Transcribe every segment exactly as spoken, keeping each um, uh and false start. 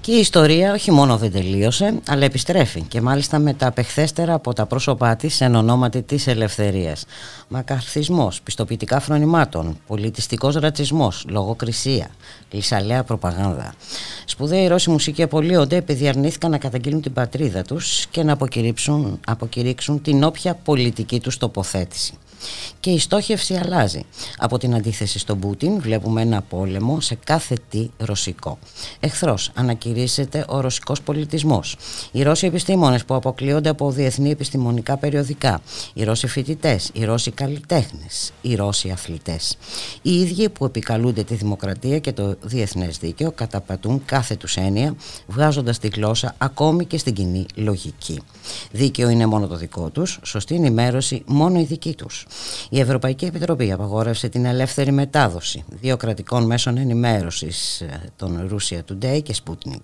Και η ιστορία όχι μόνο δεν τελείωσε, αλλά επιστρέφει και μάλιστα με τα απεχθέστερα από τα πρόσωπά της εν ονόματι της ελευθερίας. Μακαρθισμός, πιστοποιητικά φρονημάτων, πολιτιστικός ρατσισμός, λογοκρισία, λυσαλέα προπαγάνδα. Σπουδαίοι Ρώσοι μουσικοί απολύονται επειδή αρνήθηκαν να καταγγείλουν την πατρίδα τους και να αποκηρύξουν, αποκηρύξουν την όποια πολιτική τους τοποθέτηση. Και η στόχευση αλλάζει. Από την αντίθεση στον Πούτιν βλέπουμε ένα πόλεμο σε κάθε τι ρωσικό. Εχθρός ανακηρύσσεται ο ρωσικός πολιτισμός. Οι Ρώσοι επιστήμονες που αποκλείονται από διεθνή επιστημονικά περιοδικά. Οι Ρώσοι φοιτητές, οι Ρώσοι καλλιτέχνες, οι Ρώσοι αθλητές. Οι ίδιοι που επικαλούνται τη δημοκρατία και το διεθνές δίκαιο καταπατούν κάθε τους έννοια, βγάζοντας τη γλώσσα ακόμη και στην κοινή λογική. Δίκαιο είναι μόνο το δικό τους, σωστή ενημέρωση μόνο η δική τους. Η Ευρωπαϊκή Επιτροπή απαγόρευσε την ελεύθερη μετάδοση δύο κρατικών μέσων ενημέρωσης, των Russia Today και Sputnik.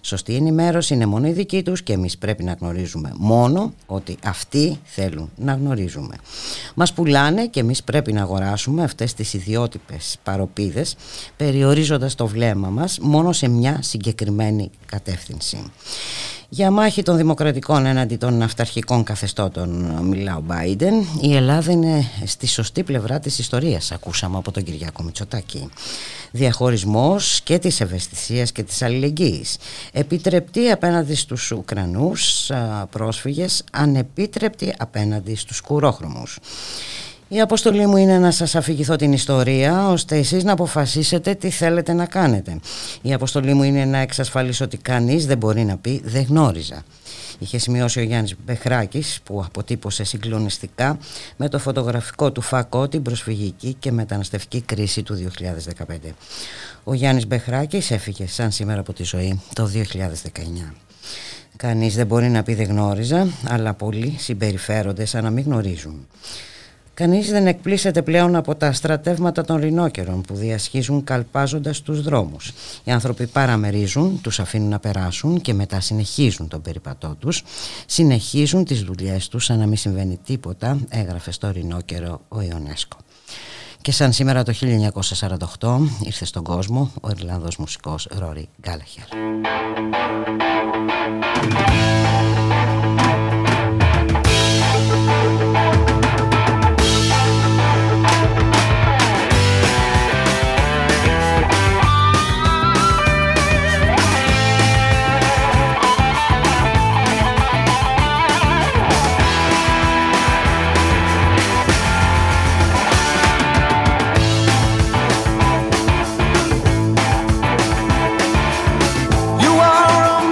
Σωστή ενημέρωση είναι μόνο η δική τους και εμείς πρέπει να γνωρίζουμε μόνο ότι αυτοί θέλουν να γνωρίζουμε. Μας πουλάνε και εμείς πρέπει να αγοράσουμε αυτές τις ιδιότυπες παροπίδες, περιορίζοντας το βλέμμα μας μόνο σε μια συγκεκριμένη κατεύθυνση. Για μάχη των δημοκρατικών έναντι των αυταρχικών καθεστώτων μιλά ο Μπάιντεν. Η Ελλάδα είναι στη σωστή πλευρά της ιστορίας, ακούσαμε από τον Κυριάκο Μητσοτάκη. Διαχωρισμός και της ευαισθησίας και της αλληλεγγύης. Επιτρεπτή απέναντι στους Ουκρανούς πρόσφυγες, ανεπίτρεπτη απέναντι στους κουρόχρωμους. Η αποστολή μου είναι να σας αφηγηθώ την ιστορία, ώστε εσείς να αποφασίσετε τι θέλετε να κάνετε. Η αποστολή μου είναι να εξασφαλίσω ότι κανείς δεν μπορεί να πει «δεν γνώριζα». Είχε σημειώσει ο Γιάννης Μπεχράκης, που αποτύπωσε συγκλονιστικά με το φωτογραφικό του φακό την προσφυγική και μεταναστευτική κρίση του δύο χιλιάδες δεκαπέντε. Ο Γιάννης Μπεχράκης έφυγε σαν σήμερα από τη ζωή το δύο χιλιάδες δεκαεννιά. Κανείς δεν μπορεί να πει «δεν γνώριζα», αλλά πολλοί συμπεριφέρονται σαν να μην γνωρίζουν. Κανείς δεν εκπλήσεται πλέον από τα στρατεύματα των ρινόκερων που διασχίζουν καλπάζοντας τους δρόμους. Οι άνθρωποι παραμερίζουν, τους αφήνουν να περάσουν και μετά συνεχίζουν τον περιπατό τους, συνεχίζουν τις δουλειές τους σαν να μην συμβαίνει τίποτα, έγραφε στο ρινόκερο ο Ιωνέσκο. Και σαν σήμερα το χίλια εννιακόσια σαράντα οκτώ ήρθε στον κόσμο ο Ιρλανδός μουσικός Ρόρι Γκάλαχερ. You are a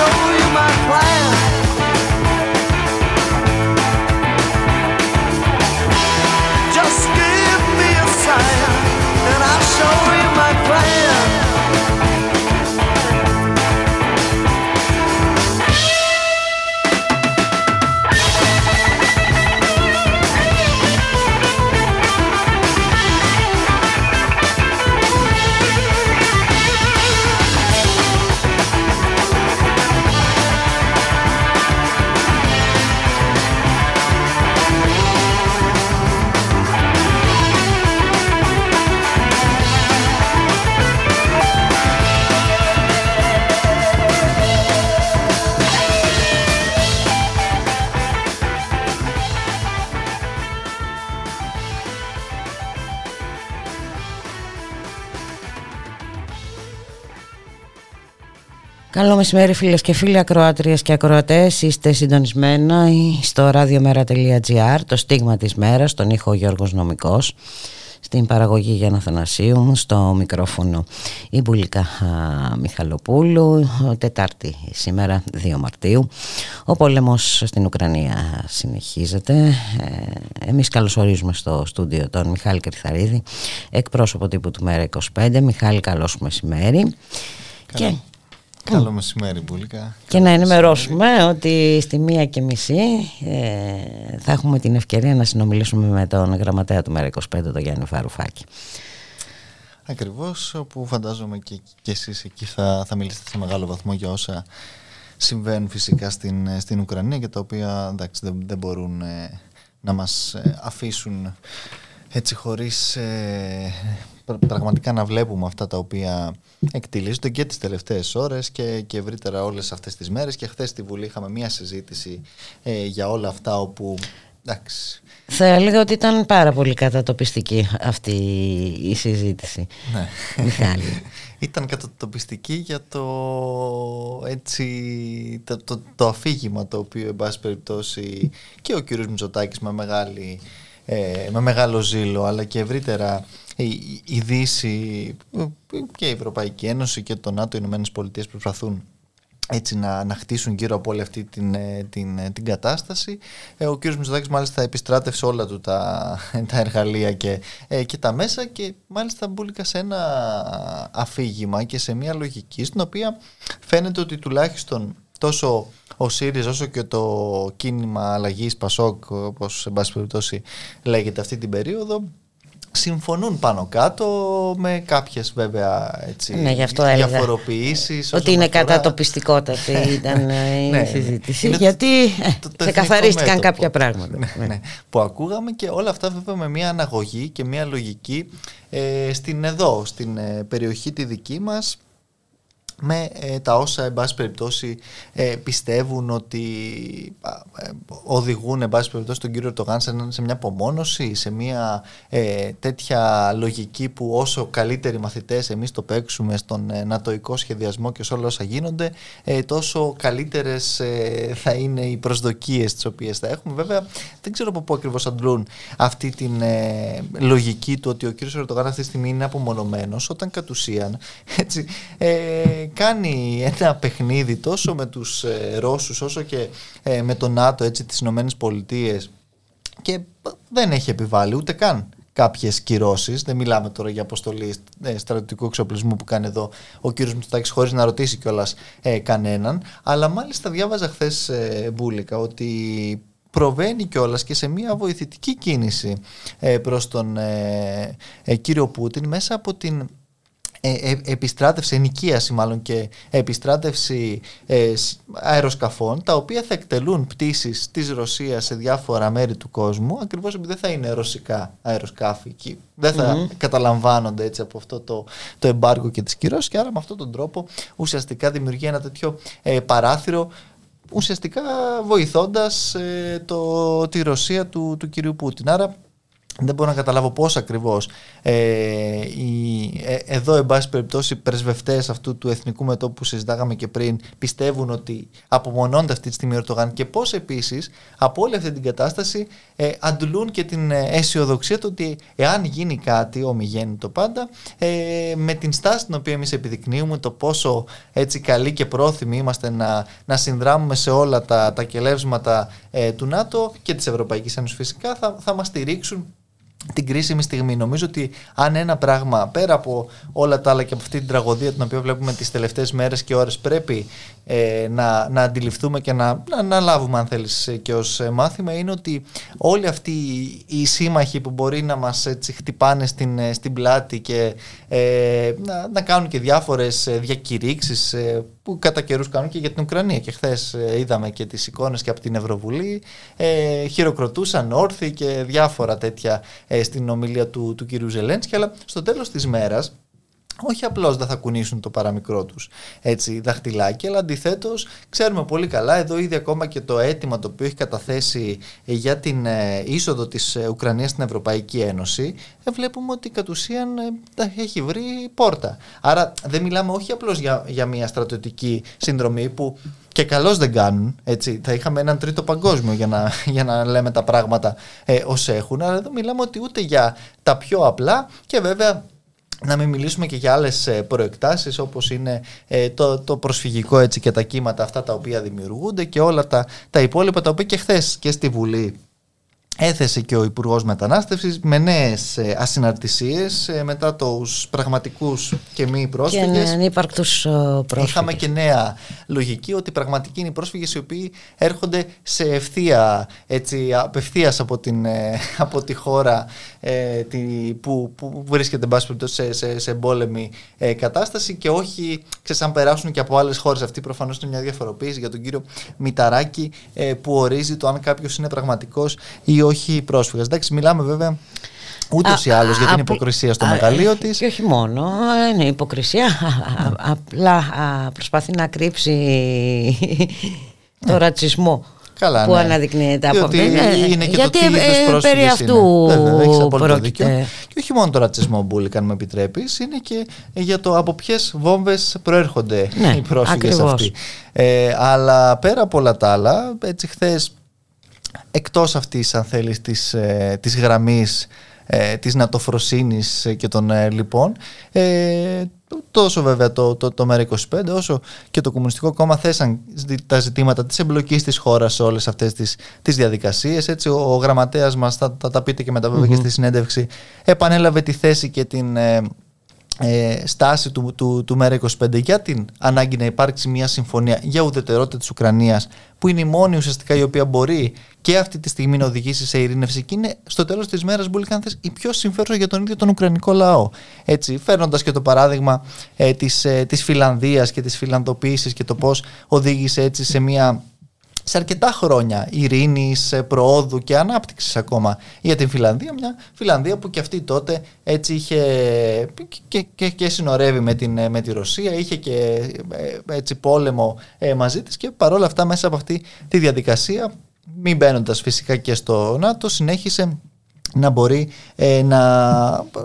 told you my plan. Just give me a sign and I'll show you my plan. Καλό μεσημέρι φίλες και φίλοι, ακροάτριες και ακροατές. Είστε συντονισμένα στο ραδιομέρα τελεία τζι άρ, το στίγμα της μέρας, τον ήχο Γιώργος Νομικός, στην παραγωγή Γιάννα Θανασίου, στο μικρόφωνο η Μπουλίκα Μιχαλοπούλου. Τετάρτη σήμερα, δύο Μαρτίου. Ο πόλεμος στην Ουκρανία συνεχίζεται. Εμείς καλωσορίζουμε στο στούντιο τον Μιχάλη Κριθαρίδη, εκπρόσωπο τύπου του Μέρα είκοσι πέντε. Μιχάλη, καλώς μεσημέρι. Καλά. Και καλό μεσημέρι, Μπουλίκα. Και καλό να ενημερώσουμε μεσημέρι. Ότι στη μία και μισή ε, θα έχουμε την ευκαιρία να συνομιλήσουμε με τον γραμματέα του Μέρα είκοσι πέντε, τον Γιάννη Βαρουφάκη. Ακριβώς, όπου φαντάζομαι και, και εσείς εκεί θα, θα μιλήσετε σε μεγάλο βαθμό για όσα συμβαίνουν φυσικά στην, στην Ουκρανία και τα οποία εντάξει, δεν, δεν μπορούν ε, να μας ε, αφήσουν έτσι χωρίς... Ε, πραγματικά να βλέπουμε αυτά τα οποία εκτιλίζονται και τις τελευταίες ώρες και, και ευρύτερα όλες αυτές τις μέρες. Και χθες στη Βουλή είχαμε μια συζήτηση ε, για όλα αυτά όπου... Εντάξει. Θα έλεγα ότι ήταν πάρα πολύ κατατοπιστική αυτή η συζήτηση. Ναι. Μιχάλη. Ήταν κατατοπιστική για το, έτσι, το, το, το αφήγημα το οποίο εν πάση περιπτώσει και ο κύριος Μητσοτάκης με, μεγάλη, ε, με μεγάλο ζήλο, αλλά και ευρύτερα η Δύση και η Ευρωπαϊκή Ένωση και το ΝΑΤΟ, οι Ηνωμένες Πολιτείες προσπαθούν έτσι να, να χτίσουν γύρω από όλη αυτή την, την, την κατάσταση. Ο κ. Μητσοτάκης μάλιστα επιστράτευσε όλα του τα, τα εργαλεία και, και τα μέσα και μάλιστα μπούλικα σε ένα αφήγημα και σε μια λογική στην οποία φαίνεται ότι τουλάχιστον τόσο ο ΣΥΡΙΖΑ όσο και το κίνημα αλλαγής ΠΑΣΟΚ, όπως εν πάση περιπτώσει λέγεται αυτή την περίοδο, συμφωνούν πάνω κάτω με κάποιες βέβαια έτσι, ναι, διαφοροποιήσεις. Ότι είναι αφορά... κατατοπιστικότατη ήταν η συζήτηση. Ναι, γιατί το, το ξεκαθαρίστηκαν μέτωπο, κάποια πράγματα. Ναι, ναι. Ναι, που ακούγαμε και όλα αυτά βέβαια με μια αναγωγή και μια λογική ε, στην εδώ, στην ε, περιοχή τη δική μας, με ε, τα όσα εν πάση περιπτώσει ε, πιστεύουν ότι ε, ε, οδηγούν εν πάση περιπτώσει τον κύριο Ερντογάν σε, σε μια απομόνωση, σε μια ε, τέτοια λογική που όσο καλύτεροι μαθητές εμείς το παίξουμε στον ε, νατοϊκό σχεδιασμό και σε όλα όσα γίνονται, ε, τόσο καλύτερες ε, θα είναι οι προσδοκίες τις οποίες θα έχουμε. Βέβαια δεν ξέρω από πού ακριβώς αντλούν αυτή την ε, λογική του ότι ο κύριος Ερντογάν αυτή τη στιγμή είναι απομονωμένος, όταν κατ' ουσίαν έτσι, ε, κάνει ένα παιχνίδι τόσο με τους ε, Ρώσους όσο και ε, με το ΝΑΤΟ, έτσι, τις Ηνωμένες Πολιτείες, και δεν έχει επιβάλει ούτε καν κάποιες κυρώσεις. Δεν μιλάμε τώρα για αποστολή ε, στρατιωτικού εξοπλισμού που κάνει εδώ ο κύριος Μητσοτάκης χωρίς να ρωτήσει κιόλας ε, κανέναν. Αλλά μάλιστα διάβαζα χθες ε, Μπούλικα ότι προβαίνει κιόλας και σε μια βοηθητική κίνηση ε, προς τον ε, ε, κύριο Πούτιν μέσα από την Ε, επιστράτευση, ενοικίαση μάλλον και επιστράτευση ε, αεροσκαφών, τα οποία θα εκτελούν πτήσεις της Ρωσίας σε διάφορα μέρη του κόσμου, ακριβώς επειδή δεν θα είναι ρωσικά αεροσκάφη, δεν θα mm-hmm. καταλαμβάνονται έτσι από αυτό το, το εμπάργκο και τις κυρώσεις, και άρα με αυτόν τον τρόπο ουσιαστικά δημιουργεί ένα τέτοιο ε, παράθυρο, ουσιαστικά βοηθώντας ε, το, τη Ρωσία του, του κυρίου Πούτιν. Άρα Δεν μπορώ να καταλάβω πώς ακριβώς ε, ε, εδώ, εν πάση περιπτώσει, οι πρεσβευτές αυτού του εθνικού μετώπου που συζητάγαμε και πριν πιστεύουν ότι απομονώνται αυτή τη στιγμή ο Ερντογάν, και πώς επίσης από όλη αυτή την κατάσταση ε, αντλούν και την αισιοδοξία του ότι εάν γίνει κάτι, όμοι γίνει το πάντα, ε, με την στάση την οποία εμείς επιδεικνύουμε, το πόσο έτσι καλοί και πρόθυμοι είμαστε να, να συνδράμουμε σε όλα τα, τα κελεύσματα ε, του ΝΑΤΟ και της Ευρωπαϊκής Ένωσης φυσικά, θα, θα μας στηρίξουν την κρίσιμη στιγμή. Νομίζω ότι αν ένα πράγμα, πέρα από όλα τα άλλα και από αυτή την τραγωδία την οποία βλέπουμε τις τελευταίες μέρες και ώρες, πρέπει ε, να, να αντιληφθούμε και να, να, να λάβουμε, αν θέλεις, και ως μάθημα, είναι ότι όλοι αυτοί οι σύμμαχοι που μπορεί να μας έτσι χτυπάνε στην, στην πλάτη και ε, να, να κάνουν και διάφορες διακηρύξεις ε, που κατά καιρούς κάνουν και για την Ουκρανία, και χθες είδαμε και τις εικόνες και από την Ευρωβουλή, ε, χειροκροτούσαν όρθιοι και διάφορα τέτοια ε, στην ομιλία του, του κυρίου Ζελένσκι, αλλά στο τέλος της μέρας όχι απλώς δεν θα κουνήσουν το παραμικρό τους έτσι, δαχτυλάκι, αλλά αντιθέτως ξέρουμε πολύ καλά, εδώ ήδη ακόμα και το αίτημα το οποίο έχει καταθέσει για την είσοδο της Ουκρανίας στην Ευρωπαϊκή Ένωση, βλέπουμε ότι κατ' ουσίαν έχει βρει πόρτα. Άρα δεν μιλάμε όχι απλώς για, για μια στρατιωτική συνδρομή που και καλώς δεν κάνουν, έτσι, θα είχαμε έναν τρίτο παγκόσμιο για να, για να λέμε τα πράγματα ε, ως έχουν, αλλά εδώ μιλάμε ότι ούτε για τα πιο απλά, και βέβαια να μην μιλήσουμε και για άλλες προεκτάσεις όπως είναι το, το προσφυγικό έτσι, και τα κύματα αυτά τα οποία δημιουργούνται και όλα τα, τα υπόλοιπα τα οποία και χθες και στη Βουλή έθεσε και ο Υπουργός Μετανάστευσης με νέες ασυναρτησίες μετά τους πραγματικούς και μη πρόσφυγες. Και ανύπαρκτους πρόσφυγες. Είχαμε και νέα λογική ότι πραγματικοί είναι οι πρόσφυγες οι οποίοι έρχονται σε ευθεία, έτσι, απευθείας από, την, από τη χώρα ε, τη, που, που βρίσκεται σε, σε, σε εμπόλεμη ε, κατάσταση, και όχι ξεσαν περάσουν και από άλλες χώρες. Αυτή προφανώς είναι μια διαφοροποίηση για τον κύριο Μηταράκη ε, που ορίζει το αν κάποιος είναι πραγματικός ή όχι πρόσφυγας. Εντάξει, μιλάμε βέβαια ούτως ή άλλως για την α, υποκρισία στο α, μεγαλείο της. Και όχι μόνο, είναι υποκρισία, α, απλά α, προσπαθεί να κρύψει το ρατσισμό. Καλά, που ναι. αναδεικνύεται από αυτήν. Είναι και γιατί το τι είδος ε, περί αυτού πρόκειται. Και όχι μόνο το ρατσισμό, Μπούλικα, αν με επιτρέπεις, είναι και για το από ποιες βόμβες προέρχονται ναι, οι πρόσφυγες αυτοί. Ε, αλλά πέρα από όλα τα άλλα, έτσι χθες, εκτός αυτής, αν θέλεις, της, της γραμμής της νατοφροσύνης και των λοιπόν, ε, τόσο βέβαια το, το, το Μέρα είκοσι πέντε όσο και το Κομμουνιστικό Κόμμα θέσαν τα ζητήματα της εμπλοκής της χώρας σε όλες αυτές τις, τις διαδικασίες. Έτσι, ο, ο γραμματέας μας, θα τα πείτε και μετά βέβαια και στη συνέντευξη, επανέλαβε τη θέση και την ε, ε, στάση του, του, του Μέρα είκοσι πέντε για την ανάγκη να υπάρξει μια συμφωνία για ουδετερότητα της Ουκρανίας, που είναι η μόνη ουσιαστικά η οποία μπορεί και αυτή τη στιγμή να οδηγήσει σε ειρήνευση, και είναι στο τέλος της μέρας, Μπούλικαν, θες, η πιο συμφέρουσα για τον ίδιο τον Ουκρανικό λαό. Έτσι, φέρνοντας και το παράδειγμα ε, της, ε, της Φιλανδίας και της φιλανδοποίησης και το πώς οδήγησε έτσι σε μια, σε αρκετά χρόνια ειρήνης, προόδου και ανάπτυξης ακόμα για την Φιλανδία. Μια Φιλανδία που και αυτή τότε έτσι είχε και, και, και συνορεύει με, την, με τη Ρωσία, είχε και έτσι πόλεμο ε, μαζί της, και παρόλα αυτά μέσα από αυτή τη διαδικασία, μην μπαίνοντας φυσικά και στο ΝΑΤΟ, συνέχισε να μπορεί ε, να,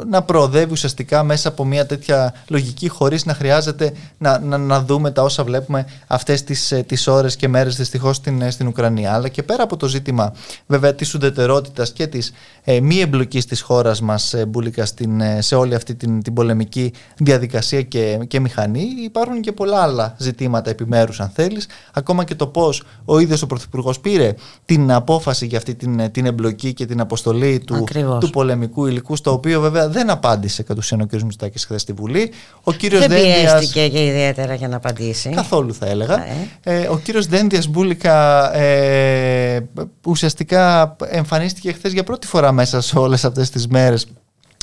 να προοδεύει ουσιαστικά μέσα από μια τέτοια λογική, χωρίς να χρειάζεται να, να, να δούμε τα όσα βλέπουμε αυτές τις, τις ώρες και μέρες δυστυχώς στην, στην Ουκρανία. Αλλά και πέρα από το ζήτημα βέβαια της ουδετερότητας και της ε, μη εμπλοκής της χώρας μας, ε, Μπούλικα, στην, ε, σε όλη αυτή την, την πολεμική διαδικασία και, και μηχανή, υπάρχουν και πολλά άλλα ζητήματα επιμέρους, αν θέλεις, ακόμα και το πώς ο ίδιος ο Πρωθυπουργός πήρε την απόφαση για αυτή την, την εμπλοκή και την αποστολή του Ακριβώς. του πολεμικού υλικού, στο οποίο βέβαια δεν απάντησε κατ' ουσίαν ο κ. Μητσοτάκης χθες στη Βουλή. Ο κύριος δεν Δένδιας... πιέστηκε και ιδιαίτερα για να απαντήσει. Καθόλου, θα έλεγα. Ε. Ε, ο κύριος Δένδιας, Μπούλικα, ε, ουσιαστικά εμφανίστηκε χθες για πρώτη φορά μέσα σε όλες αυτές τις μέρες,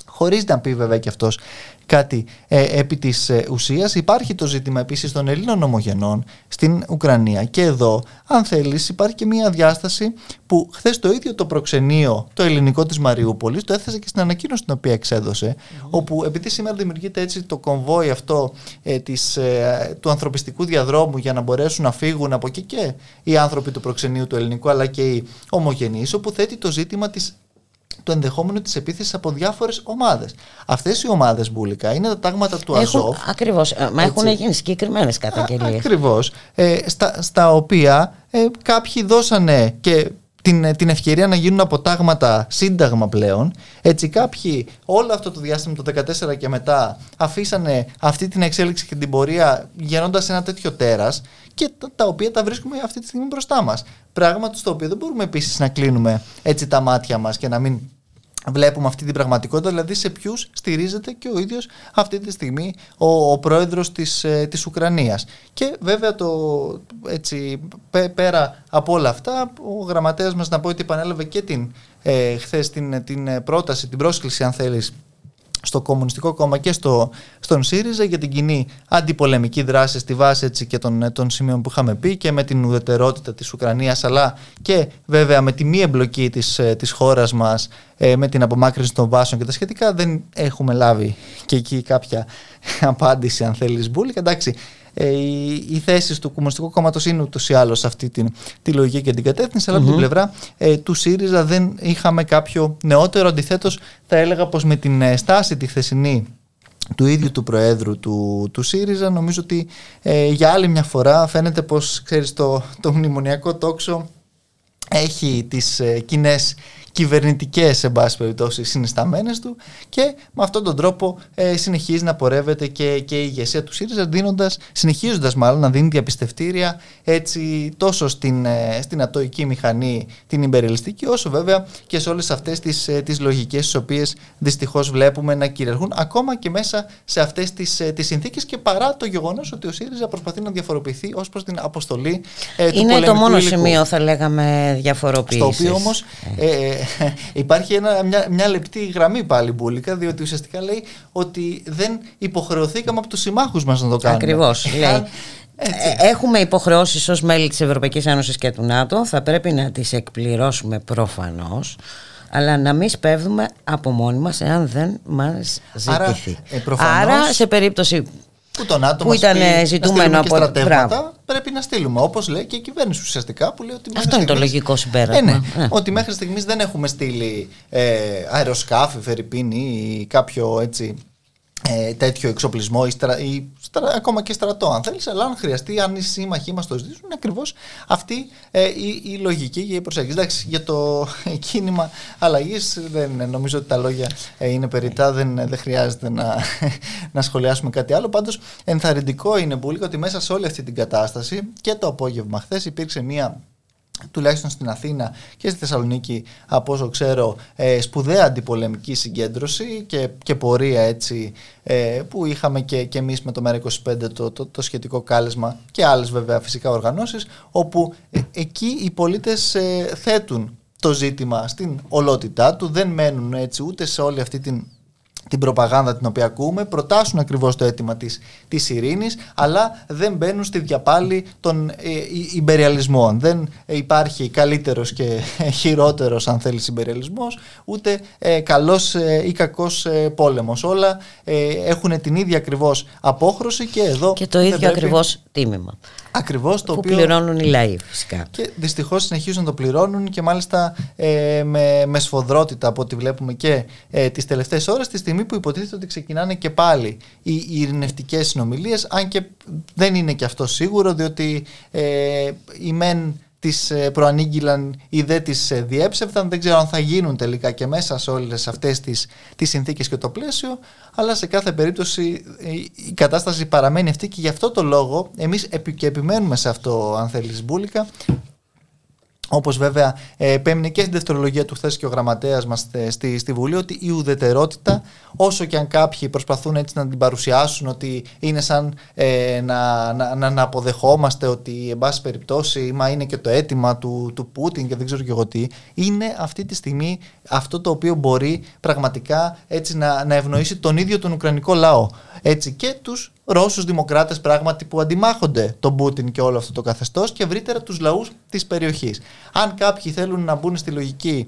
χωρίς να πει βέβαια και αυτός κάτι ε, επί της ε, ουσίας. Υπάρχει το ζήτημα επίσης των Ελλήνων ομογενών στην Ουκρανία, και εδώ, αν θέλεις, υπάρχει και μια διάσταση που χθες το ίδιο το προξενείο, το ελληνικό της Μαριούπολης, το έθεσε και στην ανακοίνωση την οποία εξέδωσε, mm-hmm. όπου επειδή σήμερα δημιουργείται έτσι το κομβόι αυτό ε, της, ε, του ανθρωπιστικού διαδρόμου για να μπορέσουν να φύγουν από εκεί και οι άνθρωποι του προξενείου του ελληνικού αλλά και οι ομογενείς, όπου θέτει το ζήτημα της το ενδεχόμενο της επίθεσης από διάφορες ομάδες. Αυτές οι ομάδες μπουλικά είναι τα τάγματα του έχουν, Αζόφ. Ακριβώς, μα έχουν γίνει συγκεκριμένες καταγγελίες. Ακριβώς, ε, στα, στα οποία ε, κάποιοι δώσανε και την, την ευκαιρία να γίνουν αποτάγματα σύνταγμα πλέον. Έτσι κάποιοι όλο αυτό το διάστημα το δεκατέσσερα και μετά αφήσανε αυτή την εξέλιξη και την πορεία γεννώντας ένα τέτοιο τέρας και τα, τα οποία τα βρίσκουμε αυτή τη στιγμή μπροστά μας. Πράγματα στο οποίο δεν μπορούμε επίσης να κλείνουμε έτσι τα μάτια μας και να μην βλέπουμε αυτή την πραγματικότητα, δηλαδή σε ποιους στηρίζεται και ο ίδιος αυτή τη στιγμή ο, ο πρόεδρος της, ε, της Ουκρανίας. Και βέβαια το, έτσι, πέ, πέρα από όλα αυτά, ο γραμματέας μας να πω ότι επανέλαβε και την, ε, χθες την, την πρόταση, την πρόσκληση αν θέλεις, στο Κομμουνιστικό Κόμμα και στο, στον ΣΥΡΙΖΑ για την κοινή αντιπολεμική δράση στη βάση έτσι, και των, των σημείων που είχαμε πει και με την ουδετερότητα της Ουκρανίας αλλά και βέβαια με τη μη εμπλοκή της, της χώρας μας ε, με την απομάκρυνση των βάσεων και τα σχετικά. Δεν έχουμε λάβει και εκεί κάποια απάντηση αν θέλεις μπουλ. Εντάξει, ε, οι, οι θέσεις του Κομμουνιστικού Κόμματος είναι ούτως ή άλλως αυτή την, τη λογική και την κατεύθυνση, αλλά mm-hmm. από την πλευρά ε, του ΣΥΡΙΖΑ δεν είχαμε κάποιο νεότερο. Αντιθέτως, θα έλεγα πως με την ε, στάση τη χθεσινή του ίδιου του Προέδρου του, του ΣΥΡΙΖΑ, νομίζω ότι ε, για άλλη μια φορά φαίνεται πως ξέρεις, το, το μνημονιακό τόξο έχει τις ε, κοινές κυβερνητικές εν πάση περιπτώσει συνισταμένες του και με αυτόν τον τρόπο ε, συνεχίζει να πορεύεται και, και η ηγεσία του ΣΥΡΙΖΑ δίνοντας, συνεχίζοντας μάλλον να δίνει διαπιστευτήρια έτσι, τόσο στην, ε, στην ατοϊκή μηχανή την υπερελιστική όσο βέβαια και σε όλες αυτές τις, ε, τις λογικές τις οποίες δυστυχώς βλέπουμε να κυριαρχούν ακόμα και μέσα σε αυτές τις, ε, τις συνθήκες και παρά το γεγονός ότι ο ΣΥΡΙΖΑ προσπαθεί να διαφοροποιηθεί ως προς την αποστολή ε, του πολεμικού υλικού. Είναι το μόνο σημείο θα λέγαμε διαφοροποίησης. Στο οποίο όμως, ε, ε, υπάρχει ένα, μια, μια λεπτή γραμμή πάλι μπουλικά, διότι ουσιαστικά λέει ότι δεν υποχρεωθήκαμε από τους συμμάχους μας να το κάνουμε. Ακριβώς. Λέει. Έχουμε υποχρεώσεις ως μέλη της Ευρωπαϊκής Ένωσης και του ΝΑΤΟ, θα πρέπει να τις εκπληρώσουμε προφανώς, αλλά να μην σπέβδουμε από μόνοι μας εάν δεν μας ζητηθεί. Άρα, ε, προφανώς... Άρα σε περίπτωση... Που τον άτομο που ήταν πει, ζητούμενο από στρατεύματα, πρέπει να στείλουμε. Όπως λέει και η κυβέρνηση ουσιαστικά που λέει ότι. Αυτό είναι το λογικό συμπέρασμα. Ε, ναι, ε. Ότι μέχρι στιγμής δεν έχουμε στείλει ε, αεροσκάφη, φερειπίνη ή κάποιο έτσι, ε, τέτοιο εξοπλισμό ή, στρα, ή στρα, ακόμα και στρατό, αν θέλει. Αλλά αν χρειαστεί, αν οι σύμμαχοί μας το ζητήσουν, είναι ακριβώς αυτή ε, η, η λογική και η προσέγγιση. Εντάξει, για το κίνημα αλλαγής, νομίζω ότι τα λόγια ε, είναι περιττά, δεν, δεν χρειάζεται να, να σχολιάσουμε κάτι άλλο. Πάντως, ενθαρρυντικό είναι πολύ ότι μέσα σε όλη αυτή την κατάσταση και το απόγευμα χθες υπήρξε μία. Τουλάχιστον στην Αθήνα και στη Θεσσαλονίκη, από όσο ξέρω, ε, σπουδαία αντιπολεμική συγκέντρωση και, και πορεία έτσι, ε, που είχαμε και, και εμείς με το Μέρα είκοσι πέντε το, το, το σχετικό κάλεσμα και άλλες βέβαια φυσικά οργανώσεις, όπου ε, εκεί οι πολίτες ε, θέτουν το ζήτημα στην ολότητά του, δεν μένουν έτσι ούτε σε όλη αυτή την την προπαγάνδα την οποία ακούμε, προτάσουν ακριβώς το αίτημα της, της ειρήνης, αλλά δεν μπαίνουν στη διαπάλη των ε, υπεριαλισμών. Δεν υπάρχει καλύτερος και χειρότερος, αν θέλεις, υπεριαλισμός, ούτε ε, καλός ε, ή κακός ε, πόλεμος. Όλα ε, έχουν την ίδια ακριβώς απόχρωση και εδώ... Και το ίδιο πρέπει... ακριβώς τίμημα. Ακριβώς το που οποίο... πληρώνουν οι λαοί φυσικά. Και δυστυχώς συνεχίζουν να το πληρώνουν και μάλιστα ε, με, με σφοδρότητα από ό,τι βλέπουμε και ε, τις τελευταίες ώρες, τη στιγμή που υποτίθεται ότι ξεκινάνε και πάλι οι, οι ειρηνευτικές συνομιλίες, αν και δεν είναι και αυτό σίγουρο, διότι ε, οι μεν τις προανήγγυλαν ή δεν τις διέψευδαν, δεν ξέρω αν θα γίνουν τελικά και μέσα σε όλες αυτές τις, τις συνθήκες και το πλαίσιο, αλλά σε κάθε περίπτωση η κατάσταση παραμένει αυτή και γι' αυτό το λόγο εμείς επι, και επιμένουμε σε αυτό αν θέλεις μπουλικα, όπως βέβαια επέμεινε και στην δευτερολογία του χθες και ο γραμματέας μας στη, στη Βουλή, ότι η ουδετερότητα, όσο και αν κάποιοι προσπαθούν έτσι να την παρουσιάσουν ότι είναι σαν ε, να, να, να αποδεχόμαστε ότι εν πάση περιπτώσει μα είναι και το αίτημα του, του Πούτιν και δεν ξέρω και εγώ τι, είναι αυτή τη στιγμή αυτό το οποίο μπορεί πραγματικά έτσι να, να ευνοήσει τον ίδιο τον Ουκρανικό λαό. Έτσι και τους Ρώσους δημοκράτες πράγματι που αντιμάχονται τον Πούτιν και όλο αυτό το καθεστώς και ευρύτερα τους λαούς της περιοχής. Αν κάποιοι θέλουν να μπουν στη λογική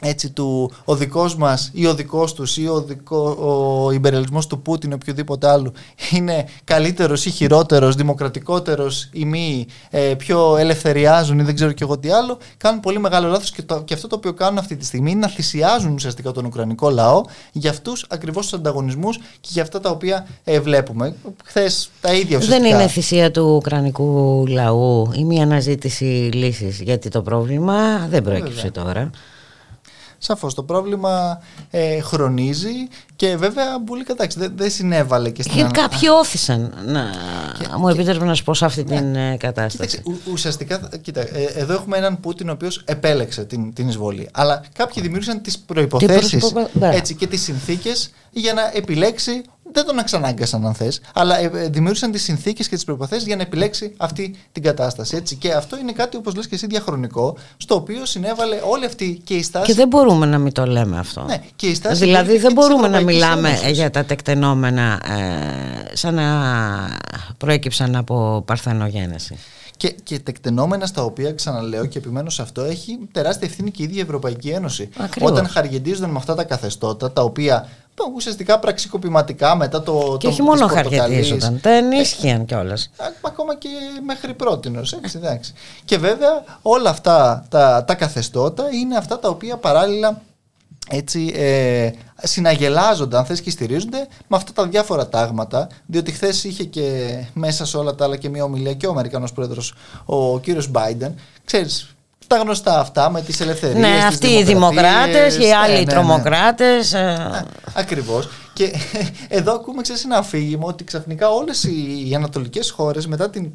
έτσι του, ο δικός μας ή ο δικός τους ή ο, δικό, ο υπερελισμός του Πούτιν ή οποιοδήποτε άλλου είναι καλύτερος ή χειρότερος, δημοκρατικότερος ή μη, ε, πιο ελευθεριάζουν ή δεν ξέρω και εγώ τι άλλο, κάνουν πολύ μεγάλο λάθος και, το, και αυτό το οποίο κάνουν αυτή τη στιγμή είναι να θυσιάζουν ουσιαστικά τον ουκρανικό λαό για αυτούς ακριβώς τους ανταγωνισμούς και για αυτά τα οποία ε, βλέπουμε. Χθες τα ίδια ουσιαστικά. Δεν είναι θυσία του ουκρανικού λαού ή μια αναζήτηση λύσης, γιατί το πρόβλημα δεν προέκυψε τώρα. Σαφώς το πρόβλημα ε, χρονίζει και βέβαια πολύ κατάξει δεν, δεν συνέβαλε και στην ανάπτυξη. Κάποιοι όθησαν να και, μου επιτρέπετε να σου πω σε αυτή ναι, την ε, κατάσταση. Κοίταξε, ο, ουσιαστικά, κοίτα, ε, εδώ έχουμε έναν Πούτιν ο οποίος επέλεξε την, την εισβολή. Αλλά κάποιοι δημιούργησαν τις προϋποθέσεις έτσι, και τις συνθήκες για να επιλέξει. Δεν τον εξανάγκασαν αν θες, αλλά δημιούργησαν τις συνθήκες και τις προϋποθέσεις για να επιλέξει αυτή την κατάσταση. Έτσι. Και αυτό είναι κάτι, όπως λες και εσύ, διαχρονικό, στο οποίο συνέβαλε όλη αυτή και η στάση. Και δεν μπορούμε να μην το λέμε αυτό. Ναι, και η στάση δηλαδή και δεν και μπορούμε να μιλάμε ένωσης. Για τα τεκτενόμενα ε, σαν να προέκυψαν από παρθενογένεση. Και, και τεκτενόμενα στα οποία, ξαναλέω και επιμένω σε αυτό, έχει τεράστια ευθύνη και η ίδια η Ευρωπαϊκή Ένωση. Ακριβώς. Όταν χαργεντίζονται με αυτά τα καθεστώτα, τα οποία ουσιαστικά πραξικοπηματικά μετά το. Και όχι μόνο χαργεντίζονταν, τα ενίσχυαν κιόλας. Ακόμα και μέχρι πρότινος. Έτσι, εντάξει. Και βέβαια όλα αυτά τα, τα καθεστώτα είναι αυτά τα οποία παράλληλα. Έτσι, ε, συναγελάζονται αν θες και στηρίζονται με αυτά τα διάφορα τάγματα, διότι χθες είχε και μέσα σε όλα τα άλλα και μια ομιλία και ο Αμερικανός Πρόεδρος ο κύριος Biden, ξέρεις τα γνωστά αυτά με τις ελευθερίες. Ναι, τις αυτοί οι δημοκράτες, οι άλλοι ναι, ναι, ναι. τρομοκράτες. Α, ακριβώς. Και εδώ ακούμε ξέρεις ένα αφήγημα ότι ξαφνικά όλες οι ανατολικές χώρες μετά την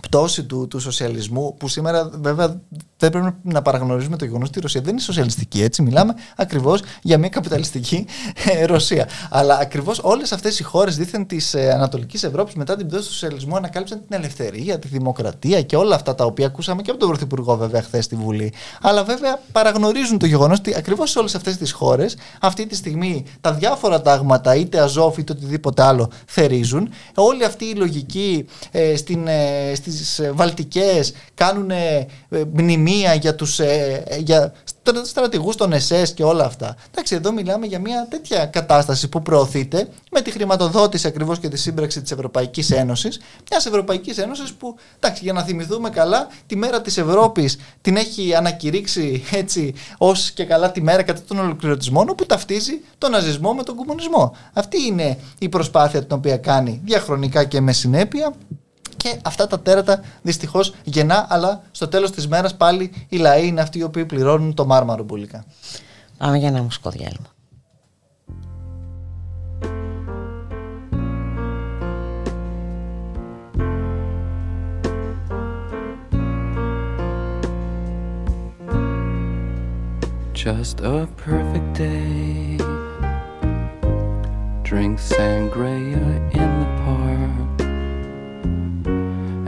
πτώση του, του σοσιαλισμού, που σήμερα βέβαια δεν πρέπει να παραγνωρίζουμε το γεγονός ότι η Ρωσία δεν είναι σοσιαλιστική, έτσι μιλάμε ακριβώς για μια καπιταλιστική ε, Ρωσία. Αλλά ακριβώς όλες αυτές οι χώρες δήθεν της ε, Ανατολικής Ευρώπης μετά την πτώση του σοσιαλισμού ανακάλυψαν την ελευθερία, τη δημοκρατία και όλα αυτά τα οποία ακούσαμε και από τον Πρωθυπουργό βέβαια χθες στη Βουλή. Αλλά βέβαια παραγνωρίζουν το γεγονός ότι ακριβώς σε όλες αυτές τις χώρες αυτή τη στιγμή τα διάφορα τάγματα, είτε Αζόφ είτε οτιδήποτε άλλο, θερίζουν. Όλη αυτή η λογική ε, στην, ε, στην τις Βαλτικές κάνουν μνημεία για τους ε, για στρατηγούς των ες ες και όλα αυτά. Εντάξει, εδώ μιλάμε για μια τέτοια κατάσταση που προωθείται με τη χρηματοδότηση ακριβώς και τη σύμπραξη της Ευρωπαϊκής Ένωσης, μιας Ευρωπαϊκής Ένωσης που, εντάξει, για να θυμηθούμε καλά, τη μέρα της Ευρώπης την έχει ανακηρύξει έτσι ως και καλά τη μέρα κατά τον ολοκληρωτισμό, που ταυτίζει τον ναζισμό με τον κομμουνισμό. Αυτή είναι η προσπάθεια την οποία κάνει διαχρονικά και με συνέπεια. Και αυτά τα τέρατα δυστυχώς γεννά, αλλά στο τέλος της μέρας πάλι οι λαοί είναι αυτοί οι οποίοι πληρώνουν το μάρμαρο μπουλικά. Πάμε για ένα μουσικό διάλειμμα. Just a perfect day. Drink sangria in the park.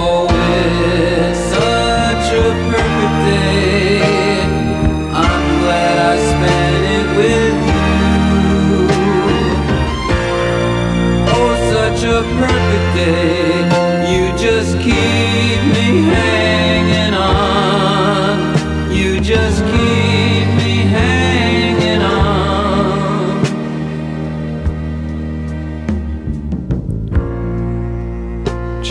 Oh, it's such a perfect day. I'm glad I spent it with you. Oh, such a perfect day. You just keep me hanging on. You just keep me hanging on.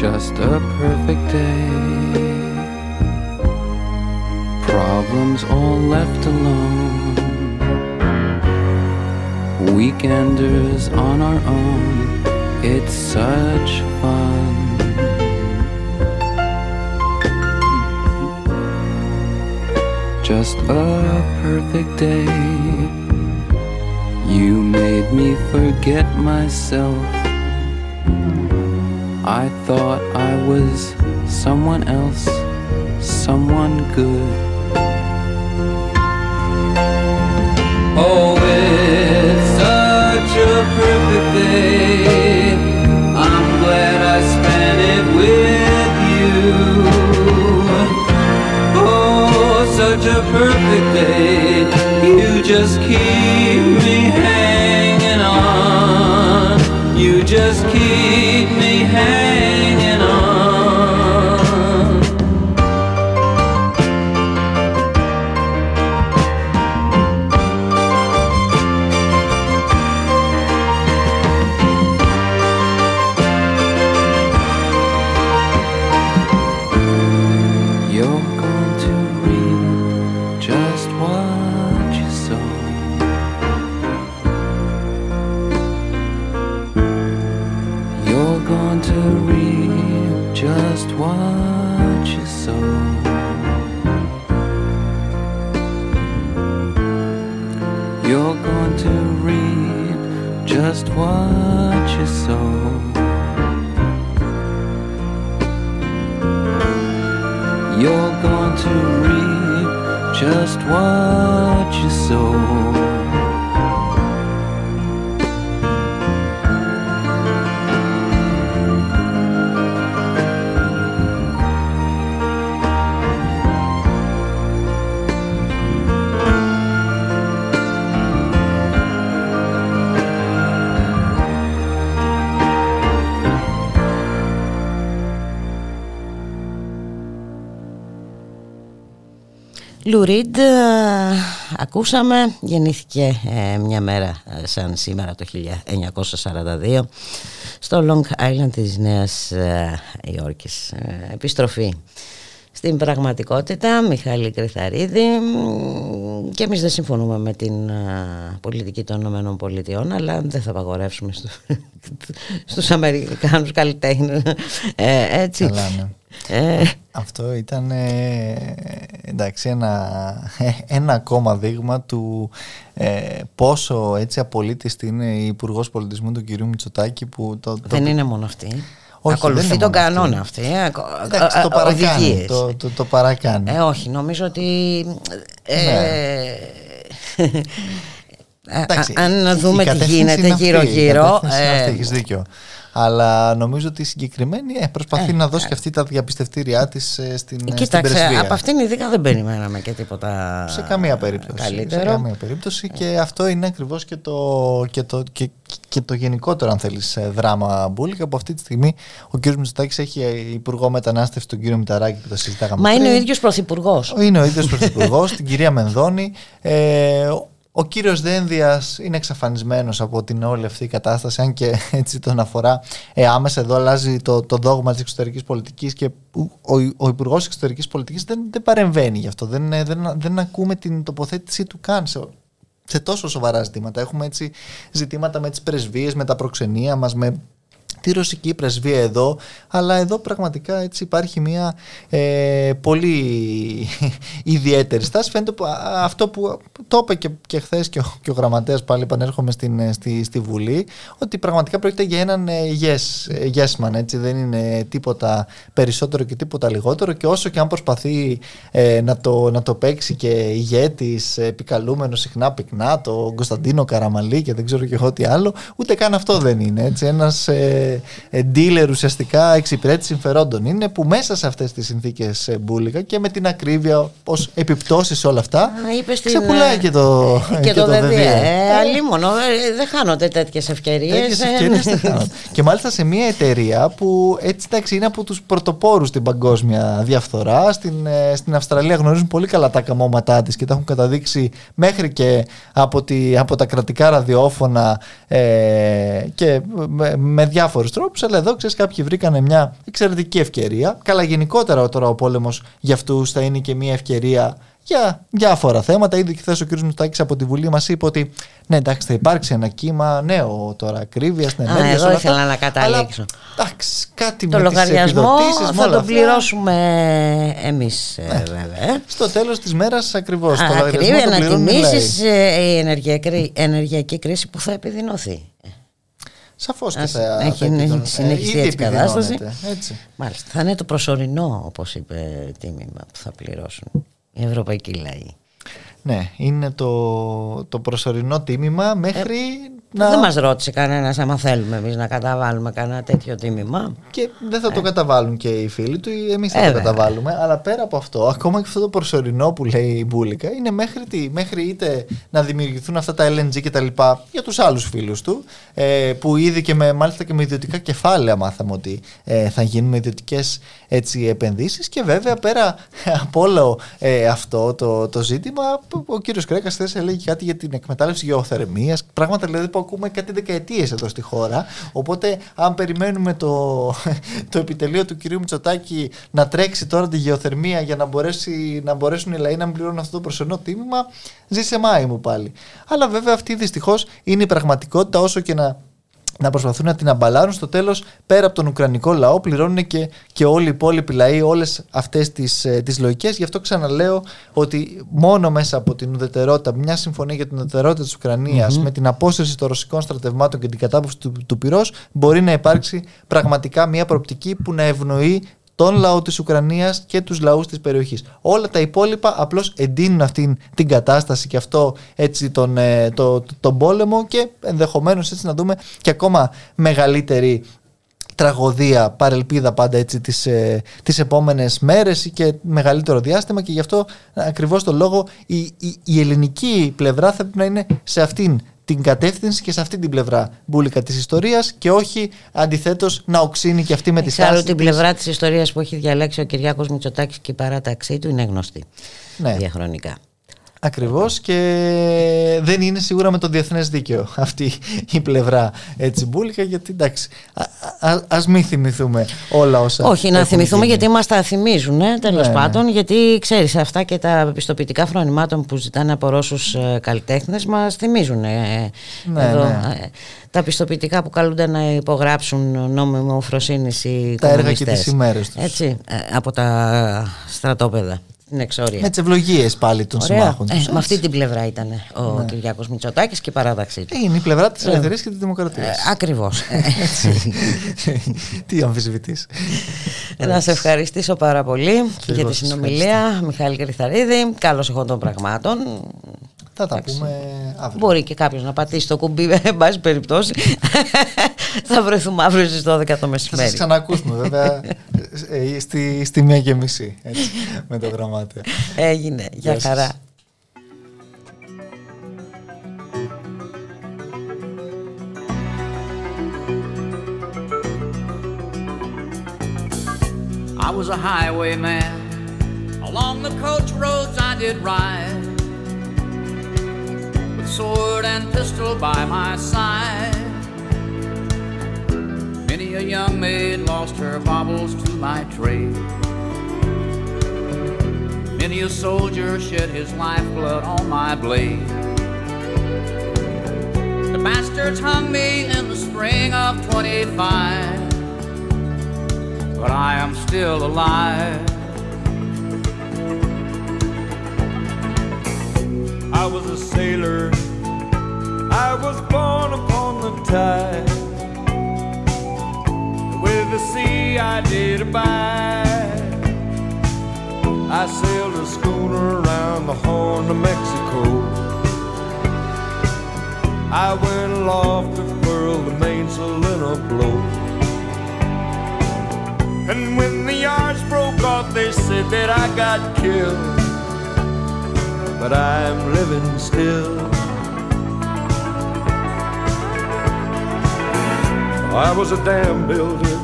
Just a perfect day. Problems all left alone. Weekenders on our own. It's such fun. Just a perfect day. You made me forget myself. I thought I was someone else, someone good. Oh, it's such a perfect day. I'm glad I spent it with you. Oh, such a perfect day. You just keep me hanging on. You just keep me hanging on. Just what you sow. You're going to reap just what you sow. Λου Ριντ, ακούσαμε, γεννήθηκε ε, μια μέρα ε, σαν σήμερα το χίλια εννιακόσια σαράντα δύο στο Long Island της Νέας ε, Υόρκης. Ε, επιστροφή στην πραγματικότητα, Μιχάλη Κριθαρίδη, και εμείς δεν συμφωνούμε με την ε, πολιτική των ΗΠΑ, αλλά δεν θα απαγορεύσουμε στου, στους Αμερικάνους καλλιτέχνες, ε, έτσι. Καλά, ναι. Ε. Αυτό ήταν ε, εντάξει, ένα, ένα ακόμα δείγμα του ε, πόσο έτσι απολύτιστη είναι η Υπουργός Πολιτισμού του κυρίου Μητσοτάκη, που το, το... δεν είναι μόνο αυτή. Όχι, ακολουθεί τον κανόνα αυτή. Εντάξει, το παρακάνει. Το, το, το παρακάνει. Ε, όχι, νομίζω ότι ε, ναι. Εντάξει, αν δούμε τι γίνεται γύρω γύρω, έχεις δίκιο. Αλλά νομίζω ότι η συγκεκριμένη προσπαθεί ε, να δώσει ε, και αυτή τα διαπιστευτήριά της ε, στην, κοίταξε, στην πρεσβεία. Κοίταξε, από αυτήν ειδικά δεν περιμέναμε και τίποτα σε καμία περίπτωση, καλύτερο. Σε καμία περίπτωση, και αυτό είναι ακριβώς και το, και το, και, και το γενικότερο, αν θέλεις, δράμα Μπούλικα, που αυτή τη στιγμή ο κ. Μητσοτάκης έχει υπουργό μετανάστευση τον κ. Μηταράκη, που το συζητάγαμε. Μα πριν. Είναι ο ίδιος πρωθυπουργός. Είναι ο ίδιος πρωθυπουργός, την κυρία Μενδώνη. Ε, Ο κύριος Δένδιας είναι εξαφανισμένος από την όλη αυτή η κατάσταση, αν και έτσι τον αφορά ε, άμεσα. Εδώ αλλάζει το, το δόγμα της εξωτερικής πολιτικής και ο, ο Υπουργός Εξωτερικής Πολιτικής δεν, δεν παρεμβαίνει γι' αυτό. Δεν, δεν, δεν ακούμε την τοποθέτησή του καν σε, σε τόσο σοβαρά ζητήματα. Έχουμε έτσι ζητήματα με τις πρεσβείες, με τα προξενία μας, με τη ρωσική πρεσβεία εδώ, αλλά εδώ πραγματικά έτσι υπάρχει μια ε, πολύ ιδιαίτερη στάση. Φαίνεται που, αυτό που το είπε και, και χθες και ο, και ο γραμματέας, πάλι επανέρχομαι στην, στη, στη Βουλή, ότι πραγματικά πρόκειται για έναν yes, yes man, έτσι, δεν είναι τίποτα περισσότερο και τίποτα λιγότερο, και όσο και αν προσπαθεί ε, να, το, να το παίξει και ηγέτης, επικαλούμενο συχνά πυκνά τον Κωνσταντίνο Καραμαλή και δεν ξέρω και εγώ τι άλλο, ούτε καν αυτό δεν είναι, έτσι, ένας ε, dealer ουσιαστικά, εξυπηρέτης συμφερόντων είναι, που μέσα σε αυτές τις συνθήκες Μπούλικα και με την ακρίβεια ως επιπτώσεις όλα αυτά, είπες, ξεπουλάει και το ΔΕΔΙΕ. Αλλήμωνο, δεν χάνονται τέτοιες ευκαιρίες. Τέτοιες ευκαιρίες δεν χάνονται. Και μάλιστα σε μια εταιρεία που έτσι, εντάξει, είναι από τους πρωτοπόρους στην παγκόσμια διαφθορά. Στην, στην Αυστραλία γνωρίζουν πολύ καλά τα καμώματά της και τα έχουν καταδείξει μέχρι και από, τη, από τα κρατικά ραδιόφωνα ε, και με, με διάφορα τρόπους, αλλά εδώ, ξέρεις, κάποιοι βρήκανε μια εξαιρετική ευκαιρία. Καλά, γενικότερα τώρα ο πόλεμος για αυτούς θα είναι και μια ευκαιρία για διάφορα θέματα. Ήδη χθες ο κ. Μητσοτάκης από τη Βουλή μας είπε ότι ναι, εντάξει, θα υπάρξει ένα κύμα νέο τώρα ακρίβεια στην ενέργεια. Α, εγώ ήθελα αυτά, να καταλήξω. Αλλά, εντάξει, κάτι το με τις επιδοτήσεις, θα τον πληρώσουμε εμείς, ναι, βέβαια. Στο τέλος της μέρας ακριβώς. Α, το ακρίβεια να τιμήσεις η ενεργειακή, ενεργειακή κρίση που θα επιδεινωθεί. Σαφώς και θα συνεχιστεί έτσι η κατάσταση. Έτσι. Μάλιστα. Θα είναι το προσωρινό, όπως είπε, τίμημα που θα πληρώσουν οι ευρωπαϊκοί λαοί. Ναι, είναι το, το προσωρινό τίμημα μέχρι ε, να... Δεν μας ρώτησε κανένας άμα θέλουμε εμείς να καταβάλουμε κανένα τέτοιο τίμημα. Και δεν θα ε. το καταβάλουν και οι φίλοι του, εμείς θα ε, το καταβάλουμε. Βέβαια. Αλλά πέρα από αυτό, ακόμα και αυτό το προσωρινό που λέει η Μπούλικα, είναι μέχρι, τι, μέχρι είτε να δημιουργηθούν αυτά τα ελ εν τζι και τα λοιπά για τους άλλους φίλους του, ε, που ήδη και με, μάλιστα και με ιδιωτικά κεφάλαια μάθαμε ότι ε, θα γίνουν ιδιωτικές έτσι, επενδύσεις. Και βέβαια πέρα από όλο ε, αυτό το, το ζήτημα, ο κύριος Κρέκας θες έλεγε κάτι για την εκμετάλλευση γεωθερμίας, πράγματα δηλαδή που ακούμε κάτι δεκαετίες εδώ στη χώρα. Οπότε αν περιμένουμε το, το επιτελείο του κυρίου Μητσοτάκη να τρέξει τώρα τη γεωθερμία για να, μπορέσει, να μπορέσουν οι λαοί να πληρώνουν αυτό το προσωρινό τίμημα, ζήσε Μάη μου πάλι. Αλλά βέβαια αυτή δυστυχώς είναι η πραγματικότητα, όσο και να... να προσπαθούν να την αμπαλάρουν, στο τέλος πέρα από τον Ουκρανικό λαό πληρώνουν και, και όλοι οι υπόλοιποι λαοί όλες αυτές τις, τις λογικές. Γι' αυτό ξαναλέω ότι μόνο μέσα από την ουδετερότητα, μια συμφωνία για την ουδετερότητα της Ουκρανίας, mm-hmm. με την απόσυρση των ρωσικών στρατευμάτων και την κατάπαυση του, του πυρός, μπορεί να υπάρξει πραγματικά μια προοπτική που να ευνοεί τον λαό της Ουκρανίας και τους λαούς της περιοχής. Όλα τα υπόλοιπα απλώς εντείνουν αυτή την κατάσταση και αυτό έτσι τον, το, τον πόλεμο, και ενδεχομένως έτσι να δούμε και ακόμα μεγαλύτερη τραγωδία, παρελπίδα πάντα έτσι τις, ε, τις επόμενες μέρες ή και μεγαλύτερο διάστημα, και γι' αυτό ακριβώς το λόγο η, η, η ελληνική πλευρά θα πρέπει να είναι σε αυτήν την κατεύθυνση και σε αυτή την πλευρά, Μπούλικα, της ιστορίας, και όχι αντιθέτως να οξύνει και αυτή με τη στάση. Εξάλλου την πλευρά της ιστορίας που έχει διαλέξει ο Κυριάκος Μητσοτάκης και η παράταξή του είναι γνωστή, ναι, διαχρονικά. Ακριβώς, και δεν είναι σίγουρα με το διεθνές δίκαιο αυτή η πλευρά, έτσι, Μπούλικα, γιατί εντάξει, α, α, ας μην θυμηθούμε όλα όσα... Όχι, να θυμηθούμε γίνει, γιατί μας τα θυμίζουν, ε, τέλος ναι, πάντων, ναι. Γιατί ξέρεις, αυτά και τα πιστοποιητικά φρονημάτων που ζητάνε από Ρώσους καλλιτέχνες μας θυμίζουν. Ε, ναι, εδώ, ναι. Τα πιστοποιητικά που καλούνται να υπογράψουν νόμιμο φροσύνηση οι τα έργα και τις ημέρες τους. Έτσι, από τα στρατόπεδα. Με τις ευλογίες πάλι των Ωραία. συμμάχων τους. Ε, με αυτή την πλευρά ήταν ο ναι. Κυριάκος Μητσοτάκης και η παράταξή του. Είναι η πλευρά της ελευθερίας ε, και της δημοκρατίας. Ε, ακριβώς. Τι αμφισβητείς. Να σε ευχαριστήσω πάρα πολύ και για τη συνομιλία, ευχαριστώ. Μιχάλη Κριθαρίδη. Καλώς εχόντων των πραγμάτων. Θα τα πούμε αύριο. Μπορεί και κάποιος να πατήσει το κουμπί, εν πάση περιπτώσει. Θα βρεθούμε αύριο στις δώδεκα το μεσημέρι. Θα σας ξανακούσουμε βέβαια στη, στη μία και μισή, έτσι, με το γραμμάτιο. Έγινε, για χαρά. I was a highwayman. Along the coach roads I did ride, with sword and pistol by my side. Many a young maid lost her baubles to my trade. Many a soldier shed his lifeblood on my blade. The bastards hung me in the spring of twenty-five, but I am still alive. I was a sailor, I was born upon the tide. With the sea I did abide. I sailed a schooner around the Horn of Mexico. I went aloft to furl the mainsail in a blow. And when the yards broke off, they said that I got killed, but I'm living still. I was a dam builder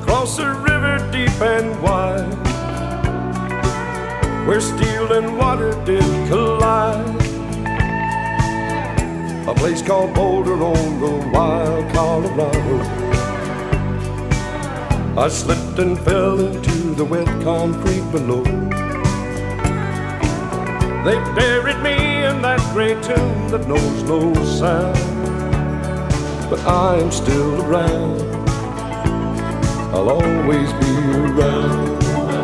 across the river deep and wide, where steel and water did collide. A place called Boulder on the wild Colorado. I slipped and fell into the wet concrete below. They buried me in that great tomb that knows no sound, but I'm still around. I'll always be around,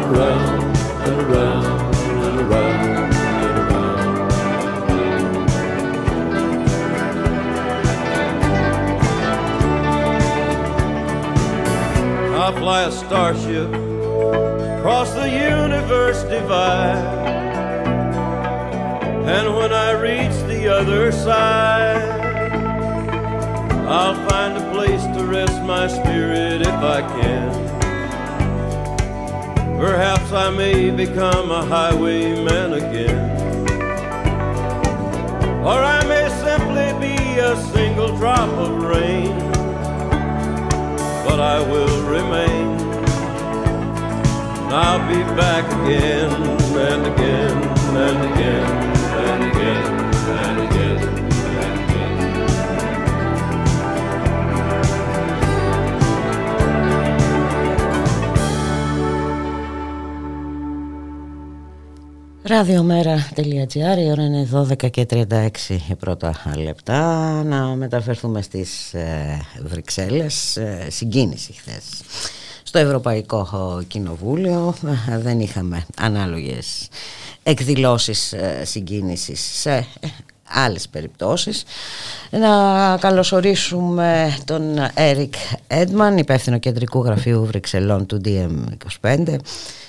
around, and around, and around, and around. I fly a starship across the universe divide, And when I reach the other side, I'll find a place to rest my spirit if I can. Perhaps I may become a highwayman again. Or I may simply be a single drop of rain, but I will remain. I'll be back again and again and again and again and again and again. Ραδιομέρα.gr, η ώρα είναι δώδεκα και τριάντα έξι πρώτα λεπτά. Να μεταφερθούμε στις ε, Βρυξέλλες. ε, Συγκίνηση χθες στο Ευρωπαϊκό Κοινοβούλιο. Δεν είχαμε ανάλογες εκδηλώσεις ε, συγκίνησης σε άλλες περιπτώσεις. Να καλωσορίσουμε τον Έρικ Έντμαν, υπεύθυνο κεντρικού γραφείου Βρυξελών του ντι εμ είκοσι πέντε,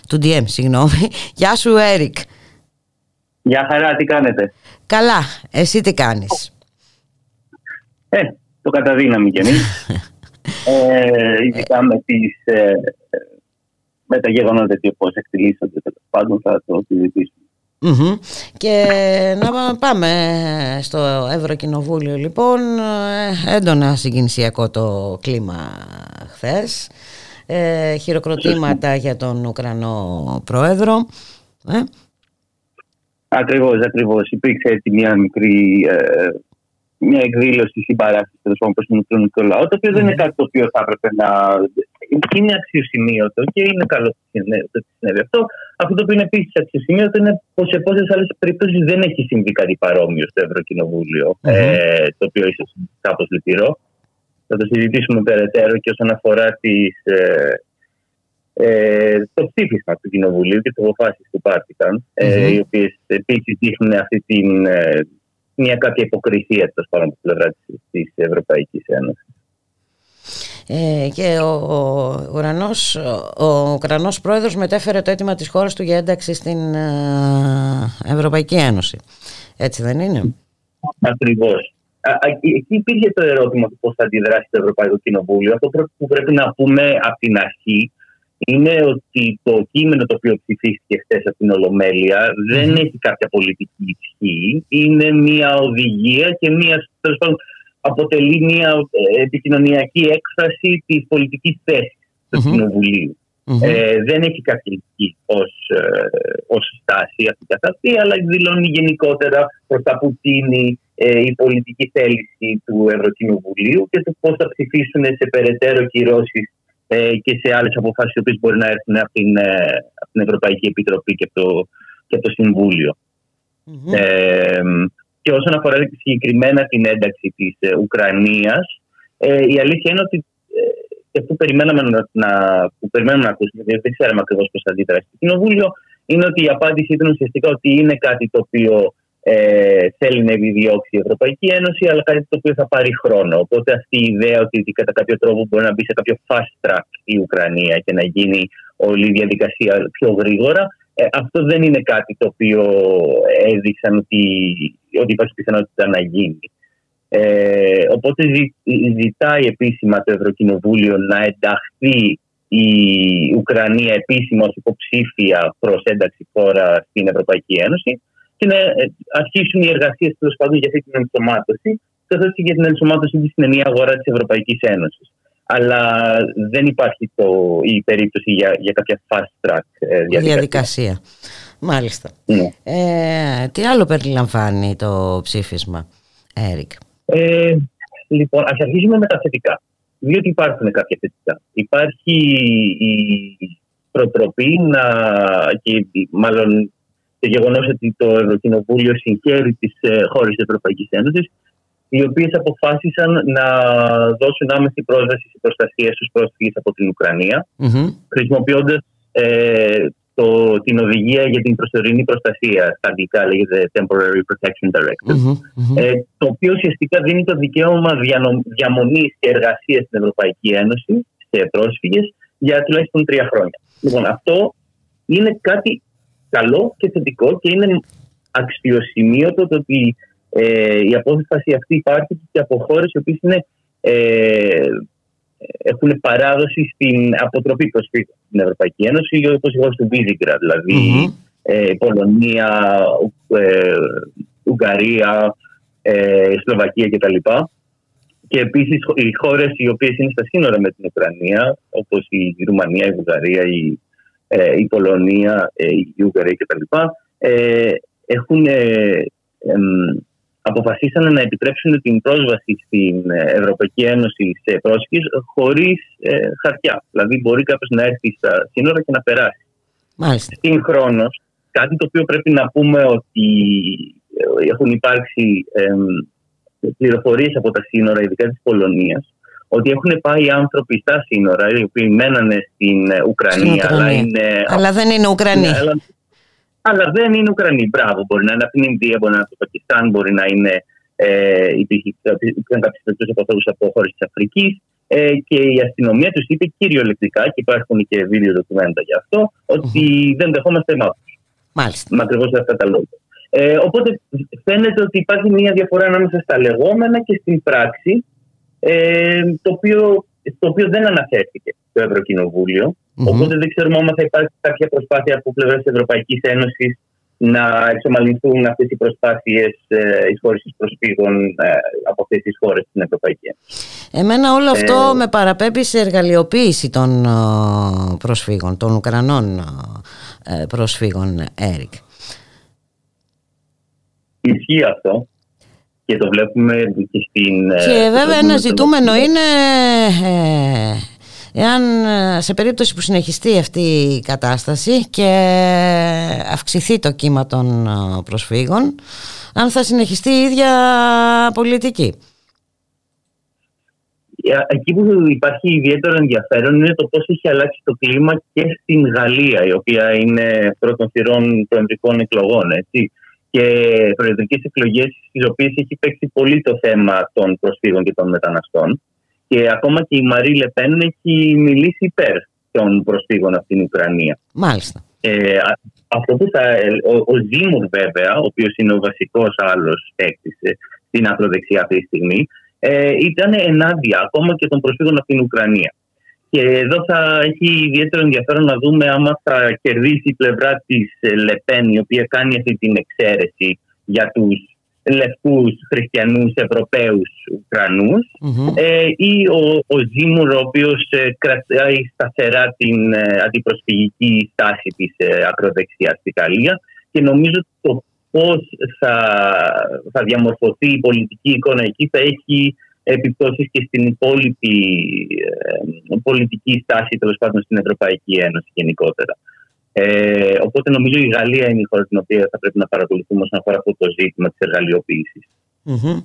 του ντι εμ, συγγνώμη. Γεια σου, Έρικ. Γεια χαρά, τι κάνετε? Καλά, εσύ τι κάνεις? Ε, το καταδύναμη κι εμείς. ε, ειδικά με, τις, ε, με τα γεγονότα και πώς εκτελήσονται, τέλος πάντων θα το συζητήσουμε. Mm-hmm. Και να πάμε στο Ευρωκοινοβούλιο λοιπόν. Έντονα συγκινησιακό το κλίμα χθες. Ε, χειροκροτήματα για τον Ουκρανό Πρόεδρο. Ε. Ακριβώς, ακριβώς. Υπήρξε έτσι μια μικρή ε, μια εκδήλωση συμπαράσταση προς τον Ουκρανικό λαό, το οποίο δεν είναι κάτι το οποίο θα έπρεπε να... Είναι αξιοσημείωτο και είναι καλό ότι συνέβη αυτό. Αυτό το οποίο είναι επίσης αξιοσημείωτο είναι πως σε πόσες άλλες περιπτώσεις δεν έχει συμβεί κάτι παρόμοιο στο Ευρωκοινοβούλιο, mm-hmm. ε, το οποίο ίσως είναι κάπως λυπηρό. Θα το συζητήσουμε περαιτέρω και όσον αφορά τις, ε, ε, το ψήφισμα του Κοινοβουλίου και τις αποφάσεις που πάρθηκαν, mm-hmm. ε, οι οποίες επίσης δείχνουν αυτή την, ε, μια κάποια υποκρισία προς πάνω από την πλευρά της Ευρωπαϊκής Ένωσης. Ε, και ο, ο, Ουρανός, ο Ουκρανός πρόεδρος μετέφερε το αίτημα της χώρας του για ένταξη στην ε, Ευρωπαϊκή Ένωση. Έτσι δεν είναι? Ακριβώς. Εκεί υπήρχε το ερώτημα του πώς θα αντιδράσει το Ευρωπαϊκό Κοινοβούλιο. Αυτό που πρέπει να πούμε από την αρχή είναι ότι το κείμενο το οποίο ψηφίστηκε χθες από την Ολομέλεια δεν έχει κάποια πολιτική ισχύ. Είναι μια οδηγία και μια... αποτελεί μια επικοινωνιακή έκφραση της πολιτικής θέσης του mm-hmm. Κοινοβουλίου. Mm-hmm. Ε, δεν έχει καθηγητική ως, ε, ως στάση αυτή καθ' αυτή, αλλά εκδηλώνει γενικότερα προς τα που τίνει ε, η πολιτική θέληση του Ευρωκοινοβουλίου και το πώς θα ψηφίσουν σε περαιτέρω κυρώσεις ε, και σε άλλες αποφάσεις οι οποίες μπορεί να έρθουν από την, ε, από την Ευρωπαϊκή Επιτροπή και από το, και από το Συμβούλιο. Mm-hmm. Ε, Και όσον αφορά συγκεκριμένα την ένταξη της ε, Ουκρανίας, ε, η αλήθεια είναι ότι ε, που, περιμέναμε να, να, που περιμέναμε να ακούσουμε, γιατί δεν ξέραμε ακριβώς πώς θα αντιδράσει το Κοινοβούλιο, είναι ότι η απάντηση ήταν ουσιαστικά ότι είναι κάτι το οποίο ε, θέλει να επιδιώξει η Ευρωπαϊκή Ένωση, αλλά κάτι το οποίο θα πάρει χρόνο. Οπότε αυτή η ιδέα ότι κατά κάποιο τρόπο μπορεί να μπει σε κάποιο fast track η Ουκρανία και να γίνει όλη η διαδικασία πιο γρήγορα, Ε, αυτό δεν είναι κάτι το οποίο έδειξαν ότι, ότι υπάρχει πιθανότητα να γίνει. Ε, οπότε ζη, ζητάει επίσημα το Ευρωκοινοβούλιο να ενταχθεί η Ουκρανία επίσημα ως υποψήφια προς ένταξη χώρα στην Ευρωπαϊκή Ένωση και να αρχίσουν οι εργασίες τέλος πάντων για αυτή την ενσωμάτωση, καθώς και για την ενσωμάτωση της στην ενιαία αγορά της Ευρωπαϊκής Ένωσης. Αλλά δεν υπάρχει το, η περίπτωση για, για κάποια fast track ε, διαδικασία. διαδικασία. Μάλιστα. Ναι. Ε, τι άλλο περιλαμβάνει το ψήφισμα, Έρικ? Ε, λοιπόν, ας αρχίσουμε με τα θετικά. Διότι υπάρχουν κάποια θετικά. Υπάρχει η προτροπή να, και μάλλον το γεγονός ότι το Ευρωκοινοβούλιο συγχαίρει τις ε, χώρες της Ευρωπαϊκής Ένωσης, οι οποίες αποφάσισαν να δώσουν άμεση πρόσβαση σε προστασία στους πρόσφυγες από την Ουκρανία, mm-hmm. χρησιμοποιώντας ε, το, την οδηγία για την προσωρινή προστασία, στα αγγλικά λέγεται Temporary Protection Directive, mm-hmm. ε, το οποίο ουσιαστικά δίνει το δικαίωμα διανο, διαμονής και εργασίας στην Ευρωπαϊκή Ένωση σε πρόσφυγες για τουλάχιστον τρία χρόνια. Λοιπόν, αυτό είναι κάτι καλό και θετικό και είναι αξιοσημείωτο το ότι ε, η απόφαση αυτή υπάρχει και από χώρες οι οποίες είναι, ε, έχουν παράδοση στην αποτροπή προσφύγων στην Ευρωπαϊκή Ένωση, όπως οι χώρες του Βίζιγκραντ, δηλαδή mm-hmm. ε, Πολωνία, ε, Ουγγαρία, ε, Σλοβακία κτλ. Και επίσης οι χώρες οι οποίες είναι στα σύνορα με την Ουκρανία, όπως η Ρουμανία, η Βουλγαρία, η, ε, η Πολωνία, ε, η Ουγγαρία κτλ. Ε, έχουν, ε, ε, αποφασίσαν να επιτρέψουν την πρόσβαση στην Ευρωπαϊκή Ένωση σε πρόσφυγες χωρίς ε, χαρτιά. Δηλαδή μπορεί κάποιος να έρθει στα σύνορα και να περάσει. Μάλιστα. Συγχρόνως, κάτι το οποίο πρέπει να πούμε ότι έχουν υπάρξει ε, πληροφορίες από τα σύνορα, ειδικά της Πολωνίας, ότι έχουν πάει άνθρωποι στα σύνορα, οι οποίοι μένανε στην Ουκρανία. Στην αλλά, είναι... αλλά δεν είναι Ουκρανοί. Ναι, αλλά... αλλά δεν είναι Ουκρανοί. Μπράβο, μπορεί να είναι από την Ινδία, μπορεί να είναι από το Πακιστάν, μπορεί να είναι. Ε, Υπήρχαν κάποιες περιπτώσεις από ανθρώπους από χώρες της Αφρικής ε, και η αστυνομία τους είπε κυριολεκτικά, και υπάρχουν και βίντεο ντοκουμέντα γι' αυτό, ότι mm-hmm. δεν δεχόμαστε μαύρους. Μάλιστα. Με ακριβώς αυτά τα λόγια. Ε, οπότε φαίνεται ότι υπάρχει μια διαφορά ανάμεσα στα λεγόμενα και στην πράξη, ε, το, οποίο, το οποίο δεν αναφέρθηκε στο Ευρωκοινοβούλιο. Mm-hmm. Οπότε δεν ξέρουμε αν θα υπάρξει κάποια προσπάθεια από πλευράς της Ευρωπαϊκής Ένωσης να εξομαλυνθούν αυτές οι προσπάθειες ε, εισχώρησης προσφύγων ε, από αυτές τις χώρες στην Ευρωπαϊκή Ένωση. Εμένα όλο αυτό ε... με παραπέμπει σε εργαλειοποίηση των προσφύγων, των Ουκρανών προσφύγων, Έρικ. Ισχύει αυτό και το βλέπουμε και στην... Και βέβαια ένα ζητούμενο το... είναι ε, εάν σε περίπτωση που συνεχιστεί αυτή η κατάσταση και αυξηθεί το κύμα των προσφύγων, αν θα συνεχιστεί η ίδια πολιτική. Εκεί που υπάρχει ιδιαίτερο ενδιαφέρον είναι το πώς έχει αλλάξει το κλίμα και στην Γαλλία, η οποία είναι πρώτων θυρών προεδρικών εκλογών, έτσι. Και προεδρικές εκλογές στις οποίες έχει παίξει πολύ το θέμα των προσφύγων και των μεταναστών. Και ακόμα και η Μαρί Λεπέν έχει μιλήσει υπέρ των προσφύγων από την Ουκρανία. Μάλιστα. Ε, αυτό που θα, ο, ο Ζήμουρ βέβαια, ο οποίος είναι ο βασικός άλλος παίκτης στην ακροδεξιά αυτή τη στιγμή, ε, ήταν ενάντια ακόμα και των προσφύγων από την Ουκρανία. Και εδώ θα έχει ιδιαίτερο ενδιαφέρον να δούμε άμα θα κερδίσει η πλευρά της Λεπέν, η οποία κάνει αυτή την εξαίρεση για τους λευκούς, χριστιανούς, Ευρωπαίους, Ουκρανούς, mm-hmm. ε, ή ο, ο Ζήμουρ, ο οποίος ε, κρατάει σταθερά την ε, αντιπροσφυγική στάση της ε, ακροδεξιάς στη Γαλλία. Και νομίζω ότι το πώς θα, θα διαμορφωθεί η πολιτική εικόνα εκεί θα έχει επιπτώσεις και στην υπόλοιπη ε, πολιτική στάση, τέλος πάντων, στην Ευρωπαϊκή Ένωση γενικότερα. Ε, οπότε νομίζω η Γαλλία είναι η χώρα την οποία θα πρέπει να παρακολουθούμε όσον αφορά αυτό το ζήτημα της εργαλειοποίησης. Mm-hmm.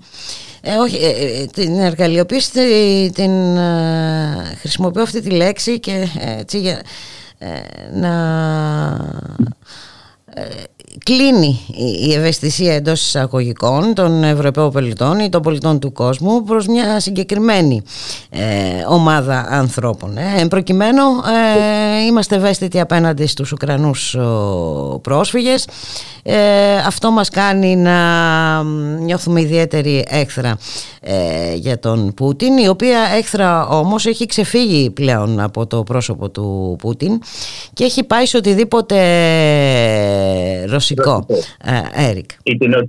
Ε, όχι, ε, την εργαλειοποίηση την, ε, χρησιμοποιώ αυτή τη λέξη και έτσι για ε, να... Ε, κλείνει η ευαισθησία εντός εισαγωγικών των Ευρωπαίων πολιτών ή των πολιτών του κόσμου προς μια συγκεκριμένη ε, ομάδα ανθρώπων. Ε, εν προκειμένου ε, είμαστε ευαίσθητοι απέναντι στους Ουκρανούς πρόσφυγες. Ε, αυτό μας κάνει να νιώθουμε ιδιαίτερη έχθρα ε, για τον Πούτιν, η οποία έχθρα όμως έχει ξεφύγει πλέον από το πρόσωπο του Πούτιν και έχει πάει σε οτιδήποτε ρωσικό. Έρικ. Είτε είναι ο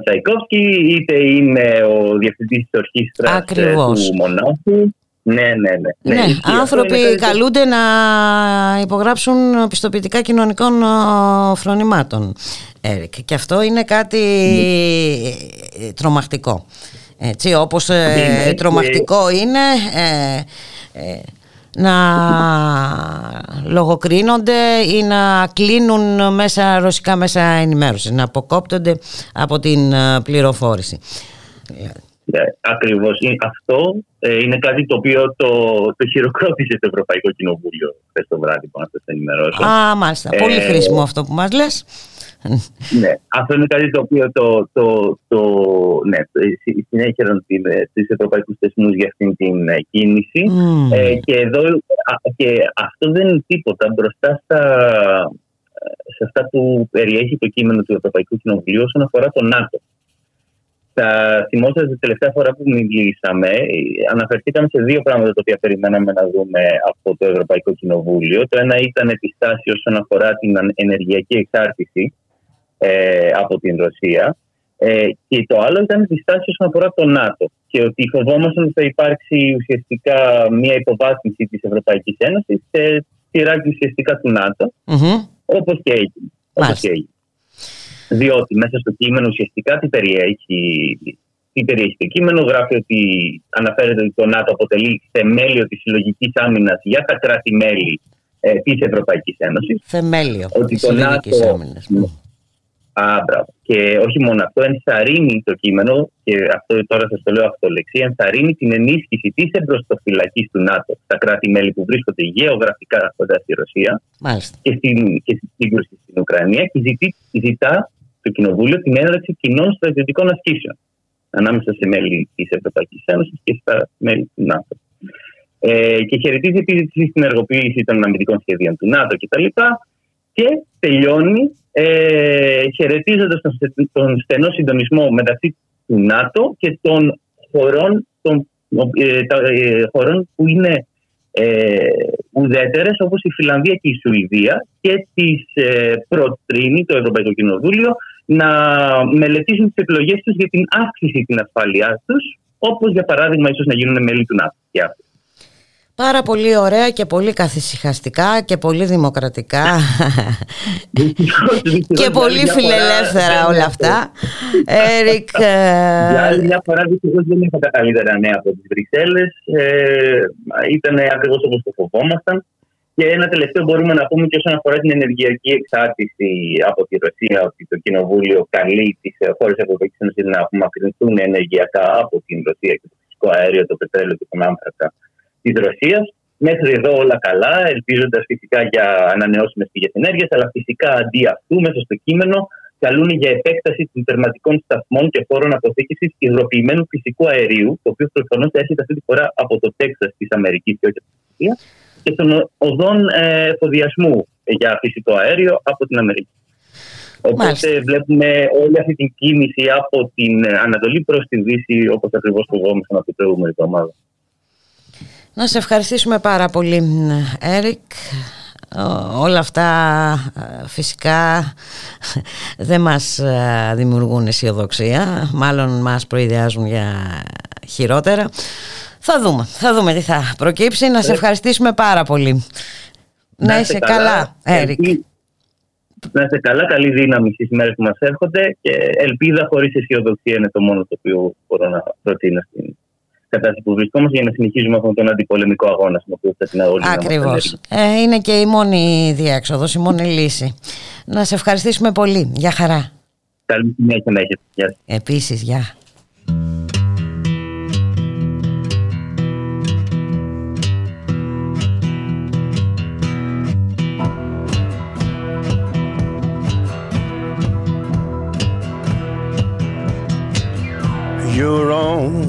Τσαϊκόφσκι, είτε είναι ο διευθυντής της ορχήστρας του Μονάχου. Ναι, ναι, ναι. ναι, ναι άνθρωποι είναι... καλούνται να υπογράψουν πιστοποιητικά κοινωνικών φρονημάτων, Έρικ. Και αυτό είναι κάτι ναι. τρομακτικό. Έτσι, όπως ναι, ναι, τρομακτικό ναι. είναι... Ε, ε, να λογοκρίνονται ή να κλείνουν μέσα ρωσικά μέσα ενημέρωσης, να αποκόπτονται από την πληροφόρηση. Ναι, ακριβώς. Αυτό ε, είναι κάτι το οποίο το, το χειροκρότησε το Ευρωπαϊκό Κοινοβούλιο χθες το βράδυ, που να σας ενημερώσω. Α, μάλιστα. Ε, Πολύ χρήσιμο αυτό που μας λες. Ναι, αυτό είναι κάτι το οποίο το, το, το, ναι, συνέχεραν στις ευρωπαϊκούς θεσμούς για αυτήν την κίνηση mm. ε, και, εδώ, και αυτό δεν είναι τίποτα μπροστά στα, σε αυτά που περιέχει το κείμενο του Ευρωπαϊκού Κοινοβουλίου όσον αφορά τον ΝΑΤΟ. Θα θυμόσαστε την τελευταία φορά που μιλήσαμε, αναφερθήκαμε σε δύο πράγματα τα οποία περιμέναμε να δούμε από το Ευρωπαϊκό Κοινοβούλιο. Το ένα ήταν τη στάση όσον αφορά την ενεργειακή εξάρτηση ε, από την Ρωσία. Ε, και το άλλο ήταν τη στάση όσον αφορά το ΝΑΤΟ. Και ότι φοβόμαστε ότι θα υπάρξει ουσιαστικά μια υποβάθμιση της Ευρωπαϊκής Ένωσης σε τυράκι ουσιαστικά του ΝΑΤΟ, mm-hmm. όπως και έγινε. Όπως και έγινε. Διότι μέσα στο κείμενο ουσιαστικά τι περιέχει, τι περιέχει το κείμενο. Γράφει ότι αναφέρεται ότι το ΝΑΤΟ αποτελεί θεμέλιο της συλλογικής άμυνας για τα κράτη-μέλη ε, της Ευρωπαϊκής Ένωσης. Θεμέλιο της συλλογικής άμυνας. Άμπρα. Και όχι μόνο αυτό, ενθαρρύνει το κείμενο, και αυτό τώρα σας το λέω αυτολεξία, ενθαρρύνει την ενίσχυση της εμπροστοφυλακής του ΝΑΤΟ στα κράτη-μέλη που βρίσκονται γεωγραφικά κοντά στη Ρωσία και στην, και στην σύγκρουση στην Ουκρανία, και ζητεί, ζητά το Κοινοβούλιο την έναρξη κοινών στρατιωτικών ασκήσεων ανάμεσα σε μέλη της Ευρωπαϊκής Ένωσης και στα μέλη του ΝΑΤΟ. Ε, και χαιρετίζει την ενεργοποίηση των αμυντικών σχεδίων του ΝΑΤΟ κτλ. Και τελειώνει ε, χαιρετίζοντας τον, τον στενό συντονισμό μεταξύ του ΝΑΤΟ και των χωρών, των, ε, τα, ε, χωρών που είναι ε, ουδέτερες, όπως η Φινλανδία και η Σουηδία, και τις ε, προτρίνει το Ευρωπαϊκό Κοινοβούλιο να μελετήσουν τις επιλογές τους για την αύξηση της ασφαλείας τους, όπως για παράδειγμα ίσως να γίνουν μέλη του ΝΑΤΟ. Πάρα πολύ ωραία και πολύ καθησυχαστικά και πολύ δημοκρατικά και πολύ φιλελεύθερα όλα αυτά. Έρικ, για άλλη μια φορά δυστυχώς δεν είχα τα καλύτερα νέα από τις Βρυξέλλες. Ήταν ακριβώς όπως το φοβόμασταν. Και ένα τελευταίο μπορούμε να πούμε και όσον αφορά την ενεργειακή εξάρτηση από τη Ρωσία, ότι το Κοινοβούλιο καλεί τις χώρες της Ευρωπαϊκής Ένωσης να απομακρυνθούν ενεργειακά από την Ρωσία και το φυσικό αέριο, το πετρέλαιο και τον άνθρακα της Ρωσίας. Μέχρι εδώ όλα καλά, ελπίζοντας φυσικά για ανανεώσιμες πηγές ενέργειας, αλλά φυσικά αντί αυτού, μέσα στο κείμενο, καλούν για επέκταση των τερματικών σταθμών και χώρων αποθήκευσης υγροποιημένου φυσικού αερίου, το οποίο προφανώς έρχεται αυτή τη φορά από το Τέξας της Αμερικής και όχι από την Ρωσία, και των οδών εφοδιασμού για φυσικό αέριο από την Αμερική. Οπότε Μάλιστα. βλέπουμε όλη αυτή την κίνηση από την Ανατολή προς τη Δύση, όπως ακριβώς φοβόμασταν από την προηγούμενη εβδομάδα. Να σε ευχαριστήσουμε πάρα πολύ, Έρικ. Όλα αυτά φυσικά δεν μας δημιουργούν αισιοδοξία, μάλλον μας προειδεάζουν για χειρότερα. Θα δούμε, θα δούμε τι θα προκύψει. Να σε ευχαριστήσουμε πάρα πολύ. Να, να είσαι καλά, Έρικ. Να είσαι καλά, καλή δύναμη στις μέρες που μας έρχονται, και ελπίδα χωρίς αισιοδοξία είναι το μόνο το οποίο μπορώ να προτείνω στην κατάσταση που βρισκόμαστε, για να συνεχίζουμε αυτόν τον αντιπολεμικό αγώνα στον οποίο θα την αγωνιστούμε. Ακριβώς. Ε, είναι και η μόνη διέξοδος, η μόνη λύση. Να σε ευχαριστήσουμε πολύ. Γεια χαρά. Καλή συνέχεια να έχετε. Γεια. Επίσης, γεια. You're on.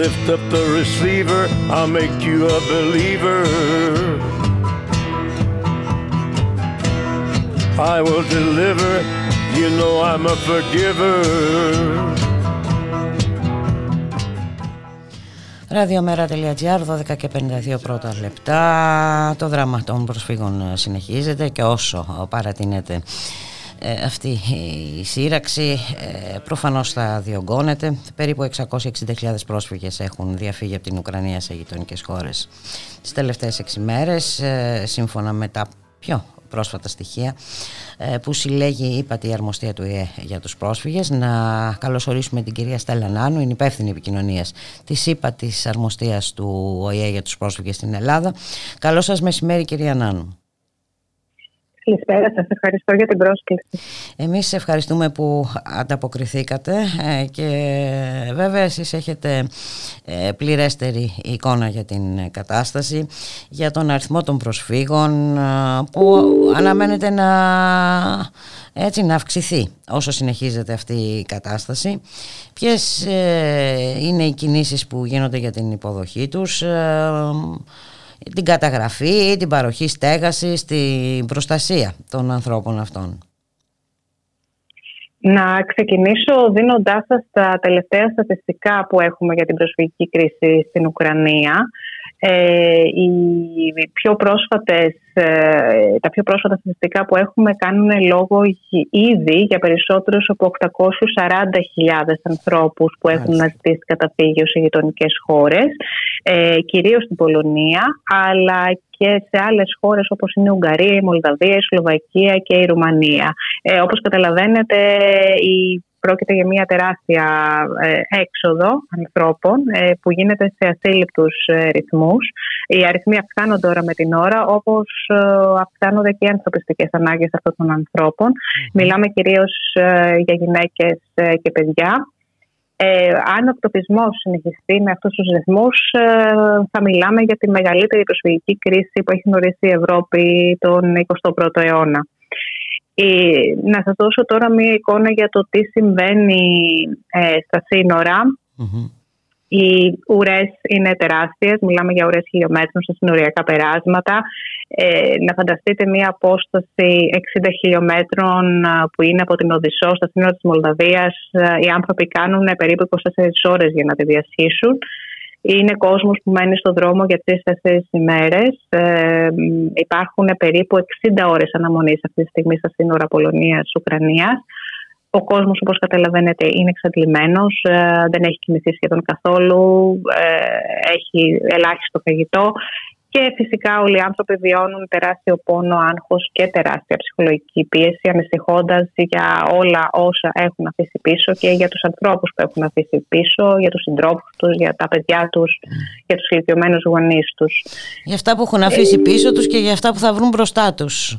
Lift up the receiver, I'll make you a believer. I will deliver, you know I'm a forgiver. Ραδιομέρα.gr, δώδεκα και πενήντα δύο πρώτα λεπτά. Το δράμα των προσφύγων συνεχίζεται και όσο παρατείνεται αυτή η σύραξη προφανώς θα διωγγώνεται. Περίπου εξακόσιες εξήντα χιλιάδες πρόσφυγες έχουν διαφύγει από την Ουκρανία σε γειτονικές χώρες τις τελευταίες έξι μέρες, σύμφωνα με τα πιο πρόσφατα στοιχεία που συλλέγει η ΥΠΑΤΗ Αρμοστία του ΙΕ για τους πρόσφυγες. Να καλωσορίσουμε την κυρία Στέλλα Νάννου, είναι υπεύθυνη επικοινωνίας της ΥΠΑΤΗ Αρμοστίας του ΟΗΕ για τους πρόσφυγες στην Ελλάδα. Καλό σας μεσημέρι, κυρία Νάννου. Καλησπέρα σας, ευχαριστώ για την πρόσκληση. Εμείς ευχαριστούμε που ανταποκριθήκατε και βέβαια εσείς έχετε πληρέστερη εικόνα για την κατάσταση, για τον αριθμό των προσφύγων που αναμένεται να, έτσι, να αυξηθεί όσο συνεχίζεται αυτή η κατάσταση. Ποιες είναι οι κινήσεις που γίνονται για την υποδοχή τους, την καταγραφή, την παροχή στέγασης, την προστασία των ανθρώπων αυτών? Να ξεκινήσω δίνοντάς σας τα τελευταία στατιστικά που έχουμε για την προσφυγική κρίση στην Ουκρανία. Ε, οι πιο πρόσφατες, τα πιο πρόσφατα στατιστικά που έχουμε κάνουν λόγο ήδη για περισσότερους από οκτακόσιες σαράντα χιλιάδες ανθρώπους που έχουν αναζητήσει καταφύγιο σε γειτονικές χώρες, ε, κυρίως στην Πολωνία, αλλά και σε άλλες χώρες όπως είναι η Ουγγαρία, η Μολδαβία, η Σλοβακία και η Ρουμανία. Ε, όπως καταλαβαίνετε, η Πρόκειται για μια τεράστια έξοδο ανθρώπων που γίνεται σε ασύλληπτους ρυθμούς. Οι αριθμοί αυξάνονται ώρα με την ώρα, όπως αυξάνονται και οι ανθρωπιστικές ανάγκες αυτών των ανθρώπων. Mm. Μιλάμε κυρίως για γυναίκες και παιδιά. Ε, αν ο εκτοπισμός συνεχιστεί με αυτούς τους ρυθμούς, ε, θα μιλάμε για τη μεγαλύτερη προσφυγική κρίση που έχει γνωρίσει η Ευρώπη τον εικοστό πρώτο αιώνα. Να σας δώσω τώρα μία εικόνα για το τι συμβαίνει ε, στα σύνορα. Mm-hmm. Οι ουρές είναι τεράστιες, μιλάμε για ουρές χιλιόμετρων στα συνοριακά περάσματα. Ε, να φανταστείτε μία απόσταση εξήντα χιλιόμετρων που είναι από την Οδυσσό στα σύνορα της Μολδαβίας. Οι άνθρωποι κάνουν περίπου είκοσι τέσσερις ώρες για να τη διασχίσουν. Είναι κόσμος που μένει στον δρόμο για τρεις-τέσσερις ημέρες. Ε, υπάρχουν περίπου εξήντα ώρες αναμονής αυτή τη στιγμή στα σύνορα Πολωνίας-Ουκρανίας. Ο κόσμος, όπως καταλαβαίνετε, είναι εξαντλημένος, ε, δεν έχει κοιμηθεί σχεδόν καθόλου, ε, έχει ελάχιστο φαγητό και φυσικά όλοι οι άνθρωποι βιώνουν τεράστιο πόνο, άγχος και τεράστια ψυχολογική πίεση, ανησυχώντας για όλα όσα έχουν αφήσει πίσω και για τους ανθρώπους που έχουν αφήσει πίσω, για τους συντρόφους τους, για τα παιδιά τους, για τους ηλικιωμένους γονείς τους. Για αυτά που έχουν αφήσει πίσω τους και για αυτά που θα βρουν μπροστά τους.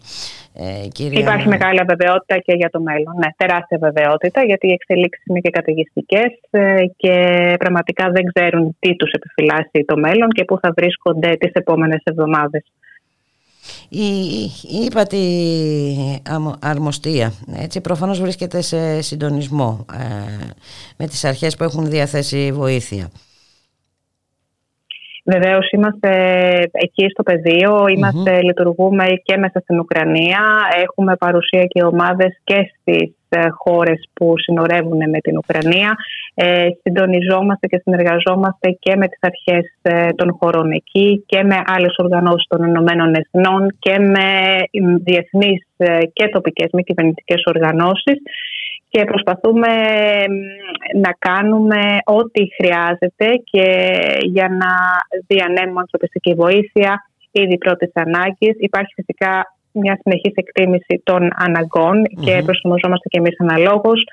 Ε, κυρία... Υπάρχει μεγάλη αβεβαιότητα και για το μέλλον. Ναι, τεράστια αβεβαιότητα, γιατί οι εξελίξεις είναι και καταιγιστικές και πραγματικά δεν ξέρουν τι τους επιφυλάσσει το μέλλον και πού θα βρίσκονται τις επόμενες εβδομάδες. Η, η ΥΠΑΤΗ Αρμοστία, έτσι, προφανώς βρίσκεται σε συντονισμό ε, με τις αρχές που έχουν διαθέσει βοήθεια. Βεβαίως είμαστε εκεί στο πεδίο, είμαστε, mm-hmm. λειτουργούμε και μέσα στην Ουκρανία. Έχουμε παρουσία και ομάδες και στις χώρες που συνορεύουν με την Ουκρανία. Ε, συντονιζόμαστε και συνεργαζόμαστε και με τις αρχές των χωρών εκεί και με άλλες οργανώσεις των Ηνωμένων Εθνών και με διεθνείς και τοπικές μη κυβερνητικές οργανώσεις. και προσπαθούμε να κάνουμε ό,τι χρειάζεται και για να διανέμουμε ανθρωπιστική βοήθεια, ήδη πρώτης ανάγκης. Υπάρχει φυσικά μια συνεχής εκτίμηση των αναγκών mm-hmm. και προσαρμοζόμαστε και εμείς αναλόγως.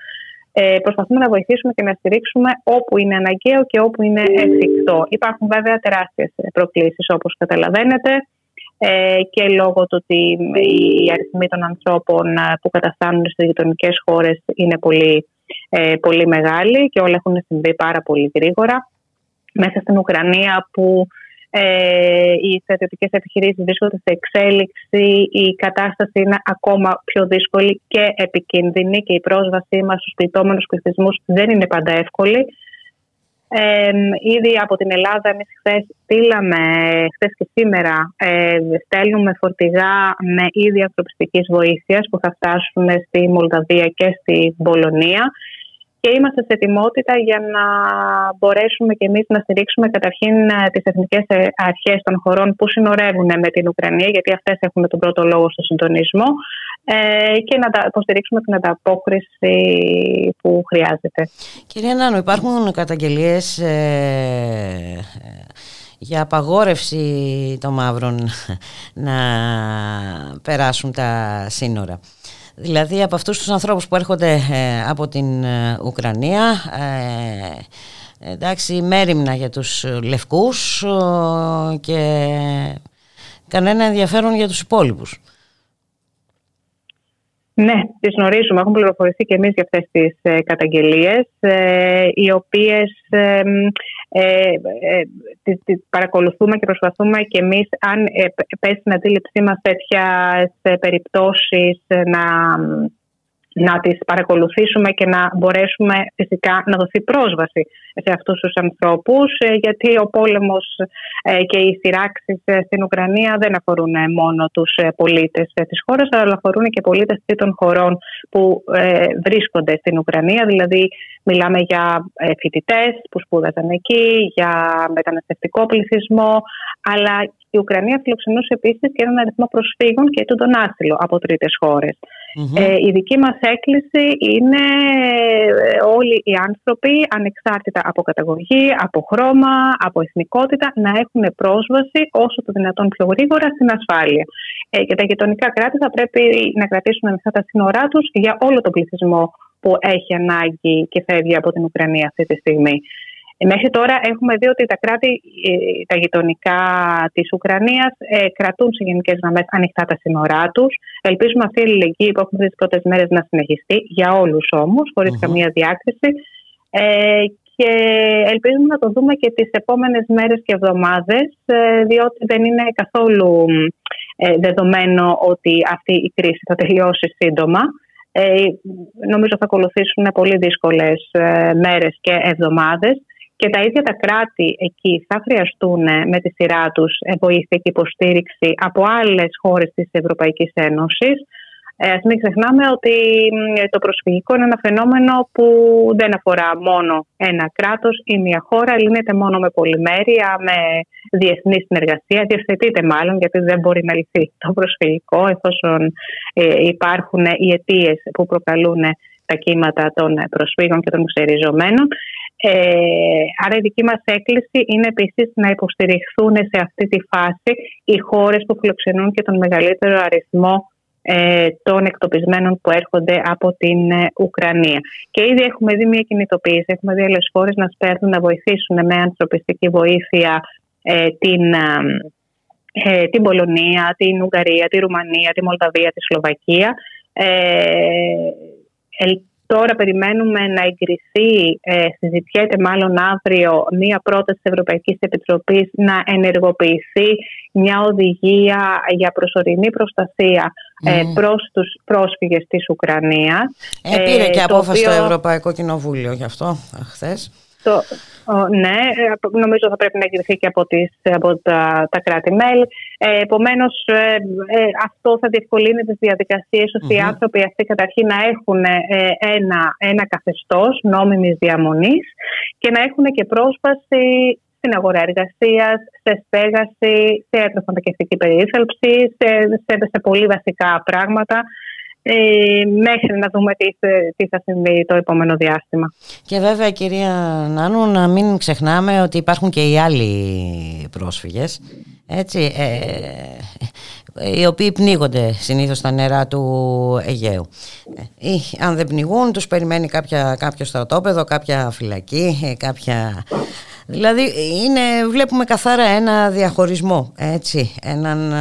Ε, προσπαθούμε να βοηθήσουμε και να στηρίξουμε όπου είναι αναγκαίο και όπου είναι εφικτό. Υπάρχουν βέβαια τεράστιες προκλήσεις, όπως καταλαβαίνετε, ε, και λόγω του ότι οι αριθμοί των ανθρώπων που καταφθάνουν στις γειτονικές χώρες είναι πολύ, ε, πολύ μεγάλοι και όλα έχουν συμβεί πάρα πολύ γρήγορα. Μέσα στην Ουκρανία, που Ε, οι στρατιωτικές επιχειρήσεις βρίσκονται σε εξέλιξη, η κατάσταση είναι ακόμα πιο δύσκολη και επικίνδυνη και η πρόσβασή μας στους πληττόμενους πληθυσμούς δεν είναι πάντα εύκολη. Ε, ήδη από την Ελλάδα εμείς χθες στείλαμε, χθες και σήμερα ε, στέλνουμε φορτηγά με είδη ανθρωπιστικής βοήθειας που θα φτάσουν στη Μολδαβία και στη Πολωνία. Και είμαστε σε ετοιμότητα για να μπορέσουμε και εμείς να στηρίξουμε καταρχήν τις εθνικές αρχές των χωρών που συνορεύουν με την Ουκρανία, γιατί αυτές έχουν τον πρώτο λόγο στο συντονισμό, και να υποστηρίξουμε την ανταπόκριση που χρειάζεται. Κυρία Νάννου, υπάρχουν καταγγελίες ε, για απαγόρευση των μαύρων να περάσουν τα σύνορα. Δηλαδή από αυτούς τους ανθρώπους που έρχονται ε, από την ε, Ουκρανία, ε, εντάξει, μέριμνα για τους λευκούς ε, και κανένα ενδιαφέρον για τους υπόλοιπους. Ναι, τις γνωρίζουμε. Έχουμε πληροφορηθεί και εμείς για αυτές τις ε, καταγγελίες, ε, οι οποίες ε, ε, ε, τις, τις παρακολουθούμε και προσπαθούμε και εμείς, αν ε, πέσει στην αντίληψή μας τέτοιες περιπτώσεις, ε, να, να τις παρακολουθήσουμε και να μπορέσουμε φυσικά να δοθεί πρόσβαση σε αυτούς τους ανθρώπους, ε, γιατί ο πόλεμος ε, και οι σειράξεις ε, στην Ουκρανία δεν αφορούν ε, μόνο τους ε, πολίτες ε, της χώρας, αλλά αφορούν και πολίτες τρίτων χωρών που ε, βρίσκονται στην Ουκρανία. Δηλαδή μιλάμε για ε, φοιτητές που σπούδαζαν εκεί, για μεταναστευτικό πληθυσμό, αλλά η Ουκρανία φιλοξενούσε επίσης και έναν αριθμό προσφύγων και τον άσυλο από τρίτες χώρες. Mm-hmm. Ε, η δική μας έκκληση είναι όλοι οι άνθρωποι, ανεξάρτητα από καταγωγή, από χρώμα, από εθνικότητα, να έχουν πρόσβαση όσο το δυνατόν πιο γρήγορα στην ασφάλεια. Ε, και τα γειτονικά κράτη θα πρέπει να κρατήσουν ανοιχτά τα σύνορά τους για όλο τον πληθυσμό που έχει ανάγκη και φεύγει από την Ουκρανία αυτή τη στιγμή. Μέχρι τώρα έχουμε δει ότι τα κράτη, τα γειτονικά της Ουκρανίας, ε, κρατούν σε γενικές γραμμές ανοιχτά τα σύνορά τους. Ελπίζουμε αυτή η αλληλεγγύη που έχουμε δει τις πρώτες μέρες να συνεχιστεί για όλους όμως, χωρίς mm-hmm. καμία διάκριση. Ε, και ελπίζουμε να το δούμε και τις επόμενες μέρες και εβδομάδες, ε, διότι δεν είναι καθόλου ε, δεδομένο ότι αυτή η κρίση θα τελειώσει σύντομα. Ε, νομίζω θα ακολουθήσουν πολύ δύσκολες ε, μέρες και εβδομάδες. Και τα ίδια τα κράτη εκεί θα χρειαστούν με τη σειρά τους βοήθεια και υποστήριξη από άλλες χώρες της Ευρωπαϊκής Ένωσης. Ας μην ξεχνάμε ότι το προσφυγικό είναι ένα φαινόμενο που δεν αφορά μόνο ένα κράτος ή μια χώρα, λύνεται μόνο με πολυμέρεια, με διεθνή συνεργασία. Διευθετείται μάλλον, γιατί δεν μπορεί να λυθεί το προσφυγικό, εφόσον υπάρχουν οι αιτίες που προκαλούν τα κύματα των προσφύγων και των ξεριζωμένων. Ε, άρα η δική μας έκκληση είναι επίσης να υποστηριχθούν σε αυτή τη φάση οι χώρες που φιλοξενούν και τον μεγαλύτερο αριθμό ε, των εκτοπισμένων που έρχονται από την ε, Ουκρανία. Και ήδη έχουμε δει μια κινητοποίηση, έχουμε δει άλλες χώρες να σπέρνουν να βοηθήσουν με ανθρωπιστική βοήθεια ε, την, ε, την Πολωνία, την Ουγγαρία, τη Ρουμανία, τη Μολδαβία, τη Σλοβακία. ε, ε, Τώρα περιμένουμε να εγκριθεί, ε, συζητιέται μάλλον αύριο, μία πρόταση της Ευρωπαϊκής Επιτροπής να ενεργοποιηθεί μια οδηγία για προσωρινή προστασία mm. ε, προς τους πρόσφυγες της Ουκρανίας. Ε, πήρε και ε, απόφαση το οποίο... Ευρωπαϊκό Κοινοβούλιο γι' αυτό χθες. Το, ναι, νομίζω θα πρέπει να εγκριθεί και από, τις, από τα, τα κράτη-μέλη. Ε, επομένως, ε, ε, αυτό θα διευκολύνει τις διαδικασίες, ώστε mm-hmm. οι άνθρωποι αυτοί καταρχήν να έχουν ε, ένα, ένα καθεστώς νόμιμης διαμονής και να έχουν και πρόσβαση στην αγορά εργασίας, σε στέγαση, σε τροφοδοτική περίθαλψη, σε, σε, σε πολύ βασικά πράγματα. Ε, μέχρι να δούμε τι, τι θα συμβεί το επόμενο διάστημα. Και βέβαια, κυρία Νάννου, να μην ξεχνάμε ότι υπάρχουν και οι άλλοι πρόσφυγες, έτσι, ε, οι οποίοι πνίγονται συνήθως στα νερά του Αιγαίου. Ή, αν δεν πνιγούν, τους περιμένει κάποια, κάποιο στρατόπεδο, κάποια φυλακή, κάποια... Δηλαδή είναι, βλέπουμε καθαρά ένα διαχωρισμό, έτσι, έναν...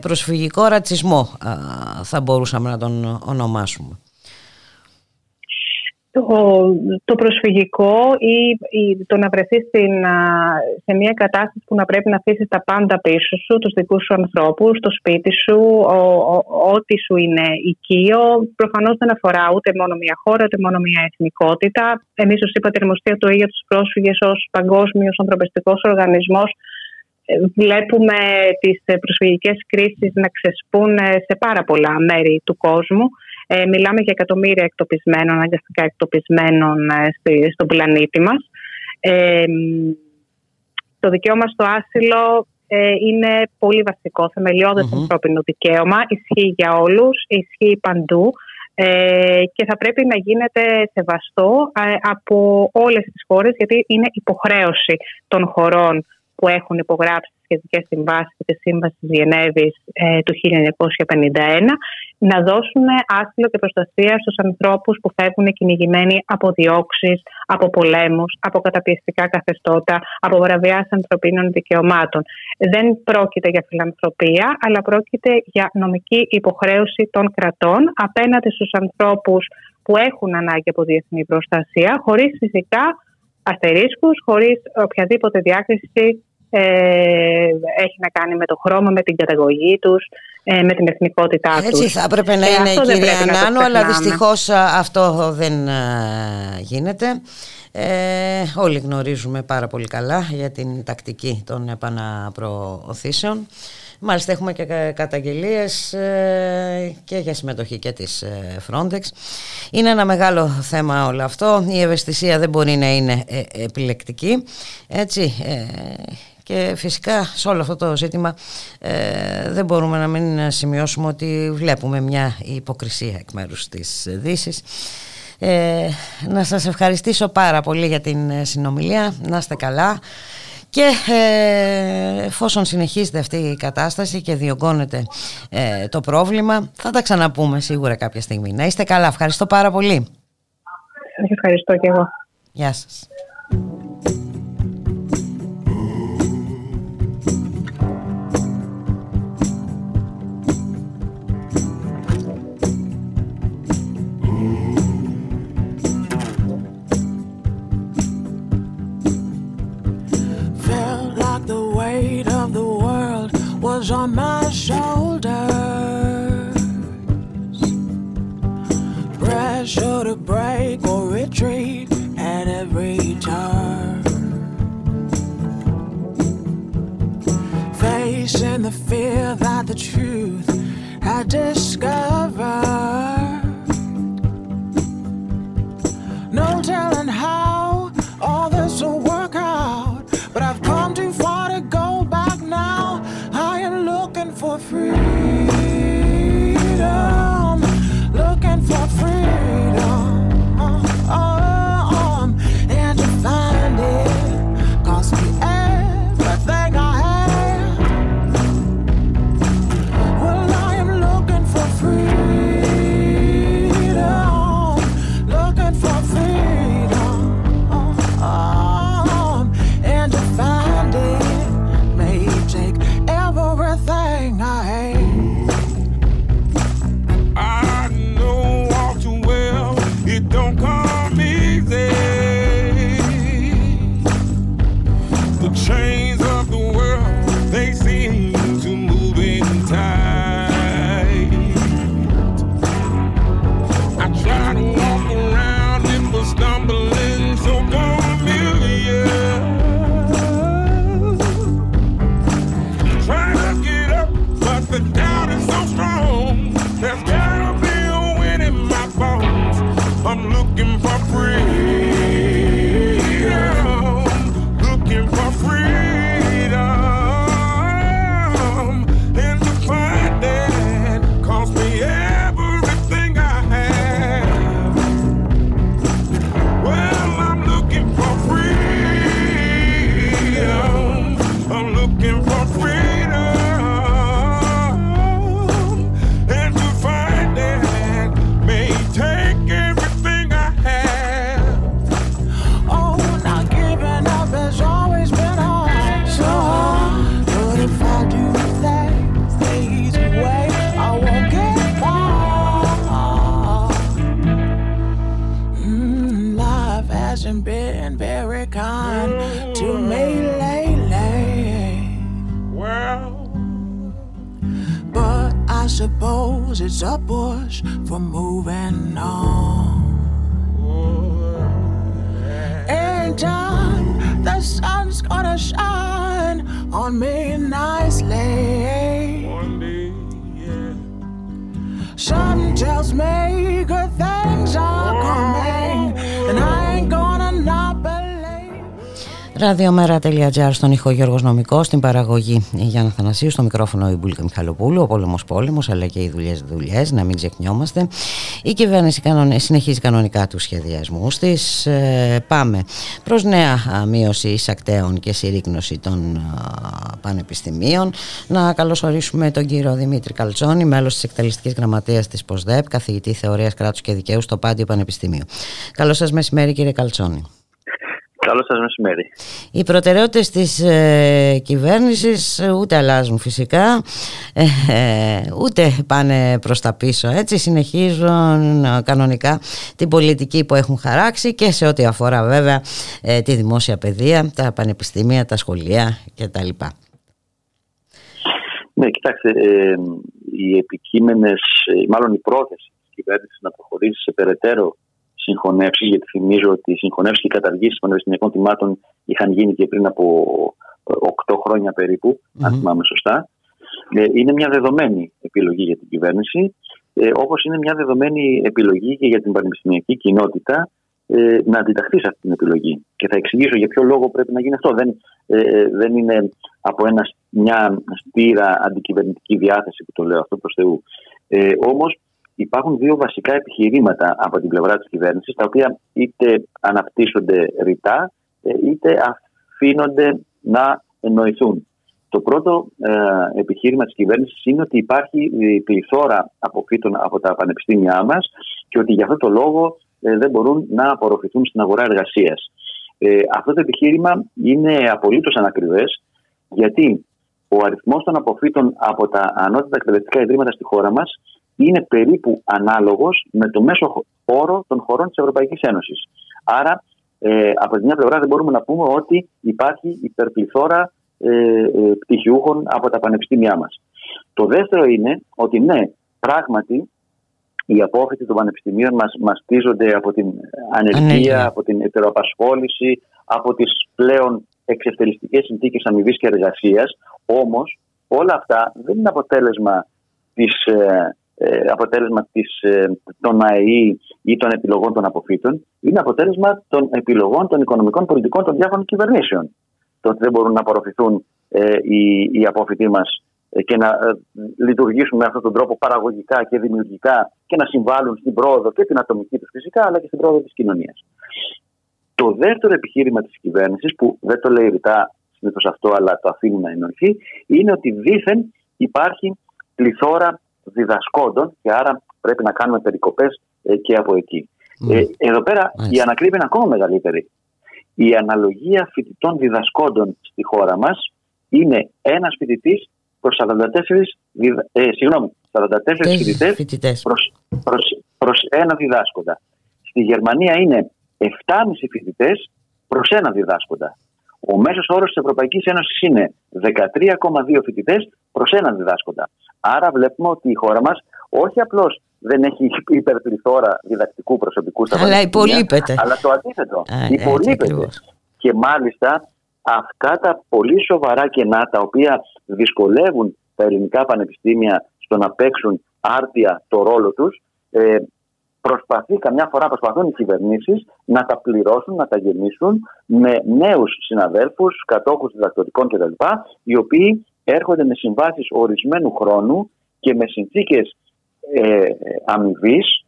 προσφυγικό ρατσισμό θα μπορούσαμε να τον ονομάσουμε. Το, το προσφυγικό ή, ή το να βρεθείς στην, σε μια κατάσταση που να πρέπει να αφήσεις τα πάντα πίσω σου, τους δικούς σου ανθρώπους, το σπίτι σου, ο, ο, ό,τι σου είναι οικείο, προφανώς δεν αφορά ούτε μόνο μια χώρα, ούτε μόνο μια εθνικότητα. Εμείς ως υπατερμοστία του ΟΗΕ για τους πρόσφυγες ως παγκόσμιος ανθρωπιστικός οργανισμός βλέπουμε τις προσφυγικές κρίσεις να ξεσπούν σε πάρα πολλά μέρη του κόσμου. Ε, μιλάμε για εκατομμύρια εκτοπισμένων, αναγκαστικά εκτοπισμένων στη, στον πλανήτη μας. Ε, το δικαίωμα στο άσυλο ε, είναι πολύ βασικό, θεμελιώδες mm-hmm. ανθρώπινο δικαίωμα. Ισχύει για όλους, ισχύει παντού ε, και θα πρέπει να γίνεται σεβαστό ε, από όλες τις χώρες, γιατί είναι υποχρέωση των χωρών που έχουν υπογράψει τις σχετικές συμβάσεις και τη Σύμβαση της Γενέβης ε, του χίλια εννιακόσια πενήντα ένα, να δώσουν άσυλο και προστασία στους ανθρώπους που φεύγουν κυνηγημένοι από διώξεις, από πολέμους, από καταπιεστικά καθεστώτα, από παραβιάσεις ανθρωπίνων δικαιωμάτων. Δεν πρόκειται για φιλανθρωπία, αλλά πρόκειται για νομική υποχρέωση των κρατών απέναντι στους ανθρώπους που έχουν ανάγκη από διεθνή προστασία, χωρίς φυσικά αστερίσκους, χωρίς οποιαδήποτε διάκριση ε, έχει να κάνει με το χρώμα, με την καταγωγή τους, ε, με την εθνικότητά τους. Έτσι θα έπρεπε να ε, είναι η κυρία Νάννου, αλλά δυστυχώς αυτό δεν α, γίνεται. Ε, όλοι γνωρίζουμε πάρα πολύ καλά για την τακτική των επαναπροωθήσεων. Μάλιστα έχουμε και καταγγελίες ε, και για συμμετοχή και της ε, Frontex. Είναι ένα μεγάλο θέμα όλο αυτό. Η ευαισθησία δεν μπορεί να είναι ε, επιλεκτική. Έτσι, ε, και φυσικά σε όλο αυτό το ζήτημα ε, δεν μπορούμε να μην σημειώσουμε ότι βλέπουμε μια υποκρισία εκ μέρους της Δύσης. Ε, να σας ευχαριστήσω πάρα πολύ για την συνομιλία. Να είστε καλά. Και ε, εφόσον συνεχίζεται αυτή η κατάσταση και διωγγώνεται ε, το πρόβλημα, θα τα ξαναπούμε σίγουρα κάποια στιγμή. Να είστε καλά. Ευχαριστώ πάρα πολύ. Ευχαριστώ και εγώ. Γεια σας. Of the world was on my shoulders. Pressure to break or retreat at every turn. Facing the fear that the truth had discovered. No telling how all this will work out, but I've come too far to go back now. I am looking for freedom, looking for freedom, oh, oh, oh. And to find it cost me everything I had. Well, I am looking for freedom, looking for freedom, oh, oh. Freedom, looking for freedom, and to find that cost me. much for moving on. In time, the sun's gonna shine on me nicely. One day, yeah. Sun tells me good things are coming, and I ain't gonna not believe. Ραδιομέρα.gr, στον ήχο Γιώργος Νομικός, στην παραγωγή Γιάννα Θανασίου, στο μικρόφωνο η Μπουλίκα Μιχαλοπούλου. Ο πόλεμος πόλεμος, αλλά και οι δουλειές δουλειές, να μην ξεχνιόμαστε. Η κυβέρνηση συνεχίζει κανονικά τους σχεδιασμούς της. Πάμε προς νέα μείωση εισακτέων και συρρίκνωση των πανεπιστημίων. Να καλωσορίσουμε τον κύριο Δημήτρη Καλτσόνη, μέλος της εκτελεστικής γραμματείας της ΠΟΣΔΕΠ, καθηγητή θεωρίας κράτους και δικαίου στο Πάντιο Πανεπιστήμιο. Καλώς σας μεσημέρι, κύριε Καλτσόνη. Καλώς σας μεσημέρι. Οι προτεραιότητες της ε, κυβέρνησης ούτε αλλάζουν φυσικά, ε, ε, ούτε πάνε προς τα πίσω. Έτσι συνεχίζουν ε, κανονικά την πολιτική που έχουν χαράξει και σε ό,τι αφορά βέβαια ε, τη δημόσια παιδεία, τα πανεπιστήμια, τα σχολεία κτλ. Ναι, κοιτάξτε, ε, οι επικείμενες, μάλλον η πρόθεση της κυβέρνησης να προχωρήσει σε περαιτέρω συγχωνεύσεις, γιατί θυμίζω ότι οι συγχωνεύσεις και οι καταργήσεις των πανεπιστημιακών τιμάτων είχαν γίνει και πριν από οκτώ χρόνια περίπου, mm-hmm. αν θυμάμαι σωστά. Είναι μια δεδομένη επιλογή για την κυβέρνηση, όπως είναι μια δεδομένη επιλογή και για την πανεπιστημιακή κοινότητα να αντιταχθεί σε αυτή την επιλογή. Και θα εξηγήσω για ποιο λόγο πρέπει να γίνει αυτό. Δεν, δεν είναι από ένα, μια στήρα αντικυβερνητική διάθεση που το λέω αυτό προς Θεού. Ε, όμως, υπάρχουν δύο βασικά επιχειρήματα από την πλευρά της κυβέρνησης, τα οποία είτε αναπτύσσονται ρητά, είτε αφήνονται να εννοηθούν. Το πρώτο ε, επιχείρημα της κυβέρνησης είναι ότι υπάρχει πληθώρα αποφύτων από τα πανεπιστήμια μας και ότι για αυτό το λόγο ε, δεν μπορούν να απορροφηθούν στην αγορά εργασίας. Ε, αυτό το επιχείρημα είναι απολύτως ανακριβές, γιατί ο αριθμός των αποφύτων από τα ανώτατα εκπαιδευτικά ιδρύματα στη χώρα μας είναι περίπου ανάλογος με το μέσο όρο των χωρών της Ευρωπαϊκής Ένωσης. Άρα, ε, από τη μια πλευρά δεν μπορούμε να πούμε ότι υπάρχει υπερπληθώρα ε, ε, πτυχιούχων από τα πανεπιστήμια μας. Το δεύτερο είναι ότι ναι, πράγματι, οι απόφοιτοι των πανεπιστημίων μας μαστίζονται από την ανεργία, ναι. από την ετεροαπασχόληση, από τις πλέον εξευτελιστικές συνθήκες αμοιβής και εργασίας. Όμως, όλα αυτά δεν είναι αποτέλεσμα της... Ε, αποτέλεσμα της, των ΑΕΗ ή των επιλογών των αποφύτων, είναι αποτέλεσμα των επιλογών των οικονομικών πολιτικών των διάφορων κυβερνήσεων. Το ότι δεν μπορούν να απορροφηθούν ε, οι, οι αποφύτοι μας και να ε, λειτουργήσουν με αυτόν τον τρόπο παραγωγικά και δημιουργικά και να συμβάλλουν στην πρόοδο και την ατομική τους φυσικά, αλλά και στην πρόοδο της κοινωνίας. Το δεύτερο επιχείρημα της κυβέρνησης, που δεν το λέει ρητά συνήθως αυτό, αλλά το αφήνει να εννοηθεί, είναι ότι δήθεν υπάρχει πληθώρα διδασκόντων και άρα πρέπει να κάνουμε περικοπές ε, και από εκεί. Mm. Ε, εδώ πέρα mm. η ανακρίβεια είναι ακόμα μεγαλύτερη. Η αναλογία φοιτητών διδασκόντων στη χώρα μας είναι ένας φοιτητής προς σαράντα τέσσερις, διδα... ε, συγγνώμη, σαράντα τέσσερις φοιτητές προς, προς, προς ένα διδάσκοντα. Στη Γερμανία είναι επτά κόμμα πέντε φοιτητές προς ένα διδάσκοντα. Ο μέσος όρος της Ευρωπαϊκής Ένωσης είναι δεκατρία κόμμα δύο φοιτητές προς έναν διδάσκοντα. Άρα βλέπουμε ότι η χώρα μας όχι απλώς δεν έχει υπερπληθώρα διδακτικού προσωπικού στα πανεπιστήμια, αλλά υπολείπεται. Αλλά το αντίθετο, Α, υπολείπεται. Ναι, και μάλιστα αυτά τα πολύ σοβαρά κενά τα οποία δυσκολεύουν τα ελληνικά πανεπιστήμια στο να παίξουν άρτια το ρόλο τους, ε, Προσπαθεί, καμιά φορά προσπαθούν οι κυβερνήσεις να τα πληρώσουν, να τα γεμίσουν με νέους συναδέλφους, κατόχους διδακτορικών κτλ. Οι οποίοι έρχονται με συμβάσεις ορισμένου χρόνου και με συνθήκες ε, αμοιβής,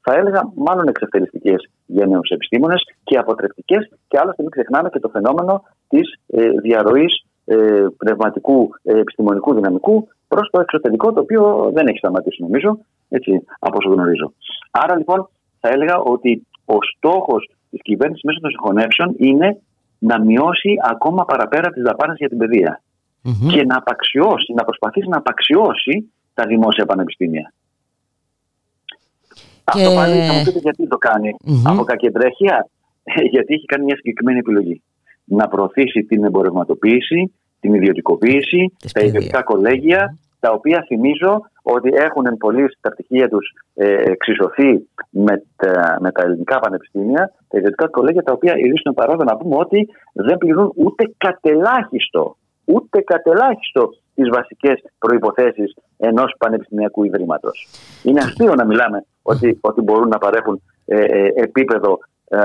θα έλεγα μάλλον εξευτελιστικές για νέους επιστήμονες και αποτρεπτικές, και άλλωστε μην ξεχνάμε και το φαινόμενο της ε, διαρροής ε, πνευματικού ε, επιστημονικού δυναμικού προς το εξωτερικό, το οποίο δεν έχει σταματήσει νομίζω, έτσι, από όσο γνωρίζω. Άρα λοιπόν θα έλεγα ότι ο στόχος της κυβέρνησης μέσω των συγχωνεύσεων είναι να μειώσει ακόμα παραπέρα τις δαπάνες για την παιδεία mm-hmm. και να απαξιώσει, να προσπαθήσει να απαξιώσει τα δημόσια πανεπιστήμια. Και... Αυτό πάλι θα μου πείτε γιατί το κάνει mm-hmm. από κακεντρέχεια, γιατί έχει κάνει μια συγκεκριμένη επιλογή. Να προωθήσει την εμπορευματοποίηση, την ιδιωτικοποίηση, τα ιδιωτικά κολέγια, τα οποία θυμίζω ότι έχουν εν πολλοίς τα πτυχία τους ε, εξισωθεί με τα, με τα ελληνικά πανεπιστήμια, τα ιδιωτικά κολέγια, τα οποία ειρήσουν παρόντα να πούμε ότι δεν πληρούν ούτε κατελάχιστο, ούτε κατελάχιστο τις βασικές προϋποθέσεις ενός πανεπιστημιακού ιδρύματος. Είναι αστείο να μιλάμε ότι, ότι μπορούν να παρέχουν ε, ε, επίπεδο ε,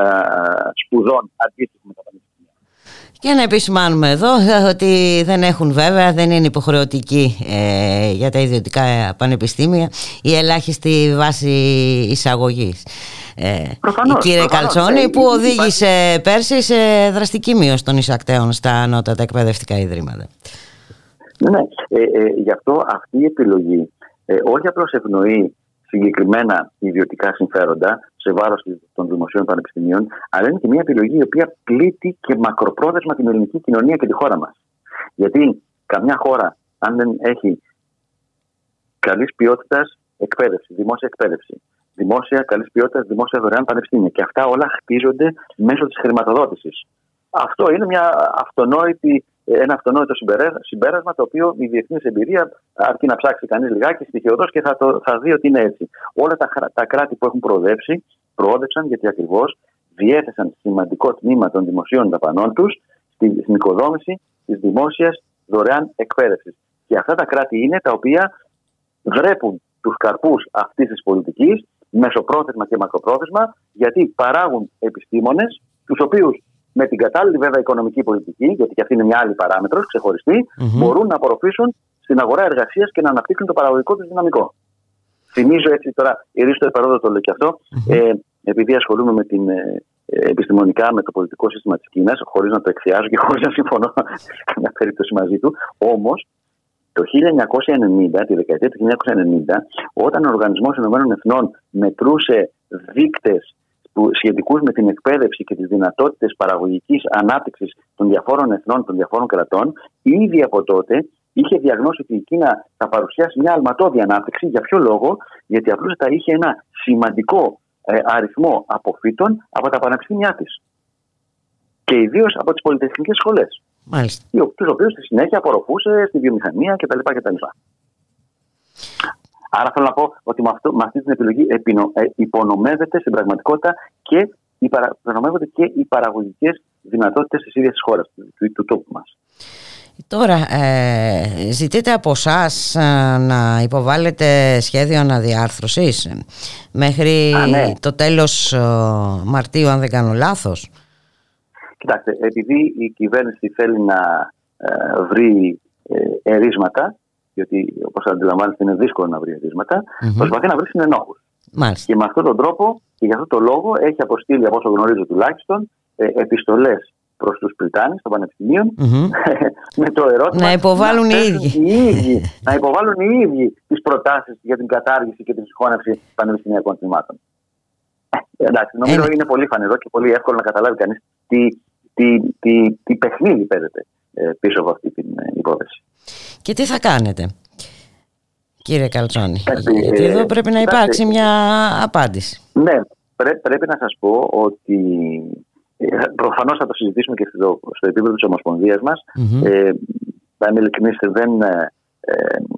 σπουδών αντίστοιχο με τα πανεπιστήμια. Και να επισημάνουμε εδώ ότι δεν έχουν βέβαια, δεν είναι υποχρεωτική ε, για τα ιδιωτικά πανεπιστήμια η ελάχιστη βάση εισαγωγής. Ε, προφανώς, κύριε προφανώς, Καλτσόνη, ε, που οδήγησε ε, πέρσι σε δραστική μείωση των εισακτέων στα ανώτατα εκπαιδευτικά ιδρύματα. Ναι, ε, ε, γι' αυτό αυτή η επιλογή ε, όχι απλώς ευνοεί συγκεκριμένα ιδιωτικά συμφέροντα σε βάρος των δημοσίων πανεπιστημίων, αλλά είναι και μια επιλογή η οποία πλήττει και μακροπρόθεσμα την ελληνική κοινωνία και τη χώρα μας. Γιατί καμιά χώρα, αν δεν έχει καλής ποιότητας εκπαίδευση, δημόσια εκπαίδευση, δημόσια καλής ποιότητας, δημόσια δωρεάν πανεπιστήμια, και αυτά όλα χτίζονται μέσω της χρηματοδότησης. Αυτό είναι μια αυτονόητη. Ένα αυτονόητο συμπέρασμα, το οποίο η διεθνής εμπειρία, αρκεί να ψάξει κανείς λιγάκι στοιχειοδός και θα, το, θα δει ότι είναι έτσι. Όλα τα, τα κράτη που έχουν προοδεύσει, προόδευσαν γιατί ακριβώς διέθεσαν σημαντικό τμήμα των δημοσίων δαπανών τους στην οικοδόμηση της δημόσιας δωρεάν εκπαίδευσης. Και αυτά τα κράτη είναι τα οποία βρέπουν τους καρπούς αυτής της πολιτικής, μεσοπρόθεσμα και μακροπρόθεσμα, γιατί παράγουν επιστήμονες, τους οποίους, με την κατάλληλη βέβαια οικονομική πολιτική, γιατί και αυτή είναι μια άλλη παράμετρος, ξεχωριστή, mm-hmm. μπορούν να απορροφήσουν στην αγορά εργασίας και να αναπτύξουν το παραγωγικό τους δυναμικό. Θυμίζω έτσι τώρα, ειρήστο επαρόδο το λέω και αυτό, mm-hmm. ε, επειδή ασχολούμαι με την, ε, επιστημονικά με το πολιτικό σύστημα της Κίνας, χωρίς να το εκθιάζω και χωρίς να συμφωνώ σε καμία περίπτωση μαζί του, όμως το χίλια εννιακόσια ενενήντα, τη δεκαετία του χίλια εννιακόσια ενενήντα, όταν ο Οργανισμός Ηνωμένων Εθνών μετρούσε δείκτες σχετικούς με την εκπαίδευση και τις δυνατότητες παραγωγικής ανάπτυξης των διαφόρων εθνών, των διαφόρων κρατών, ήδη από τότε είχε διαγνώσει ότι η Κίνα θα παρουσιάσει μια αλματώδη ανάπτυξη. Για ποιο λόγο? Γιατί απλούστατα είχε ένα σημαντικό ε, αριθμό αποφύτων από τα πανεπιστήμια της. Και ιδίως από τις πολυτεχνικές σχολές. Τους οποίους στη συνέχεια απορροφούσε στη βιομηχανία κτλ. Άρα θέλω να πω ότι με, αυτό, με αυτή την επιλογή επινο, ε, υπονομεύεται στην πραγματικότητα και οι, παρα, υπονομεύονται και οι παραγωγικές δυνατότητες της ίδιας της χώρας, του, του τόπου μας. Τώρα ε, ζητείτε από εσάς ε, να υποβάλλετε σχέδιο αναδιάρθρωσης μέχρι Α, ναι. το τέλος ε, Μαρτίου, αν δεν κάνω λάθος. Κοιτάξτε, επειδή η κυβέρνηση θέλει να ε, βρει ε, ερίσματα, διότι όπως αντιλαμβάνεστε είναι δύσκολο να βρει ερίσματα, mm-hmm. προσπαθεί να βρει συνενόχους. Mm-hmm. Και με αυτόν τον τρόπο και για αυτόν τον λόγο έχει αποστείλει, από όσο γνωρίζω τουλάχιστον, ε, επιστολές προς τους πριτάνες των πανεπιστημίων mm-hmm. με το ερώτημα να υποβάλουν να οι, ίδιοι. οι ίδιοι να υποβάλουν οι ίδιοι τις προτάσεις για την κατάργηση και την συγχώνευση πανεπιστημιακών τμήματων. Ε, εντάξει, νομίζω mm-hmm. είναι πολύ φανερό και πολύ εύκολο να καταλάβει κανείς τι, τι, τι, τι, τι παιχνίδι παίζεται πίσω από αυτή την υπόθεση. Και τι θα κάνετε, κύριε Καλτσόνη? Κάτι, γιατί εδώ πρέπει να υπάρξει κάτι, μια απάντηση. Ναι, πρέ, πρέπει να σας πω ότι προφανώς θα το συζητήσουμε και στο, στο επίπεδο της Ομοσπονδίας μας. Mm-hmm. Ε, θα είμαι ειλικρινής, δεν ε,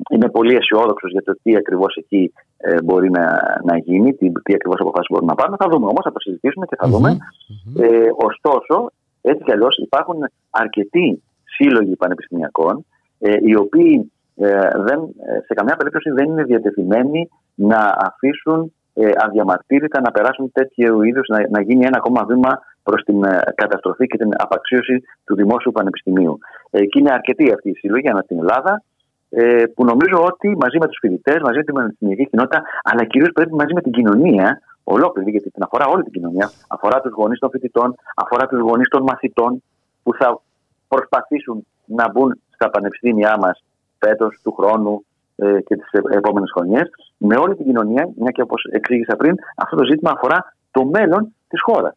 είμαι πολύ αισιόδοξος για το τι ακριβώς εκεί ε, μπορεί να, να γίνει, τι, τι ακριβώς αποφάσεις μπορούν να πάρουν. Θα δούμε όμως, θα το συζητήσουμε και θα mm-hmm. δούμε. Mm-hmm. Ε, ωστόσο, έτσι κι αλλιώς υπάρχουν αρκετοί σύλλογοι πανεπιστημιακών, ε, οι οποίοι ε, δεν, σε καμιά περίπτωση δεν είναι διατεθειμένοι να αφήσουν ε, αδιαμαρτύρητα να περάσουν τέτοιου είδους, να, να γίνει ένα ακόμα βήμα προς την ε, καταστροφή και την απαξίωση του δημόσιου πανεπιστημίου. Ε, και είναι αρκετοί αυτοί οι σύλλογοι ανά την Ελλάδα, ε, που νομίζω ότι μαζί με τους φοιτητές, μαζί με την πανεπιστημιακή κοινότητα, αλλά κυρίως πρέπει μαζί με την κοινωνία ολόκληρη, γιατί την αφορά όλη την κοινωνία, αφορά τους γονείς των φοιτητών, αφορά τους γονείς των μαθητών που θα προσπαθήσουν να μπουν στα πανεπιστήμια μας φέτος, του χρόνου ε, και τις επόμενες χρονιές, με όλη την κοινωνία, μια και όπως εξήγησα πριν, αυτό το ζήτημα αφορά το μέλλον της χώρας.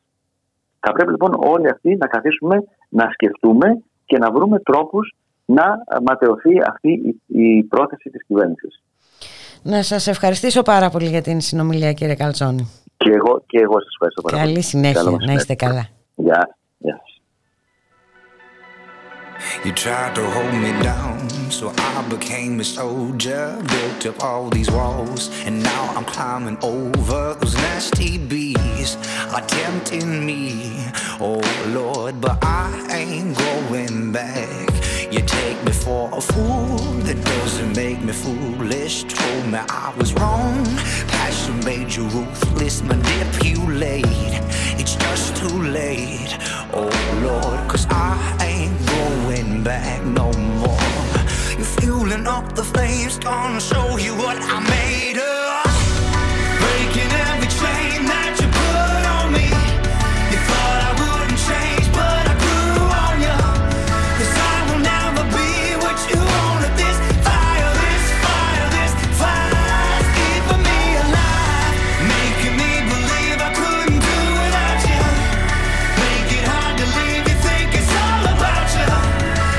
Θα πρέπει λοιπόν όλοι αυτοί να καθίσουμε, να σκεφτούμε και να βρούμε τρόπους να ματαιωθεί αυτή η, η πρόθεση της κυβέρνησης. Να σας ευχαριστήσω πάρα πολύ για την συνομιλία, κύριε Καλτσόνη. Και εγώ, και εγώ σας ευχαριστώ πάρα πολύ. Καλή συνέχεια, να είστε καλά. Γεια σας. You tried to hold me down, so I became a soldier. Built up all these walls, and now I'm climbing over those nasty bees are tempting me. Oh Lord, but I ain't going back. You take me for a fool, that doesn't make me foolish. Told me I was wrong, passion made you ruthless, manipulate. It's just too late, oh Lord, cause I ain't going back no more. You're fueling up the flames, gonna show you what I made of. Breaking every chain that you put on me. You thought I wouldn't change, but I grew on you. Cause I will never be what you wanted. This fire, this fire, this fire's keeping me alive. Making me believe I couldn't do without you. Make it hard to leave, you think it's all about you.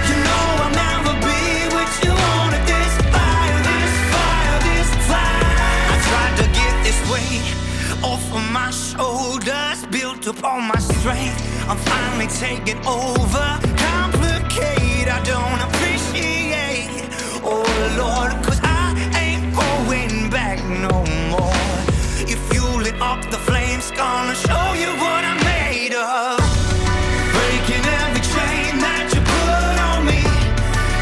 You know I'll never be what you wanted. This fire, this fire, this fire. I tried to get this way off of my shoulders, built up all my strength. I'm finally taking over. Complicate, I don't appreciate. Oh Lord, cause I ain't going back no more. You fuel it up, the flames gonna show you what I'm made of. Breaking every chain that you put on me.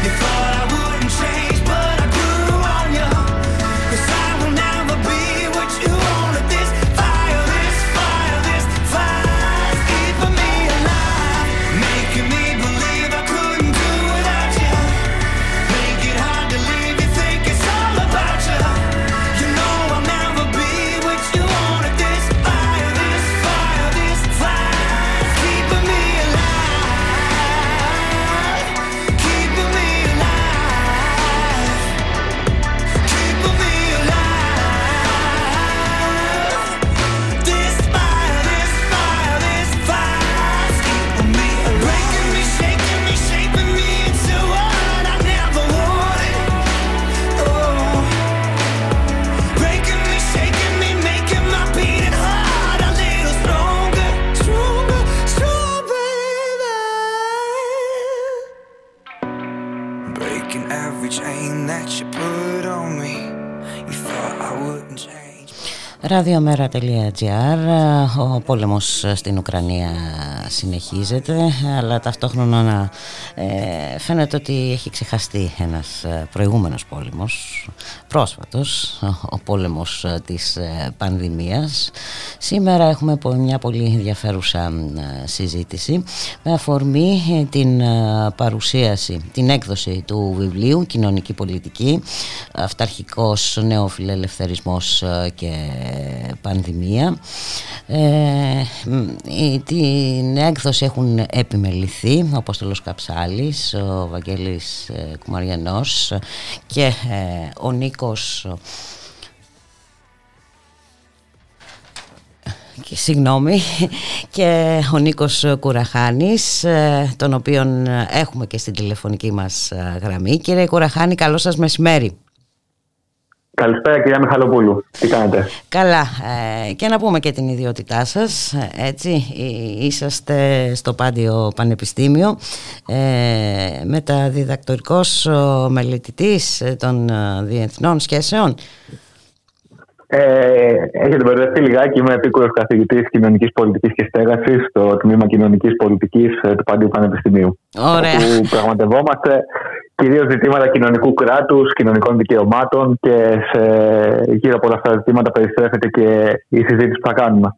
You thought I wouldn't change, but I grew on you. Cause I will never be what you wanted. This fire, this fire, this fire's keeping me alive. Making me believe I couldn't do without you. Make it hard to leave, you think it's all about you. You know I'll never be what you wanted. This fire, this fire, this fire's keeping me alive. Keeping me alive. Keeping me alive. This fire, this fire, this fire's keeping me alive. Breaking me, shaking me, shaping me into what I never wanted. Oh, breaking me, shaking me, making my beating heart a little stronger, stronger, stronger. Breaking every chain that you put on me. You thought I wouldn't change. Ραδιομέρα.gr. Ο πόλεμος στην Ουκρανία συνεχίζεται, αλλά ταυτόχρονα ε, φαίνεται ότι έχει ξεχαστεί ένας προηγούμενος πόλεμος, πρόσφατος, ο πόλεμος της πανδημίας. Σήμερα έχουμε μια πολύ ενδιαφέρουσα συζήτηση με αφορμή την παρουσίαση, την έκδοση του βιβλίου «Κοινωνική πολιτική, αυταρχικός νεοφιλελευθερισμός και πανδημία». Ε, την έκδοση έχουν επιμεληθεί ο Απόστολος Καψάλης, ο Βαγγέλης Κουμαριανός και ε, ο Νίκος και, συγγνώμη, και ο Νίκος Κουραχάνης, τον οποίον έχουμε και στην τηλεφωνική μας γραμμή. Κύριε Κουραχάνη, καλό σας μεσημέρι. Καλησπέρα, κυρία Μιχαλοπούλου. Τι κάνετε? Καλά. Ε, και να πούμε και την ιδιότητά σας. Έτσι, είσαστε στο Πάντιο Πανεπιστήμιο ε, μεταδιδακτορικός μελετητής των διεθνών σχέσεων. Ε, έχετε μπερδευτεί λιγάκι. Είμαι επίκουρος καθηγητής κοινωνικής πολιτικής και στέγασης στο τμήμα κοινωνικής πολιτικής του Πάντιου Πανεπιστημίου. Ωραία. Που πραγματευόμαστε κυρίως ζητήματα κοινωνικού κράτους, κοινωνικών δικαιωμάτων και σε, γύρω από όλα αυτά τα ζητήματα περιστρέφεται και η συζήτηση που θα κάνουμε.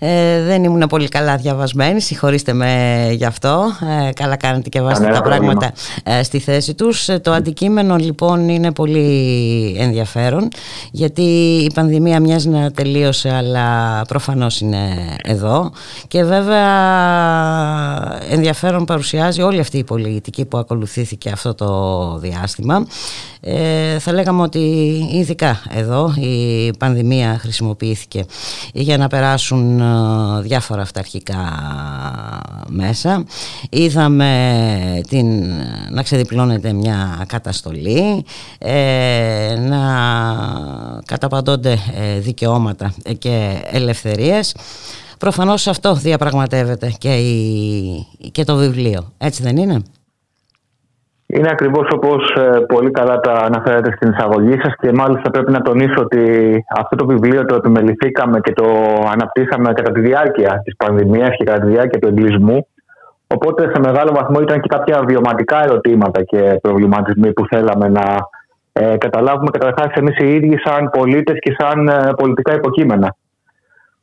Ε, δεν ήμουν πολύ καλά διαβασμένη, συγχωρήστε με γι' αυτό. Ε, καλά κάνετε και βάζετε τα πράγματα ε, στη θέση τους. Ε, το αντικείμενο λοιπόν είναι πολύ ενδιαφέρον, γιατί η πανδημία μοιάζει να τελείωσε, αλλά προφανώς είναι εδώ, και βέβαια ενδιαφέρον παρουσιάζει όλη αυτή η πολιτική που ακολουθήθηκε αυτό το διάστημα. Ε, θα λέγαμε ότι ειδικά εδώ η πανδημία χρησιμοποιήθηκε για να περάσουν διάφορα αυταρχικά μέσα. Είδαμε την, να ξεδιπλώνεται μια καταστολή, ε, να καταπαντώνται δικαιώματα και ελευθερίες. Προφανώς αυτό διαπραγματεύεται και, η, και το βιβλίο, έτσι δεν είναι? Είναι ακριβώς όπως πολύ καλά τα αναφέρατε στην εισαγωγή σας, και μάλιστα πρέπει να τονίσω ότι αυτό το βιβλίο το επιμεληθήκαμε και το αναπτύσσαμε κατά τη διάρκεια της πανδημίας και κατά τη διάρκεια του εγκλεισμού. Οπότε σε μεγάλο βαθμό ήταν και κάποια βιωματικά ερωτήματα και προβληματισμοί που θέλαμε να ε, καταλάβουμε καταρχάς εμείς οι ίδιοι σαν πολίτες και σαν ε, πολιτικά υποκείμενα.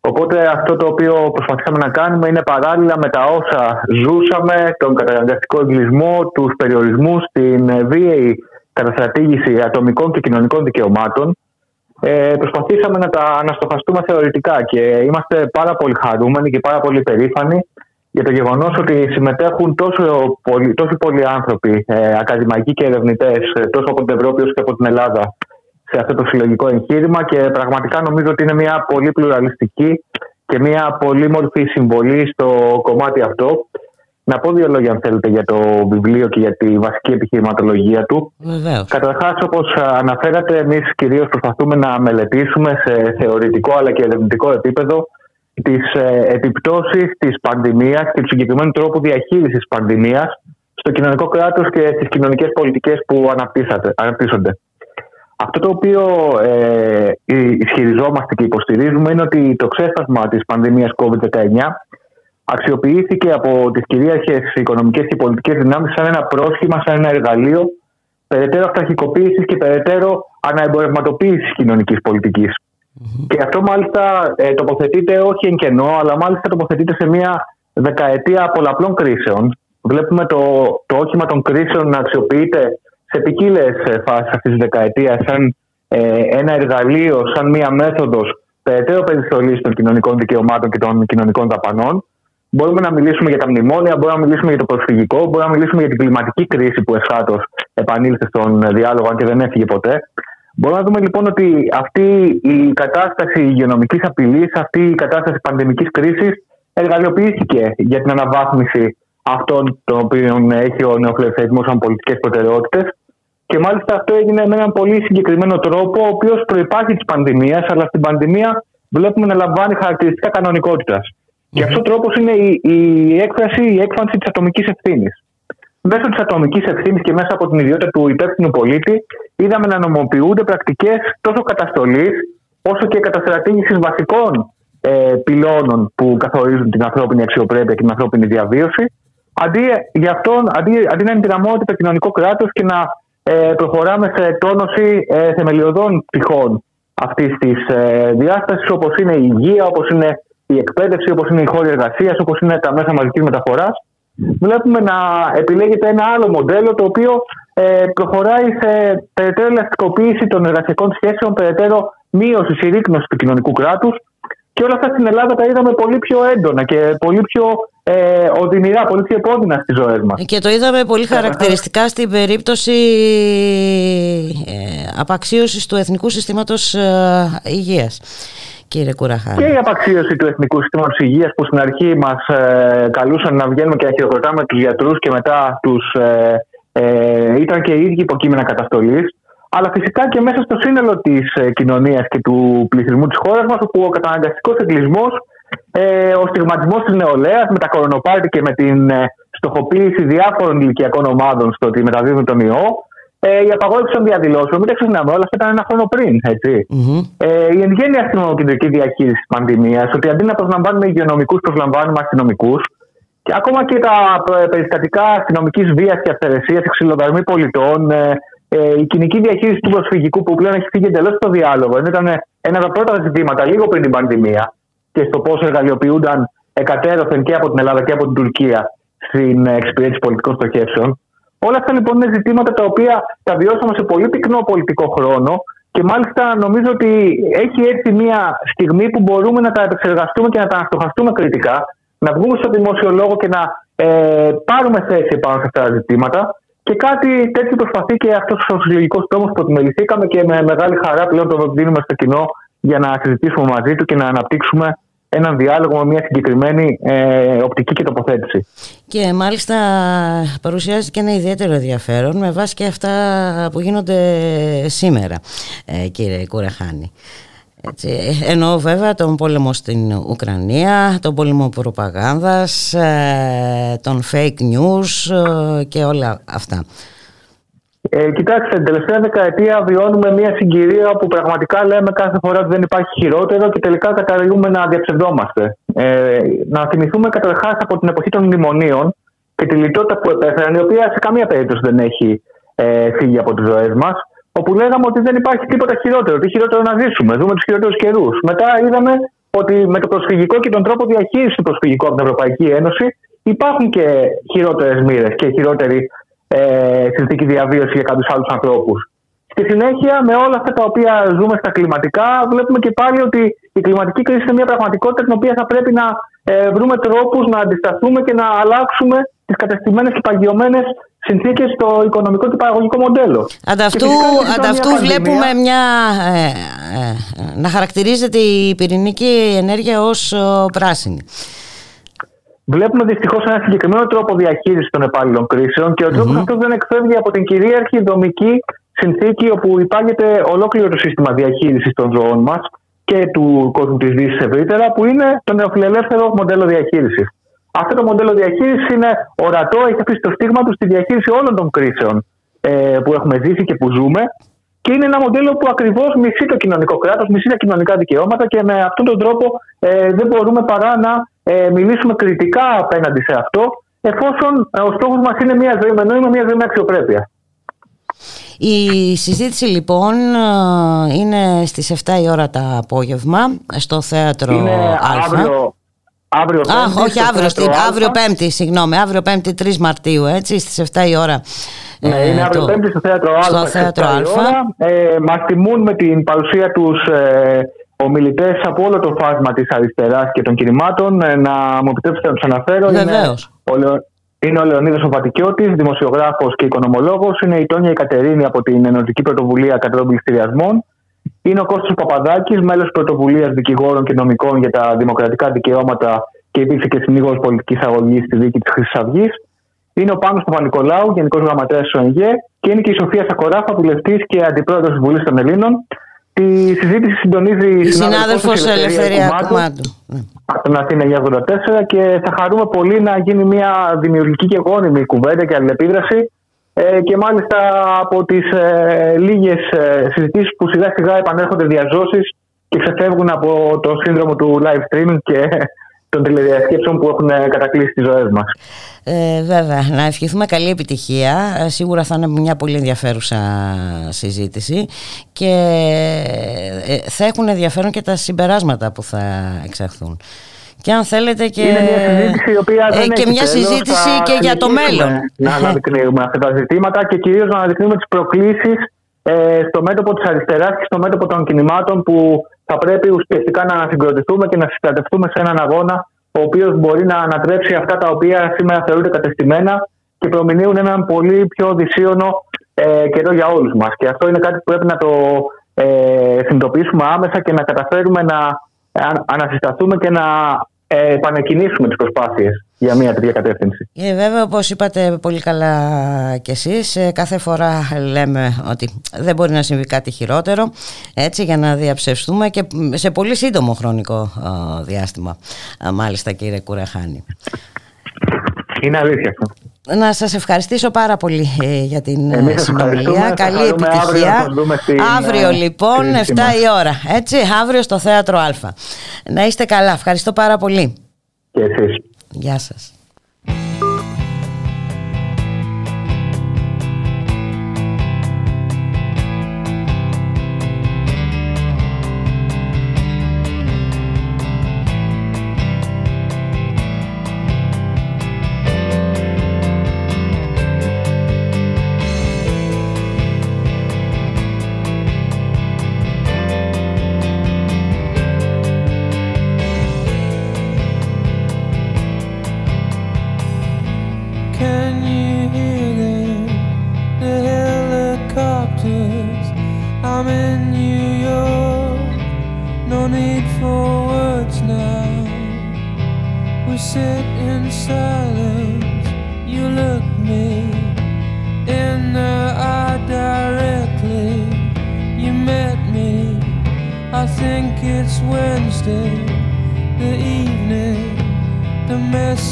Οπότε αυτό το οποίο προσπαθήσαμε να κάνουμε είναι παράλληλα με τα όσα ζούσαμε, τον καταναγκαστικό εγκλισμό, τους περιορισμούς, την βίαιη καταστρατήγηση ατομικών και κοινωνικών δικαιωμάτων. Ε, προσπαθήσαμε να τα αναστοχαστούμε θεωρητικά και είμαστε πάρα πολύ χαρούμενοι και πάρα πολύ περήφανοι για το γεγονός ότι συμμετέχουν τόσο πολλοί, τόσο πολλοί άνθρωποι, ε, ακαδημαϊκοί και ερευνητές, τόσο από την Ευρώπη όσο και από την Ελλάδα, σε αυτό το συλλογικό εγχείρημα, και πραγματικά νομίζω ότι είναι μια πολύ πλουραλιστική και μια πολύ μορφή συμβολή στο κομμάτι αυτό. Να πω δύο λόγια αν θέλετε για το βιβλίο και για τη βασική επιχειρηματολογία του. Βεβαίως. Καταρχάς, όπως αναφέρατε, εμείς κυρίως προσπαθούμε να μελετήσουμε σε θεωρητικό αλλά και ερευνητικό επίπεδο τις επιπτώσεις της πανδημίας και του συγκεκριμένου τρόπου διαχείρισης της πανδημίας στο κοινωνικό κράτος και στις κοινωνικές πολιτικές που αναπτύσσονται. Αυτό το οποίο ε, ισχυριζόμαστε και υποστηρίζουμε είναι ότι το ξέσπασμα της πανδημίας κόβιντ δεκαεννιά αξιοποιήθηκε από τις κυρίαρχες οικονομικές και πολιτικές δυνάμεις σαν ένα πρόσχημα, σαν ένα εργαλείο περαιτέρω αυταρχικοποίησης και περαιτέρω αναεμπορευματοποίησης κοινωνικής πολιτικής. Mm-hmm. Και αυτό μάλιστα ε, τοποθετείται όχι εν κενό, αλλά μάλιστα τοποθετείται σε μια δεκαετία πολλαπλών κρίσεων. Βλέπουμε το, το όχημα των κρίσεων να αξιοποιείται σε ποικίλες φάσεις αυτής της δεκαετίας, σαν ε, ένα εργαλείο, σαν μία μέθοδος περαιτέρω περιστολής των κοινωνικών δικαιωμάτων και των κοινωνικών δαπανών. Μπορούμε να μιλήσουμε για τα μνημόνια, μπορούμε να μιλήσουμε για το προσφυγικό, μπορούμε να μιλήσουμε για την κλιματική κρίση που εσχάτως επανήλθε στον διάλογο, αν και δεν έφυγε ποτέ. Μπορούμε να δούμε λοιπόν ότι αυτή η κατάσταση υγειονομικής απειλής, αυτή η κατάσταση πανδημικής κρίσης εργαλειοποιήθηκε για την αναβάθμιση αυτών των οποίων έχει ο νεοφιλελευθερισμός σαν πολιτικές προτεραιότητες. Και μάλιστα αυτό έγινε με έναν πολύ συγκεκριμένο τρόπο, ο οποίος προϋπάρχει της πανδημίας, αλλά στην πανδημία βλέπουμε να λαμβάνει χαρακτηριστικά κανονικότητας. Mm-hmm. Και αυτός ο τρόπος είναι η, η έκφραση, η έκφανση της ατομικής ευθύνης. Μέσω της ατομικής ευθύνης και μέσα από την ιδιότητα του υπεύθυνου πολίτη, είδαμε να νομοποιούνται πρακτικές τόσο καταστολής, όσο και καταστρατήγησης βασικών ε, πυλώνων που καθορίζουν την ανθρώπινη αξιοπρέπεια και την ανθρώπινη διαβίωση. Αντί, για αυτόν, αντί, αντί να ενδυναμώνεται το κοινωνικό κράτος και να ε, προχωράμε σε τόνωση ε, θεμελιωδών πτυχών αυτής της ε, διάστασης, όπως είναι η υγεία, όπως είναι η εκπαίδευση, όπως είναι οι χώροι εργασίας, όπως είναι τα μέσα μαζικής μεταφοράς, βλέπουμε να επιλέγεται ένα άλλο μοντέλο, το οποίο ε, προχωράει σε περαιτέρω ελαστικοποίηση των εργασιακών σχέσεων, περαιτέρω μείωση ή ρίκνωση του κοινωνικού κράτους. Και όλα αυτά στην Ελλάδα τα είδαμε πολύ πιο έντονα και πολύ πιο ε, οδυνηρά, πολύ πιο επώδυνα στις ζωές μας. Και το είδαμε πολύ χαρακτηριστικά στην περίπτωση ε, απαξίωσης του Εθνικού Συστήματος ε, Υγείας, κύριε Κουραχάνη. Και η απαξίωση του Εθνικού Συστήματος Υγείας, που στην αρχή μας ε, καλούσαν να βγαίνουμε και να χειροκροτάμε τους γιατρούς, και μετά τους, ε, ε, ήταν και οι ίδιοι υποκείμενα καταστολής. Αλλά φυσικά και μέσα στο σύνολο της κοινωνίας και του πληθυσμού της χώρας μας, όπου ο καταναγκαστικός εγκλισμός, ε, ο στιγματισμός της νεολαίας με τα κορονοπάρτι και με την στοχοποίηση διάφορων ηλικιακών ομάδων στο ότι μεταδίδουν τον ιό, ε, η απαγόρευση των διαδηλώσεων, μην τα ξεχνάμε, όλα αυτά ήταν ένα χρόνο πριν. Έτσι. Mm-hmm. Ε, η εν γέννη αστυνομοκεντρική διαχείριση της πανδημίας, ότι αντί να προσλαμβάνουμε υγειονομικούς, προσλαμβάνουμε αστυνομικούς, και ακόμα και τα περιστατικά αστυνομικής βίας και αυθαιρεσίας, οι ξυλοδαρμοί πολιτών. Ε, Η κοινική διαχείριση του προσφυγικού, που πλέον έχει φύγει εντελώς στο διάλογο, ήταν ένα από τα πρώτα ζητήματα λίγο πριν την πανδημία και στο πώς εργαλειοποιούνταν εκατέρωθεν και από την Ελλάδα και από την Τουρκία στην εξυπηρέτηση πολιτικών στοχεύσεων. Όλα αυτά λοιπόν είναι ζητήματα τα οποία τα βιώσαμε σε πολύ πυκνό πολιτικό χρόνο, και μάλιστα νομίζω ότι έχει έρθει μια στιγμή που μπορούμε να τα επεξεργαστούμε και να τα αναστοχαστούμε κριτικά, να βγούμε στο δημοσιολόγο και να ε, πάρουμε θέση επάνω σε αυτά τα ζητήματα. Και κάτι τέτοιο προσπαθεί και αυτός ο συλλογικός τόμος που επιμεληθήκαμε, και με μεγάλη χαρά πλέον το δίνουμε στο κοινό για να συζητήσουμε μαζί του και να αναπτύξουμε έναν διάλογο με μια συγκεκριμένη ε, οπτική και τοποθέτηση. Και μάλιστα παρουσιάζει και ένα ιδιαίτερο ενδιαφέρον με βάση και αυτά που γίνονται σήμερα, ε, κύριε Κουραχάνη. Έτσι, εννοώ βέβαια τον πόλεμο στην Ουκρανία, τον πόλεμο προπαγάνδας, τον fake news και όλα αυτά. Ε, κοιτάξτε, την τελευταία δεκαετία βιώνουμε μια συγκυρία που πραγματικά λέμε κάθε φορά ότι δεν υπάρχει χειρότερο και τελικά καταλήγουμε να διαψευδόμαστε. Ε, να θυμηθούμε καταρχάς από την εποχή των μνημονίων και τη λιτότητα που επέφεραν, η οποία σε καμία περίπτωση δεν έχει ε, φύγει από τις ζωές μας, όπου λέγαμε ότι δεν υπάρχει τίποτα χειρότερο. Τι χειρότερο να ζήσουμε, δούμε τους χειρότερους καιρούς. Μετά είδαμε ότι με το προσφυγικό και τον τρόπο διαχείρισης του προσφυγικού από την Ευρωπαϊκή Ένωση υπάρχουν και χειρότερες μοίρες και χειρότερη ε, συνθήκη διαβίωση για κάποιους άλλους ανθρώπους. Στη συνέχεια, με όλα αυτά τα οποία ζούμε στα κλιματικά, βλέπουμε και πάλι ότι η κλιματική κρίση είναι μια πραγματικότητα την οποία θα πρέπει να ε, βρούμε τρόπους να αντισταθούμε και να αλλάξουμε τις κατεστημένες και παγιωμένες συνθήκες στο οικονομικό και παραγωγικό μοντέλο. Ανταυτού, φυσικά, ανταυτού μια βλέπουμε μια, ε, ε, να χαρακτηρίζεται η πυρηνική ενέργεια ως ε, πράσινη. Βλέπουμε δυστυχώς ένα συγκεκριμένο τρόπο διαχείρισης των επάλληλων κρίσεων και ο τρόπος mm-hmm. αυτός δεν εκφεύγει από την κυρίαρχη δομική συνθήκη όπου υπάγεται ολόκληρο το σύστημα διαχείρισης των ζωών μας και του κόσμου της Δύσης ευρύτερα, που είναι το νεοφιλελεύθερο μοντέλο διαχείρισης. Αυτό το μοντέλο διαχείρισης είναι ορατό, έχει αφήσει το στίγμα του στη διαχείριση όλων των κρίσεων ε, που έχουμε ζήσει και που ζούμε. Και είναι ένα μοντέλο που ακριβώς μισεί το κοινωνικό κράτος, μισεί τα κοινωνικά δικαιώματα και με αυτόν τον τρόπο ε, δεν μπορούμε παρά να ε, μιλήσουμε κριτικά απέναντι σε αυτό, εφόσον ε, ο στόχος μας είναι μια ζωή με νόημα, μια ζωή με αξιοπρέπεια. Η συζήτηση λοιπόν είναι στις εφτά η ώρα το απόγευμα στο θέατρο είναι Α. Αύριο, αύριο Α, πέμπτη, όχι αύριο, στην, αύριο πέμπτη, συγγνώμη, αύριο πέμπτη τρεις Μαρτίου, έτσι, στις εφτά η ώρα. Ναι, ε, είναι αύριο το... πέμπτη στο θέατρο Α. Στο θέατρο Α. Ε, μας τιμούν με την παρουσία τους ε, ομιλητές από όλο το φάσμα της αριστεράς και των κινημάτων. Ε, να μου επιτρέψετε να τους αναφέρω. Βεβαίως. Είναι ο Λεωνίδας ο Βατικιώτης, δημοσιογράφος και οικονομολόγος. Είναι η Τόνια Κατερίνη από την Ενωτική Πρωτοβουλία Κατά των Πληστηριασμών. Είναι ο Κώστας Παπαδάκης, μέλος Πρωτοβουλίας Δικηγόρων και Νομικών για τα Δημοκρατικά Δικαιώματα και υπήρξε και συνήγορος πολιτικής αγωγής στη δίκη της Χρυσής Αυγής. Είναι ο Πάνος Παπα-Νικολάου, Γενικός Γραμματέας του ΟΕΓΕ. Και είναι και η Σοφία Σακοράφα, βουλευτής και αντιπρόεδρος της Βουλής των Ελλήνων. Τη συζήτηση συντονίζει η συνάδελφος Ελευθερία Κουμάτου από την Αθήνα εννιά ογδόντα τέσσερα και θα χαρούμε πολύ να γίνει μια δημιουργική και γόνιμη κουβέντα και αλληλεπίδραση ε, και μάλιστα από τις ε, λίγες ε, συζητήσεις που σιγά σιγά επανέρχονται διαζώσεις και ξεφεύγουν από το σύνδρομο του live streaming και των τηλεδιασκέψεων που έχουν κατακλείσει τις ζωές μας. Ε, βέβαια, να ευχηθούμε καλή επιτυχία. Σίγουρα θα είναι μια πολύ ενδιαφέρουσα συζήτηση και θα έχουν ενδιαφέρον και τα συμπεράσματα που θα εξαχθούν. Και αν θέλετε και είναι μια συζήτηση, η οποία δεν ε, και, μια τέλος, συζήτηση και για το μέλλον. Να αναδεικνύουμε αυτά τα ζητήματα και κυρίως να αναδεικνύουμε τις προκλήσεις ε, στο μέτωπο της αριστεράς και στο μέτωπο των κινημάτων που θα πρέπει ουσιαστικά να ανασυγκροτηθούμε και να συστατευτούμε σε έναν αγώνα ο οποίος μπορεί να ανατρέψει αυτά τα οποία σήμερα θεωρούνται κατεστημένα και προμηνύουν έναν πολύ πιο δυσίωνο ε, καιρό για όλους μας. Και αυτό είναι κάτι που πρέπει να το ε, συνειδητοποιήσουμε άμεσα και να καταφέρουμε να ανασυσταθούμε και να ε, επανεκκινήσουμε τις προσπάθειες για μια τέτοια κατεύθυνση. Ε, βέβαια, όπως είπατε πολύ καλά κι εσείς, κάθε φορά λέμε ότι δεν μπορεί να συμβεί κάτι χειρότερο, έτσι, για να διαψευστούμε και σε πολύ σύντομο χρονικό διάστημα, μάλιστα, κύριε Κουραχάνη. Είναι αλήθεια αυτό. Να σας ευχαριστήσω πάρα πολύ για την εμείς συνομιλία. Καλή επιτυχία. Αύριο, στην... αύριο λοιπόν, εφτά μας. Η ώρα. Έτσι, αύριο στο Θέατρο Α. Να είστε καλά. Ευχαριστώ πάρα πολύ. Και εσείς. Γεια σας.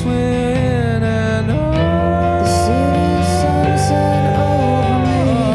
We're in an old. The city's sunset over me.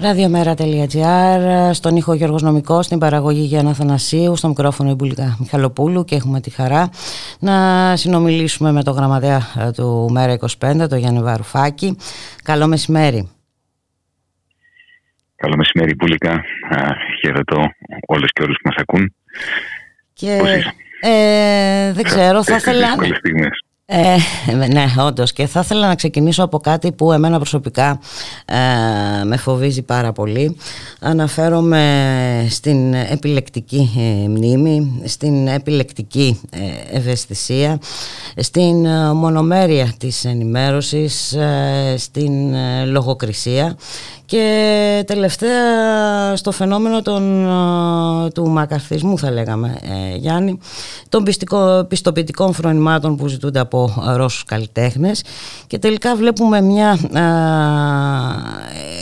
Ραδιομέρα.gr, στον ήχο Γιώργος Νομικός, στην παραγωγή Γιάννα Θανασίου, στο μικρόφωνο Ιμπουλικά Μιχαλοπούλου, και έχουμε τη χαρά να συνομιλήσουμε με τον γραμματέα του Μέρα είκοσι πέντε, τον Γιάννη Βαρουφάκη. Καλό μεσημέρι. Καλό μεσημέρι Ιμπουλικά, χαιρετώ όλες και όλους που μας ακούν. Και ε, δεν ξέρω, θα ήθελα... Ε, ναι, όντως, και θα ήθελα να ξεκινήσω από κάτι που εμένα προσωπικά ε, με φοβίζει πάρα πολύ. Αναφέρομαι στην επιλεκτική μνήμη, στην επιλεκτική ευαισθησία, στην μονομέρεια της ενημέρωσης, στην λογοκρισία και τελευταία στο φαινόμενο των, του μακαρθισμού, θα λέγαμε, ε, Γιάννη, των πιστικό, πιστοποιητικών φρονημάτων που ζητούνται από Ρώσους καλλιτέχνες, και τελικά βλέπουμε μια α,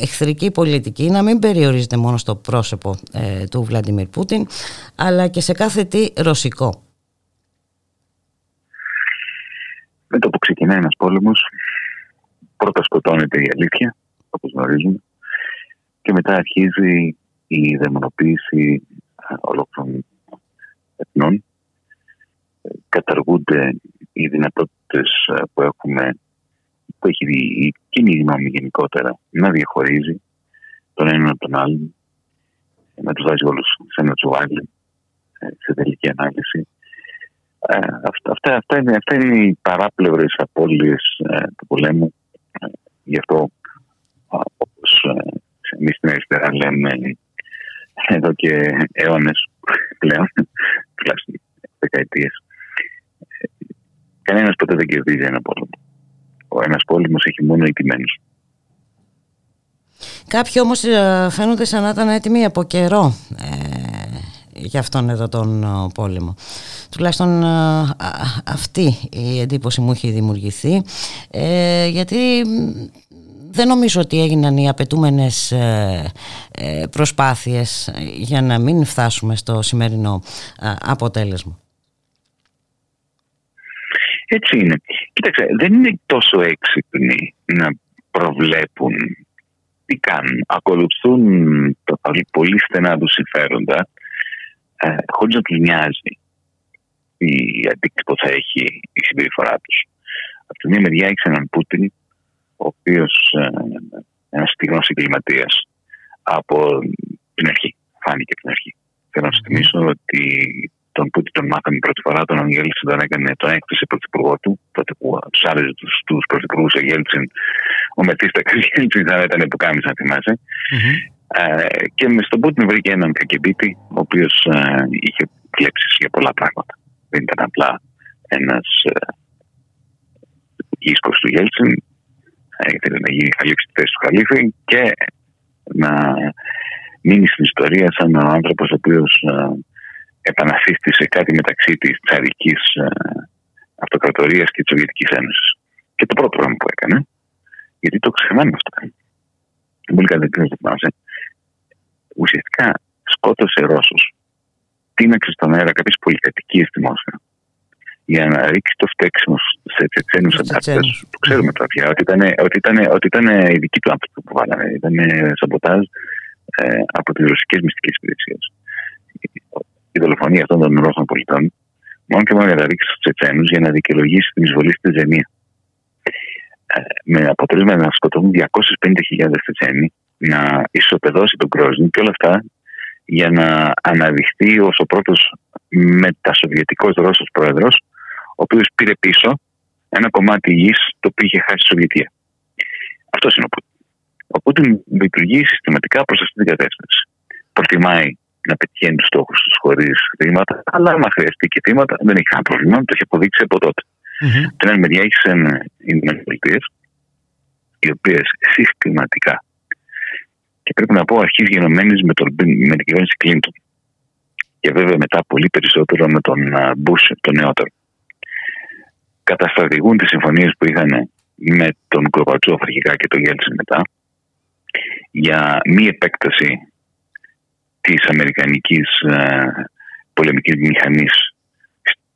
εχθρική πολιτική να μην περιορίζεται μόνο στο πρόσωπο ε, του Βλαντιμίρ Πούτιν, αλλά και σε κάθε τι ρωσικό. Με το που ξεκινάει ένας πόλεμος, πρώτα σκοτώνεται η αλήθεια, όπως γνωρίζουμε, και μετά αρχίζει η δαιμονοποίηση ολόκληρων εθνών. Καταργούνται οι δυνατότητες που έχουμε, που έχει η κοινή γνώμη γενικότερα, να διαχωρίζει τον έναν από τον άλλον, να τους βάζει όλους σε ένα τσουβάλι, σε τελική ανάλυση. Αυτά, αυτά, αυτά, είναι, αυτά είναι οι παράπλευρες απώλειες του πολέμου. Γι' αυτό, όπως εμείς στην αριστερά λέμε εδώ και αιώνες πλέον, τουλάχιστον δεκαετίες, κανένας ποτέ δεν κερδίζει ένα πόλεμο. Ο ένας πόλεμος έχει μόνο ηττημένους. Κάποιοι όμως φαίνονται σαν να ήταν έτοιμοι από καιρό ε, για αυτόν εδώ τον πόλεμο. Τουλάχιστον ε, αυτή η εντύπωση μου έχει δημιουργηθεί, ε, γιατί δεν νομίζω ότι έγιναν οι απαιτούμενες ε, ε, προσπάθειες για να μην φτάσουμε στο σημερινό ε, αποτέλεσμα. Έτσι είναι. Κοίταξε, δεν είναι τόσο έξυπνοι να προβλέπουν τι κάνουν. Ακολουθούν τα πολύ στενά τους συμφέροντα, ε, χωρίς να τους νοιάζει η αντίκτυπο θα έχει η συμπεριφορά τους. Από τη μία μεριά έχει έναν Πούτιν, ο οποίος ε, ένας στιγνός εγκληματίας από την αρχή, φάνηκε από την αρχή. Θέλω να σας θυμίσω ότι τον Πούτιν τον μάθαμε πρώτη φορά, τον Αγγέλισεν τον έκανε, τον έκτισε πρωθυπουργό του, τότε που τους άρεσε τους, τους πρωθυπουργούς, Αγγέλισεν ο Μετίστακας ήταν που κάμισα, θυμάσαι. Mm-hmm. Ε, και στον Πούτιν βρήκε έναν κακεμπίτη, ο οποίος ε, είχε κλέψεις για πολλά πράγματα. Δεν ήταν απλά ένας ε, ίσκος του Γέλτσιν, ε, ήθελε να γίνει χαλίψη τη θέση του χαλίφη και να μείνει στην ιστορία σαν ο άνθρωπος ο οποίος ε, επανασύστησε κάτι μεταξύ της τσαρικής ε, αυτοκρατορίας και της Σοβιετικής Ένωσης. Και το πρώτο πράγμα που έκανε, γιατί το ξεχνάμε αυτό, πολύ καλά δεν το θυμάσαι, ουσιαστικά σκότωσε Ρώσους, τίναξε στον αέρα κάποιες πολυκατοικίες στη Μόσχα για να ρίξει το φταίξιμο σε Τσετσένους αντάρτες. Το ξέρουμε τώρα πια, ότι ήταν οι δικοί του άνθρωποι που βάλανε, ήταν σαμποτάζ ε, από τις ρωσικές μυστικές υπηρεσίες. Η δολοφονία αυτών των Ρώσων πολιτών, μόνο και μόνο για να ρίξει στους Τσετσένους για να δικαιολογήσει την εισβολή στη Τσετσενία. Με αποτέλεσμα να σκοτώνουν διακόσιες πενήντα χιλιάδες Τσετσένοι, να ισοπεδώσει τον Κρόσνη και όλα αυτά για να αναδειχθεί ως ο πρώτος μετασοβιετικός Ρώσος πρόεδρος, ο οποίος πήρε πίσω ένα κομμάτι γης το οποίο είχε χάσει η Σοβιετία. Αυτός είναι ο Πούτιν. Ο Πούτιν λειτουργεί συστηματικά προς αυτή την κατεύθυνση. Προτιμάει να πετυχαίνει τους στόχους τους χωρίς θύματα, αλλά άμα χρειαστεί και θύματα δεν έχει κανένα πρόβλημα, το έχει αποδείξει από τότε. Mm-hmm. Την άλλη μεριά έχει οι ΗΠΑ, οι οποίες συστηματικά, και πρέπει να πω, αρχής γενομένης με, με την κυβέρνηση Κλίντον και βέβαια μετά πολύ περισσότερο με τον Μπούς τον νεότερο, καταστρατηγούν τις συμφωνίες που είχαν με τον Γκορμπατσόφ αρχικά και τον Γέλτσιν μετά για μη επέκταση της αμερικανικής ε, πολεμικής μηχανής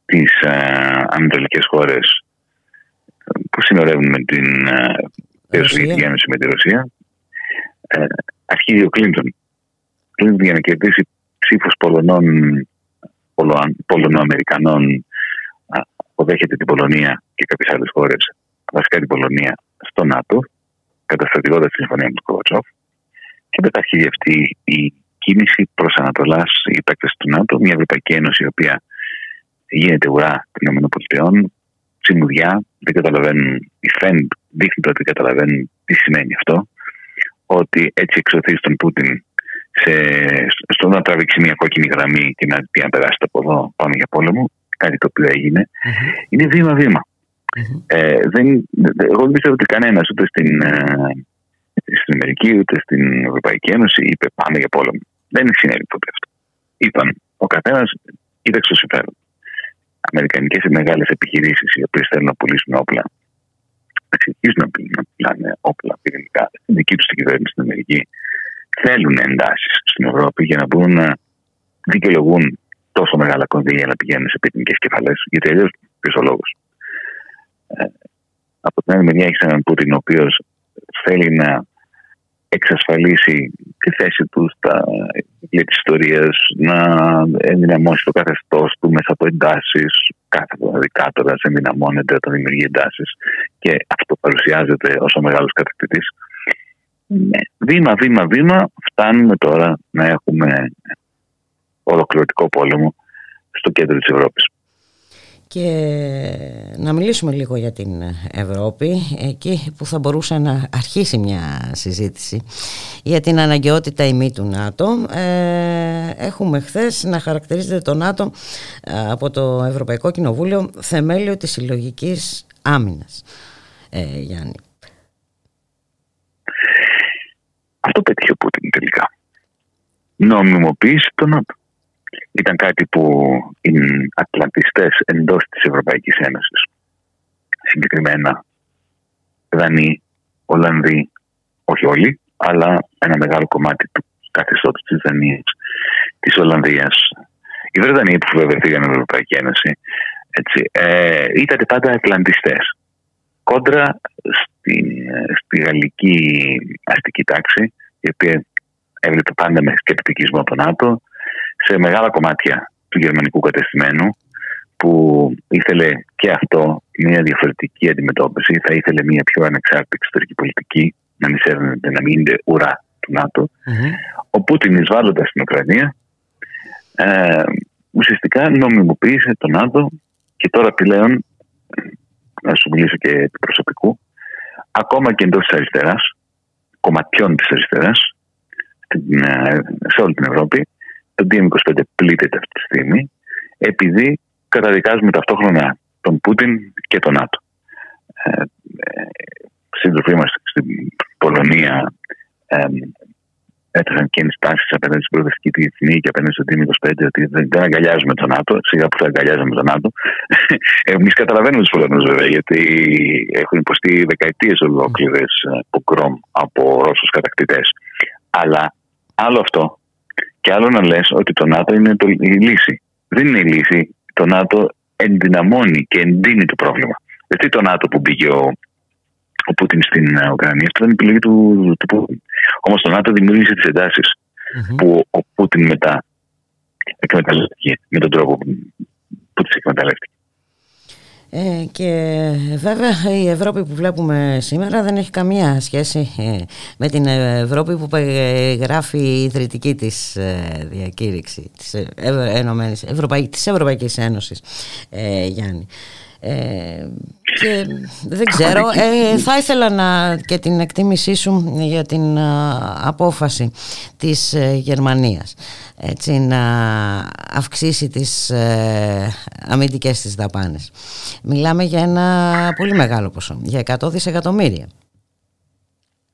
τις ανατολικές χώρες που συνορεύουν με την Σοβιετική Ένωση με τη Ρωσία. Ε, αρχίζει ο Κλίντον. Κλίντον για να κερδίσει ψήφους Πολωνών, Πολωνο-Αμερικανών, αποδέχεται την Πολωνία και κάποιες άλλες χώρες, βασικά την Πολωνία, στο ΝΑΤΟ, καταστρατηγώντας τη συμφωνία με τον Κορμπατσόφ. Και μετά αρχίζει αυτή η κίνηση προς Ανατολάς, η επέκταση του ΝΑΤΟ, μια Ευρωπαϊκή Ένωση η οποία γίνεται ουρά των ΗΠΑ, τσιμουδιά, δεν καταλαβαίνουν, οι φρέντ δείχνουν ότι καταλαβαίνουν τι σημαίνει αυτό, ότι έτσι εξωθεί στον Πούτιν σε, στο να τραβήξει μια κόκκινη γραμμή και να πει αν περάσει από εδώ πάμε για πόλεμο, κάτι το οποίο έγινε. Mm-hmm. Είναι βήμα-βήμα. Mm-hmm. Ε, δεν, εγώ δεν πιστεύω ότι κανένας ούτε στην, ε, στην Αμερική ούτε στην Ευρωπαϊκή Ένωση είπε πάμε για πόλεμο. Δεν συνέβη ποτέ αυτό. Είπαν, ο καθένας κοίταξε το συμφέρον. Αμερικανικές οι μεγάλες επιχειρήσεις οι οποίες θέλουν να πουλήσουν όπλα, να συνεχίσουν να πουλάνε όπλα πυρηνικά στην δική τους την κυβέρνηση στην Αμερική, θέλουν εντάσεις στην Ευρώπη για να μπορούν να δικαιολογούν τόσο μεγάλα κονδύλια να πηγαίνουν σε πυρηνικές κεφαλές, γιατί αλλιώς ποιος ο λόγος. Ε, από την άλλη μεριά έχει έναν Πούτιν ο οποίος θέλει να εξασφαλίσει τη θέση του στα βιβλία της ιστορίας, να ενδυναμώσει το καθεστώς του μέσα από εντάσεις. Κάθε δικτάτορας ενδυναμώνεται όταν δημιουργεί εντάσεις και αυτό παρουσιάζεται ως ο μεγάλος κατακτητής. Βήμα, βήμα, βήμα φτάνουμε τώρα να έχουμε ολοκληρωτικό πόλεμο στο κέντρο της Ευρώπης. Και να μιλήσουμε λίγο για την Ευρώπη, εκεί που θα μπορούσε να αρχίσει μια συζήτηση για την αναγκαιότητα ή μη του ΝΑΤΟ. Ε, έχουμε χθες να χαρακτηρίζεται το ΝΑΤΟ από το Ευρωπαϊκό Κοινοβούλιο θεμέλιο της συλλογικής άμυνας. Ε, Γιάννη. Αυτό πέτυχε ο Πούτιν τελικά. Νομιμοποίησε το ΝΑΤΟ. Ήταν κάτι που οι ατλαντιστές εντός της Ευρωπαϊκής Ένωσης, συγκεκριμένα Δανείοι, Ολλανδοί, όχι όλοι, αλλά ένα μεγάλο κομμάτι του καθεστώτος της Δανίας, της Ολλανδίας, οι Βρετανοί που βεβαιωθήκαν την Ευρωπαϊκή Ένωση, έτσι, ε, ήταν πάντα ατλαντιστές. Κόντρα στη, στη γαλλική αστική τάξη, η οποία έβλεπε πάντα με σκεπτικισμό τον ΝΑΤΟ, σε μεγάλα κομμάτια του γερμανικού κατεστημένου που ήθελε και αυτό μια διαφορετική αντιμετώπιση, θα ήθελε μια πιο ανεξάρτητη εξωτερική πολιτική, να μην σέρνεται, να μην είναι ουρά του ΝΑΤΟ. Mm-hmm. Ο Πούτιν εισβάλλοντας στην Ουκρανία ε, ουσιαστικά νομιμοποίησε το ΝΑΤΟ και τώρα πλέον, να σου μιλήσω και του προσωπικού, ακόμα και εντός της αριστεράς, κομματιών της αριστεράς, σε όλη την Ευρώπη, το ντι εμ είκοσι πέντε πλήττεται αυτή τη στιγμή, επειδή καταδικάζουμε ταυτόχρονα τον Πούτιν και τον ΝΑΤΟ. Ε, Σύντροφοι μας στην Πολωνία ε, έτρεχαν και ενστάσεις απέναντι στην προοδευτική τη εθνή και απέναντι στον ντι εμ είκοσι πέντε, ότι δεν, δεν αγκαλιάζουμε τον ΝΑΤΟ, σιγά που θα αγκαλιάζουμε τον ΝΑΤΟ. Εμείς καταλαβαίνουμε τους Πολωνούς βέβαια, γιατί έχουν υποστεί δεκαετίες ολόκληρες πογκρόμ από Ρώσους κατακτητές. Αλλά άλλο αυτό και άλλο να λες ότι το ΝΑΤΟ είναι η λύση. Δεν είναι η λύση. Το ΝΑΤΟ ενδυναμώνει και εντείνει το πρόβλημα. Γιατί το ΝΑΤΟ που μπήκε ο, ο Πούτιν στην Ουκρανία, αυτό ήταν η επιλογή του, του Πούτιν. Όμως το ΝΑΤΟ δημιούργησε τις εντάσεις mm-hmm. που ο Πούτιν μετά εκμεταλλεύτηκε με τον τρόπο που τις εκμεταλλεύτηκε. Ε, και βέβαια η Ευρώπη που βλέπουμε σήμερα δεν έχει καμία σχέση με την Ευρώπη που περιγράφει η ιδρυτική της διακήρυξη της, Ενωμένης, Ευρωπαϊ, της Ευρωπαϊκής Ένωσης, ε, Γιάννη. Ε, και δεν ξέρω, ε, θα ήθελα να, και την εκτίμησή σου για την α, απόφαση της ε, Γερμανίας, έτσι, να αυξήσει τις ε, αμυντικές της δαπάνες. Μιλάμε για ένα πολύ μεγάλο ποσό, για εκατό δισεκατομμύρια.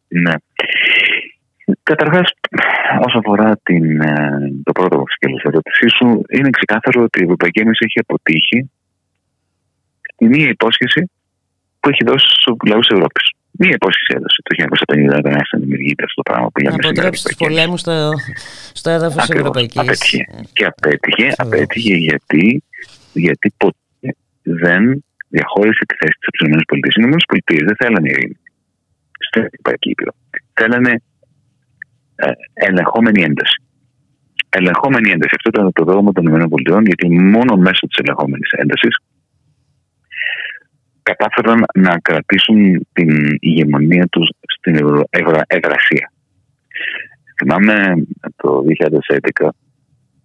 Ναι. Καταρχάς, όσον αφορά την, το πρώτο σκέλος της ερώτησής σου, είναι ξεκάθαρο ότι η Ευρωπαϊκή Ένωση έχει αποτύχει η μία υπόσχεση που έχει δώσει στους λαούς της Ευρώπης. Μία υπόσχεση έδωσε το χίλια εννιακόσια πενήντα, όταν άρχισε να δημιουργείται αυτό το πράγμα που λέμε σήμερα. Να αποτρέψει τους πολέμους στο, στο έδαφος της Ευρωπαϊκής. Απέτυχε. Και απέτυχε, απέτυχε γιατί, γιατί ποτέ δεν διαχώρισε τη θέση της από τις ΗΠΑ. Οι ΗΠΑ δεν θέλανε ειρήνη στην Ευρωπαϊκή Ήπειρο. Θέλανε ε, ελεγχόμενη ένταση. Ελεγχόμενη ένταση. Αυτό ήταν το δόγμα των ΗΠΑ, γιατί μόνο μέσω της ελεγχόμενης έντασης κατάφεραν να κρατήσουν την ηγεμονία τους στην Ευρασία. Θυμάμαι το δύο χιλιάδες έντεκα,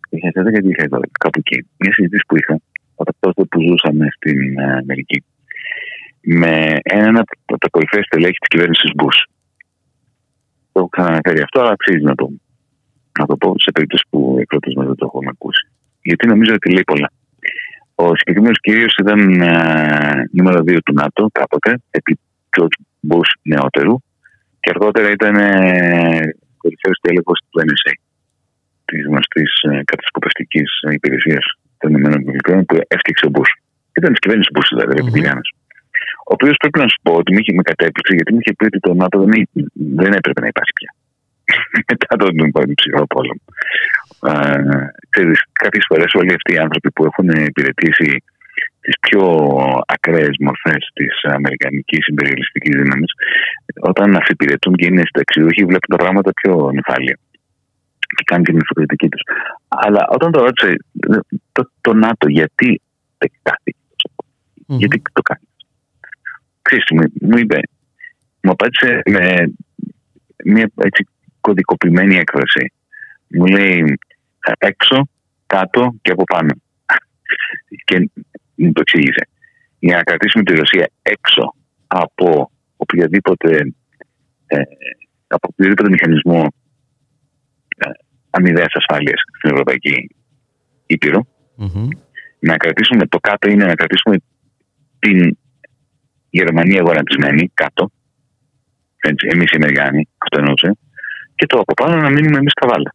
δύο χιλιάδες έντεκα, κάπου εκεί, μια συζήτηση που είχα όταν τότε που ζούσαμε στην Αμερική με έναν από τα κορυφαία στελέχη της κυβέρνησης Μπούς. Το έχω ξαναναφέρει αυτό, αλλά αξίζει να το, να το πω σε περίπτωση που οι εκδότες μας δεν το έχουν ακούσει. Γιατί νομίζω ότι λέει πολλά. Ο συγκεκριμένος κύριος ήταν α, νούμερο δύο του ΝΑΤΟ κάποτε, επί George Bush νεότερου, και αργότερα ήταν κορυφαίος τέλεχος του εν ες έι, της γνωστής κατασκοπευτικής υπηρεσίας των ΗΠΑ που έφτιαξε ο Bush. Ήταν της κυβέρνησης Bush, δηλαδή, mm-hmm. επί ο οποίος πρέπει να σου πω ότι με, με κατέπληξε, γιατί μου είχε πει ότι το ΝΑΤΟ δεν, δεν έπρεπε να υπάρχει πια. Μετά τον ψυχρό πόλεμο. Κάποιες φορές όλοι αυτοί οι άνθρωποι που έχουν υπηρετήσει τις πιο ακραίες μορφές της αμερικανικής υπεριαλιστικής δύναμης, όταν αφιπηρετούν και είναι συνταξιδούχοι, βλέπουν τα πράγματα πιο νυφάλια και κάνουν την αυτοκριτική τους. Αλλά όταν το ρώτησε το, το ΝΑΤΟ γιατί επεκτάθηκε, mm-hmm. γιατί το κάνει, ξέρεις, μου, μου είπε, μου απάντησε με μια έτσι κωδικοποιημένη έκφραση. Μου λέει έξω, κάτω και από πάνω. Και μου το εξήγησε. Για να κρατήσουμε τη Ρωσία έξω από οποιαδήποτε, ε, από οποιοδήποτε μηχανισμό ε, αμοιβαίας ασφάλειας στην Ευρωπαϊκή Ήπειρο, mm-hmm. να κρατήσουμε το κάτω είναι να κρατήσουμε την Γερμανία γονατισμένη κάτω. Εμείς οι Αμερικάνοι, αυτό εννοούσε. Και το από πάνω να μείνουμε εμείς τα βάλα.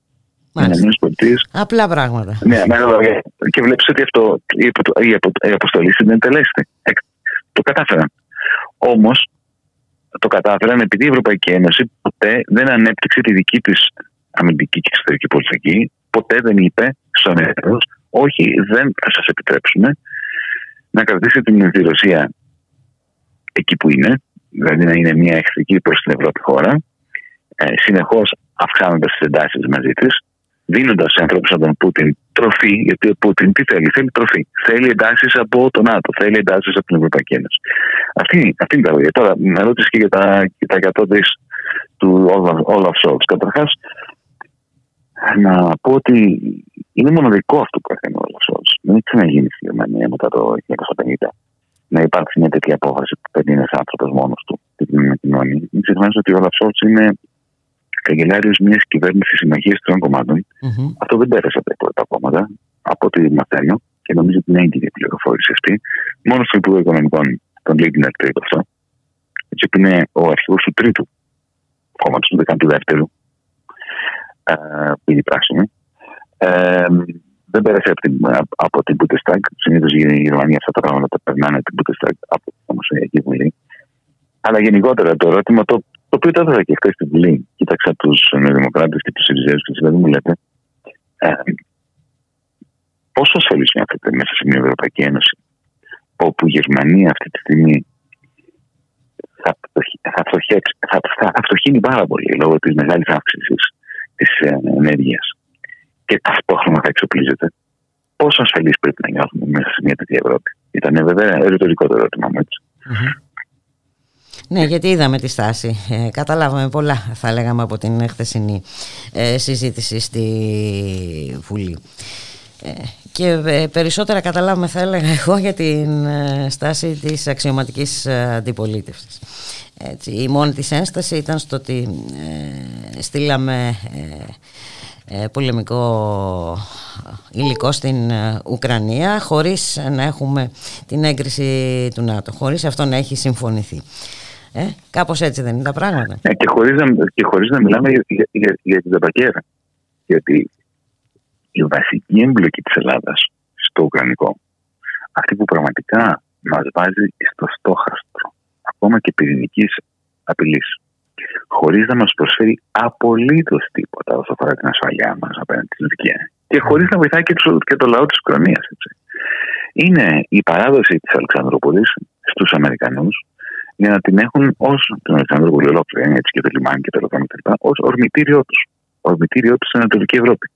Απλά πράγματα. Ναι, και βλέπεις ότι αυτό η αποστολή συνετελέστη. Το κατάφεραν. Όμως το κατάφεραν επειδή η Ευρωπαϊκή Ένωση ποτέ δεν ανέπτυξε τη δική της αμυντική και εξωτερική πολιτική. Ποτέ δεν είπε στον Ευρωπαϊκό, όχι, δεν θα σας επιτρέψουμε να κρατήσετε τη Ρωσία εκεί που είναι. Δηλαδή να είναι μια εχθρική προς την Ευρώπη χώρα, ε, συνεχώς αυξάνοντας τις εντάσεις μαζί της, δίνοντας σε ανθρώπους από τον Πούτιν τροφή, γιατί ο Πούτιν τι θέλει, θέλει τροφή. Θέλει εντάσεις από τον ΝΑΤΟ, θέλει εντάσεις από την Ευρωπαϊκή Ένωση. Αυτή, αυτή είναι τα λόγια. Τώρα, με ρώτησε και για τα εκατό δισεκατομμύρια του Όλαφ Σόλτς. Καταρχάς, να πω ότι είναι μοναδικό αυτό που έκανε ο Όλαφ Σόλτς. Δεν έχει ξαναγίνει στη Γερμανία μετά το χίλια εννιακόσια πενήντα. Να υπάρξει μια τέτοια απόφαση που παίρνει ένας άνθρωπος μόνος του, την ενδεχομένως ότι ο Λαψόρτς είναι καγκελάριος μιας κυβέρνησης συμμαχίας τριών κομμάτων. Mm-hmm. Αυτό δεν πέρασε από τα υπόλοιπα κόμματα, από ό,τι μαθαίνω, και νομίζω ότι είναι έγκυρη η πληροφόρηση αυτή. Μόνο στον Υπουργό Οικονομικών τον λέει την αρτή αυτό. Έτσι που είναι ο αρχηγός του τρίτου κόμματος, του δεκατού δεύτερου, που είναι η πράσινη. Ε, δεν πέρασε από την, από την Bundestag. Συνήθως η Γερμανία αυτά τα πράγματα περνάνε από την Bundestag, από την Ομοσπονδιακή Βουλή. Αλλά γενικότερα το ερώτημα, το, το οποίο το έδωσα και χθες στη Βουλή, κοίταξα τους Νεοδημοκράτες και τους Συριζέους και δηλαδή μου λέτε, ε, πόσο ασφαλής νιώθετε μέσα σε μια Ευρωπαϊκή Ένωση, όπου η Γερμανία αυτή τη στιγμή θα, θα, φτωχεύσει, θα, θα, θα φτωχύνει πάρα πολύ λόγω της μεγάλης αύξησης της ε, ενέργειας. Και ταυτόχρονα θα εξοπλίζεται. Πόσο ασφαλείς πρέπει να νιώθουμε μέσα σε μια τέτοια Ευρώπη? Ήταν βέβαια ρητορικό το ερώτημα μου, έτσι. Mm-hmm. Ναι, γιατί είδαμε τη στάση. Ε, καταλάβαμε πολλά, θα λέγαμε, από την χθεσινή ε, συζήτηση στη Βουλή. Ε, και ε, περισσότερα καταλάβαμε, θα έλεγα εγώ, για την ε, στάση της αξιωματικής ε, αντιπολίτευσης. Έτσι, η μόνη της ένσταση ήταν στο ότι ε, στείλαμε... Ε, πολεμικό υλικό στην Ουκρανία χωρίς να έχουμε την έγκριση του ΝΑΤΟ, χωρίς αυτό να έχει συμφωνηθεί. Ε, κάπως έτσι δεν είναι τα πράγματα. Ε, και, χωρίς να, και χωρίς να μιλάμε για, για, για, για την ταπακέρα. Γιατί η βασική εμπλοκή της Ελλάδας στο Ουκρανικό, αυτή που πραγματικά μας βάζει στο στόχαστρο ακόμα και πυρηνικής απειλής, χωρίς να μας προσφέρει απολύτως τίποτα όσο αφορά την ασφαλειά μας απέναντι στην Τουρκία, και χωρίς να βοηθάει και το, και το λαό της Ουκρανίας. Είναι η παράδοση της Αλεξανδρούπολης στους Αμερικανούς για να την έχουν ως την Αλεξανδρούπολη ολόκληρη, έτσι και το λιμάνι και το λοκάνι κτλ., ως ορμητήριό τους. Ορμητήριό τους στην Ανατολική Ευρώπη.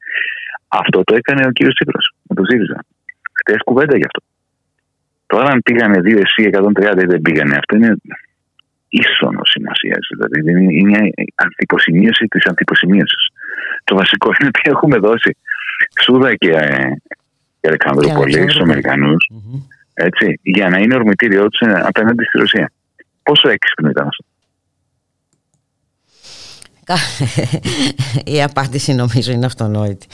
Αυτό το έκανε ο κύριος Τσίπρας με το ΣΥΡΙΖΑ. Χτες κουβέντα γι' αυτό. Τώρα, αν πήγανε δύο εσύ εκατόν τριάντα ή δεν πήγανε, αυτό είναι ίσονο σημασία, δηλαδή είναι η αντιποσημείωση της αντιποσημείωσης. Το βασικό είναι ότι έχουμε δώσει Σούδα και, και Αλεξανδρούπολη στους Αμερικανούς, mm-hmm. έτσι, για να είναι ορμητήριό τους απέναντι στη Ρωσία. Πόσο έξυπνο ήταν αυτό? Η απάντηση νομίζω είναι αυτονόητη.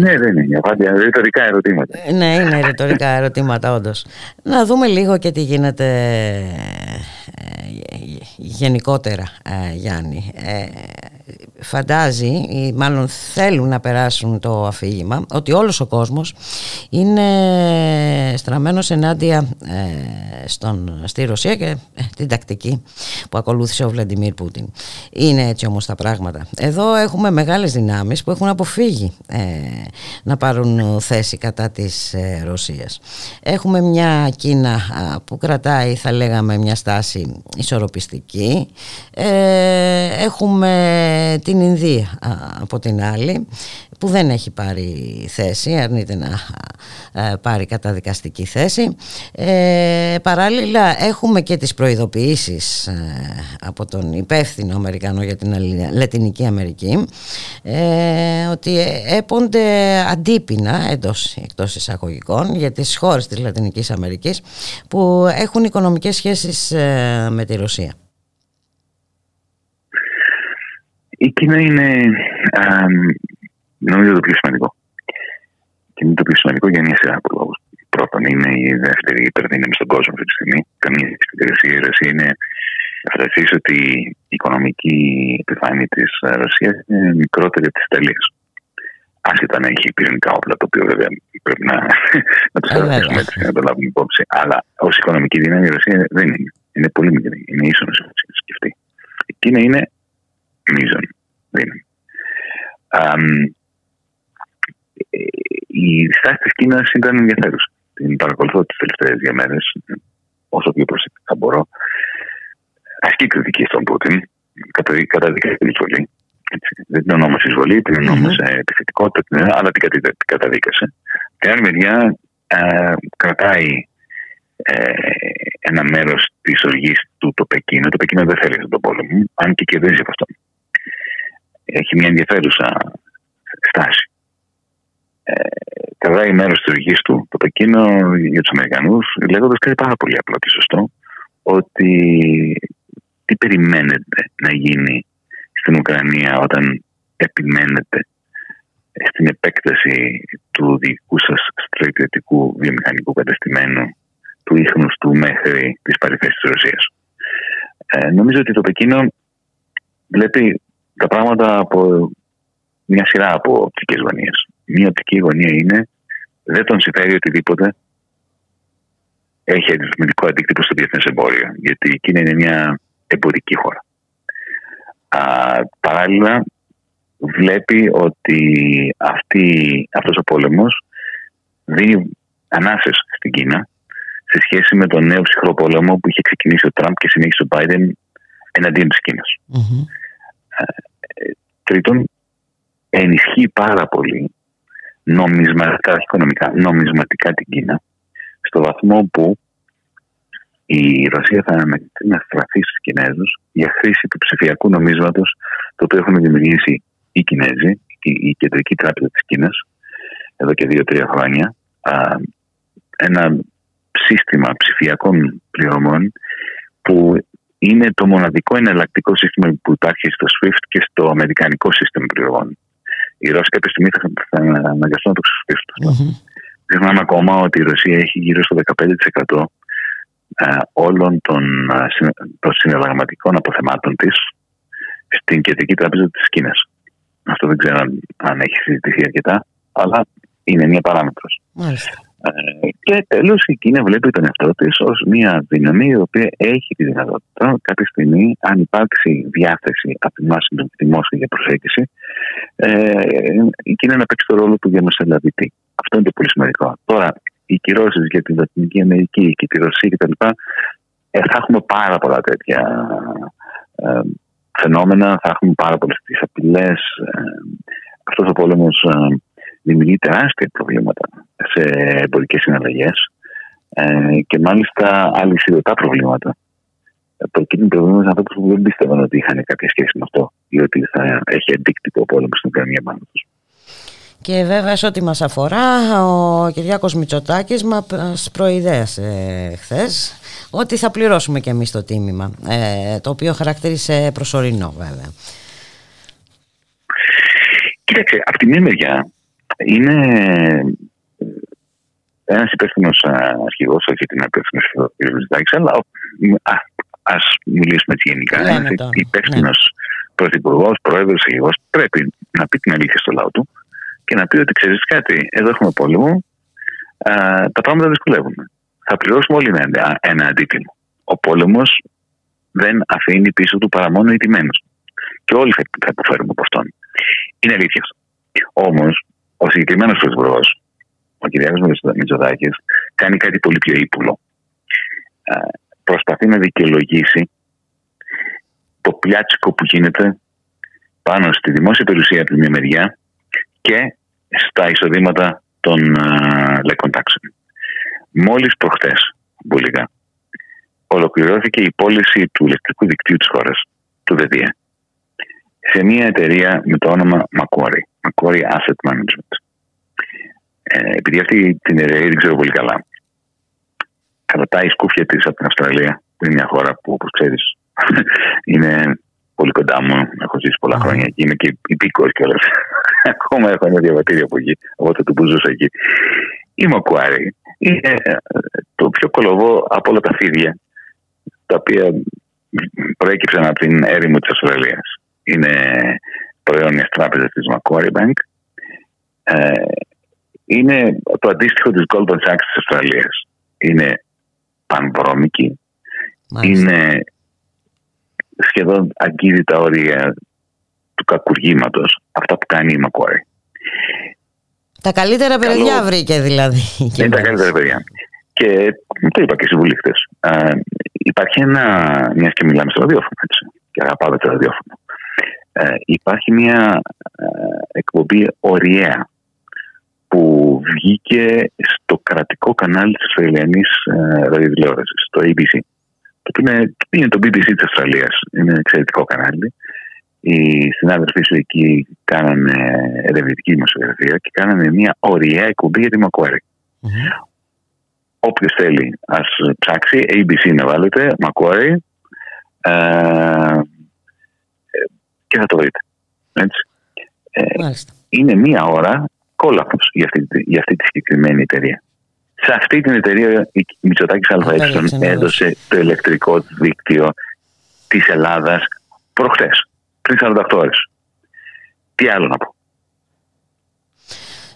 Ναι, δεν είναι η απάντηση, είναι ρητορικά ερωτήματα. Ναι, είναι ρητορικά ερωτήματα όντως. Να δούμε λίγο και τι γίνεται γενικότερα, Γιάννη. Φαντάζει, ή μάλλον θέλουν να περάσουν το αφήγημα, ότι όλος ο κόσμος είναι στραμμένος ενάντια στον, στη Ρωσία και την τακτική που ακολούθησε ο Βλαντιμίρ Πούτιν. Είναι έτσι όμως τα πράγματα? Εδώ έχουμε μεγάλες δυνάμεις που έχουν αποφύγει ε, να πάρουν θέση κατά της ε, Ρωσίας. Έχουμε μια Κίνα α, που κρατάει, θα λέγαμε, μια στάση ισορροπιστική. Ε, έχουμε την Ινδία α, από την άλλη, που δεν έχει πάρει θέση, αρνείται να α, πάρει καταδικαστική θέση. Ε, παράλληλα έχουμε και τις προειδοποιήσεις α, από τον υπεύθυνο Αμερικανό για την Λατινική Αμερική, ε, ότι έπονται αντίπεινα εντός, εκτός εισαγωγικών για τις χώρες της Λατινικής Αμερικής που έχουν οικονομικές σχέσεις ε, με τη Ρωσία. Η Κίνα είναι α, νομίζω το πιο σημαντικό. Και είναι το πιο σημαντικό για μια σειρά από λόγους. Πρώτον, είναι η δεύτερη υπερδύναμη στον κόσμο αυτή τη στιγμή. Καμία σχέση. Η Ρωσία είναι... Θα φανταστείς ότι η οικονομική επιφάνεια της Ρωσίας είναι μικρότερη από τις Ιταλίας. Άσχετα να έχει πυρηνικά όπλα, το οποίο βέβαια πρέπει να, να το σταματήσουμε έτσι και να το λάβουμε υπόψη. Αλλά ως οικονομική δύναμη η Ρωσία δεν είναι. Είναι πολύ μικρή. Είναι ίσονος και αυτή. Η Κίνα είναι μείζον δύναμη. Η στάση της Κίνας ήταν ενδιαφέρουσα. Την παρακολουθώ τις τελευταίες δύο μέρες, όσο πιο προσεκτικά μπορώ. Ασκεί κριτική στον Πούτιν, καταδικάζει την εισβολή. Δεν την ονόμασε εισβολή, την ονόμασε επιθετικότητα, αλλά την καταδίκασε. Την άλλη μεριά κρατάει ε, ένα μέρος της οργής του το Πεκίνο. Το Πεκίνο δεν θέλει αυτόν τον πόλεμο, αν και κερδίζει από αυτόν. Έχει μια ενδιαφέρουσα στάση. Ε, κρατάει μέρος της οργής του το Πεκίνο για τους Αμερικανούς, λέγοντας κάτι πάρα πολύ απλό και σωστό, ότι τι περιμένετε να γίνει στην Ουκρανία όταν επιμένετε στην επέκταση του δικού σας στρατιωτικού βιομηχανικού κατεστημένου του ίχνους του μέχρι τις παρυφές της Ρωσίας. Ε, νομίζω ότι το Πεκίνο βλέπει τα πράγματα από μια σειρά από οπτικές γωνίες. Μια οπτική γωνία είναι δεν τον συμφέρει οτιδήποτε έχει αντισημιτικό αντίκτυπο στο διεθνές εμπόριο, γιατί η Κίνα είναι μια εμπορική χώρα. Α, παράλληλα, βλέπει ότι αυτή, αυτός ο πόλεμος δίνει ανάσες στην Κίνα σε σχέση με τον νέο ψυχρό πόλεμο που είχε ξεκινήσει ο Τραμπ και συνέχισε ο Biden εναντίον της Κίνας. Mm-hmm. Τρίτον, ενισχύει πάρα πολύ νομισματικά, οικονομικά, νομισματικά την Κίνα στο βαθμό που η Ρωσία θα αναγκαστεί να στραφεί στους Κινέζους για χρήση του ψηφιακού νομίσματος το οποίο έχουν δημιουργήσει οι Κινέζοι, η Κεντρική Τράπεζα της Κίνας, εδώ και δύο-τρία χρόνια. Ένα σύστημα ψηφιακών πληρωμών που είναι το μοναδικό εναλλακτικό σύστημα που υπάρχει στο SWIFT και στο αμερικανικό σύστημα πληρωμών. Οι Ρώσοι κάποια στιγμή θα αναγκαστούν να το ξεσπίσουν. Δεν θυμάμαι ακόμα ότι η Ρωσία έχει γύρω στο δεκαπέντε τοις εκατό όλων των, των συναλλαγματικών αποθεμάτων της στην Κεντρική Τράπεζα της Κίνας. Αυτό δεν ξέρω αν έχει συζητηθεί αρκετά, αλλά είναι μια παράμετρος. Ε, και τέλος η Κίνα βλέπει τον εαυτό της ως μια δύναμη η οποία έχει τη δυνατότητα κάποια στιγμή, αν υπάρξει διάθεση από τη δημόσια για προσέγγιση, ε, η Κίνα να παίξει το ρόλο του διαμεσολαβητή. Αυτό είναι το πολύ σημαντικό. Τώρα, οι κυρώσεις για την Λατινική Αμερική και τη Ρωσία κτλ. Ε, θα έχουμε πάρα πολλά τέτοια ε, φαινόμενα, θα έχουμε πάρα πολλές τις απειλές. Ε, αυτός ο πόλεμος ε, δημιουργεί τεράστια προβλήματα σε εμπορικές συναλλαγές ε, και μάλιστα αλυσιδωτά προβλήματα. Το εκείνο προβλήμα είναι αυτό που δεν πίστευαν ότι είχαν κάποια σχέση με αυτό ή ότι θα έχει αντίκτυπο ο πόλεμος στην Ουκρανία πάνω τους. Και βέβαια σε ό,τι μας αφορά, ο Κυριάκος Μητσοτάκης μας προειδέασε χθες ότι θα πληρώσουμε και εμείς το τίμημα, ε, το οποίο χαρακτήρισε προσωρινό βέβαια. Κοίταξε, από τη μία μεριά είναι ένας υπεύθυνος αρχηγός, όχι την υπεύθυνος του κ. Μητσοτάκη, αλλά α, ας μιλήσουμε έτσι γενικά. Λέμε ένας υπεύθυνος ναι. πρωθυπουργός, πρόεδρος, αρχηγός πρέπει να πει την αλήθεια στο λαό του και να πει ότι ξέρεις κάτι, εδώ έχουμε πόλεμο, α, τα πράγματα δυσκολεύουν. Θα πληρώσουμε όλοι ένα, ένα αντίτιμο. Ο πόλεμος δεν αφήνει πίσω του παρά μόνο οι τιμένους. Και όλοι θα, θα υποφέρουμε από αυτόν. Είναι αλήθεια αυτό. Όμως, ο συγκεκριμένος πρωθυπουργός, ο κ. Μητσοτάκης, κάνει κάτι πολύ πιο ύπουλο. Α, προσπαθεί να δικαιολογήσει το πιάτσικο που γίνεται πάνω στη δημόσια περιουσία από τη μια μεριά και στα εισοδήματα των λαϊκών τάξεων. Μόλις προχθές, μπουλικά, ολοκληρώθηκε η πώληση του ηλεκτρικού δικτύου της χώρας, του ΔΔΕ, σε μια εταιρεία με το όνομα Macquarie, Macquarie Asset Management. Ε, επειδή αυτή την εταιρεία δεν ξέρω πολύ καλά, κρατάει η σκούφια της από την Αυστραλία, που είναι μια χώρα που, όπως ξέρεις, είναι πολύ κοντά μου, έχω ζήσει πολλά mm. χρόνια εκεί, είμαι και υπήκοος κιόλας. Ακόμα έχω ένα διαβατήριο από εκεί, εγώ θα του που ζούσα εκεί. Η Macquarie είναι το πιο κολοβό από όλα τα φίδια τα οποία προέκυψαν από την έρημο της Αυστραλίας. Είναι προαιώνιας τράπεζας της Macquarie Bank. Ε, είναι το αντίστοιχο της Goldman Sachs της Αυστραλίας. Είναι πανδρομική. Mm. Είναι σχεδόν αγγίζει τα όρια του κακουργήματος, αυτά που κάνει η Macquarie. Τα καλύτερα παιδιά Καλό... βρήκε δηλαδή. Είναι τα καλύτερα παιδιά. Και το είπα και στις βουλήκτες. Υπάρχει ένα, μιας και μιλάμε στο ραδιόφωνο, έτσι, και αγαπάμε το ραδιόφωνο. Ε, υπάρχει μια ε, εκπομπή ωριαία που βγήκε στο κρατικό κανάλι της Αυστραλιανής ε, ραδιοτηλεόρασης, το έι μπι σι. Είναι, είναι το μπι μπι σι της Αυστραλίας. Είναι εξαιρετικό κανάλι. Οι συνάδελφοί σου εκεί κάνανε ερευνητική δημοσιογραφία και κάνανε μια ωριαία εκπομπή για τη Macquarie. Mm-hmm. Όποιος θέλει ας ψάξει, έι μπι σι να βάλετε, Macquarie, Ε, και θα το δείτε. Έτσι. Ε, είναι μία ώρα κόλαφος για αυτή, για αυτή τη συγκεκριμένη εταιρεία. Σε αυτή την εταιρεία η Μητσοτάκης ΑΕ έδωσε το ηλεκτρικό δίκτυο της Ελλάδας προχτές, πριν σαράντα οκτώ ώρες. Τι άλλο να πω.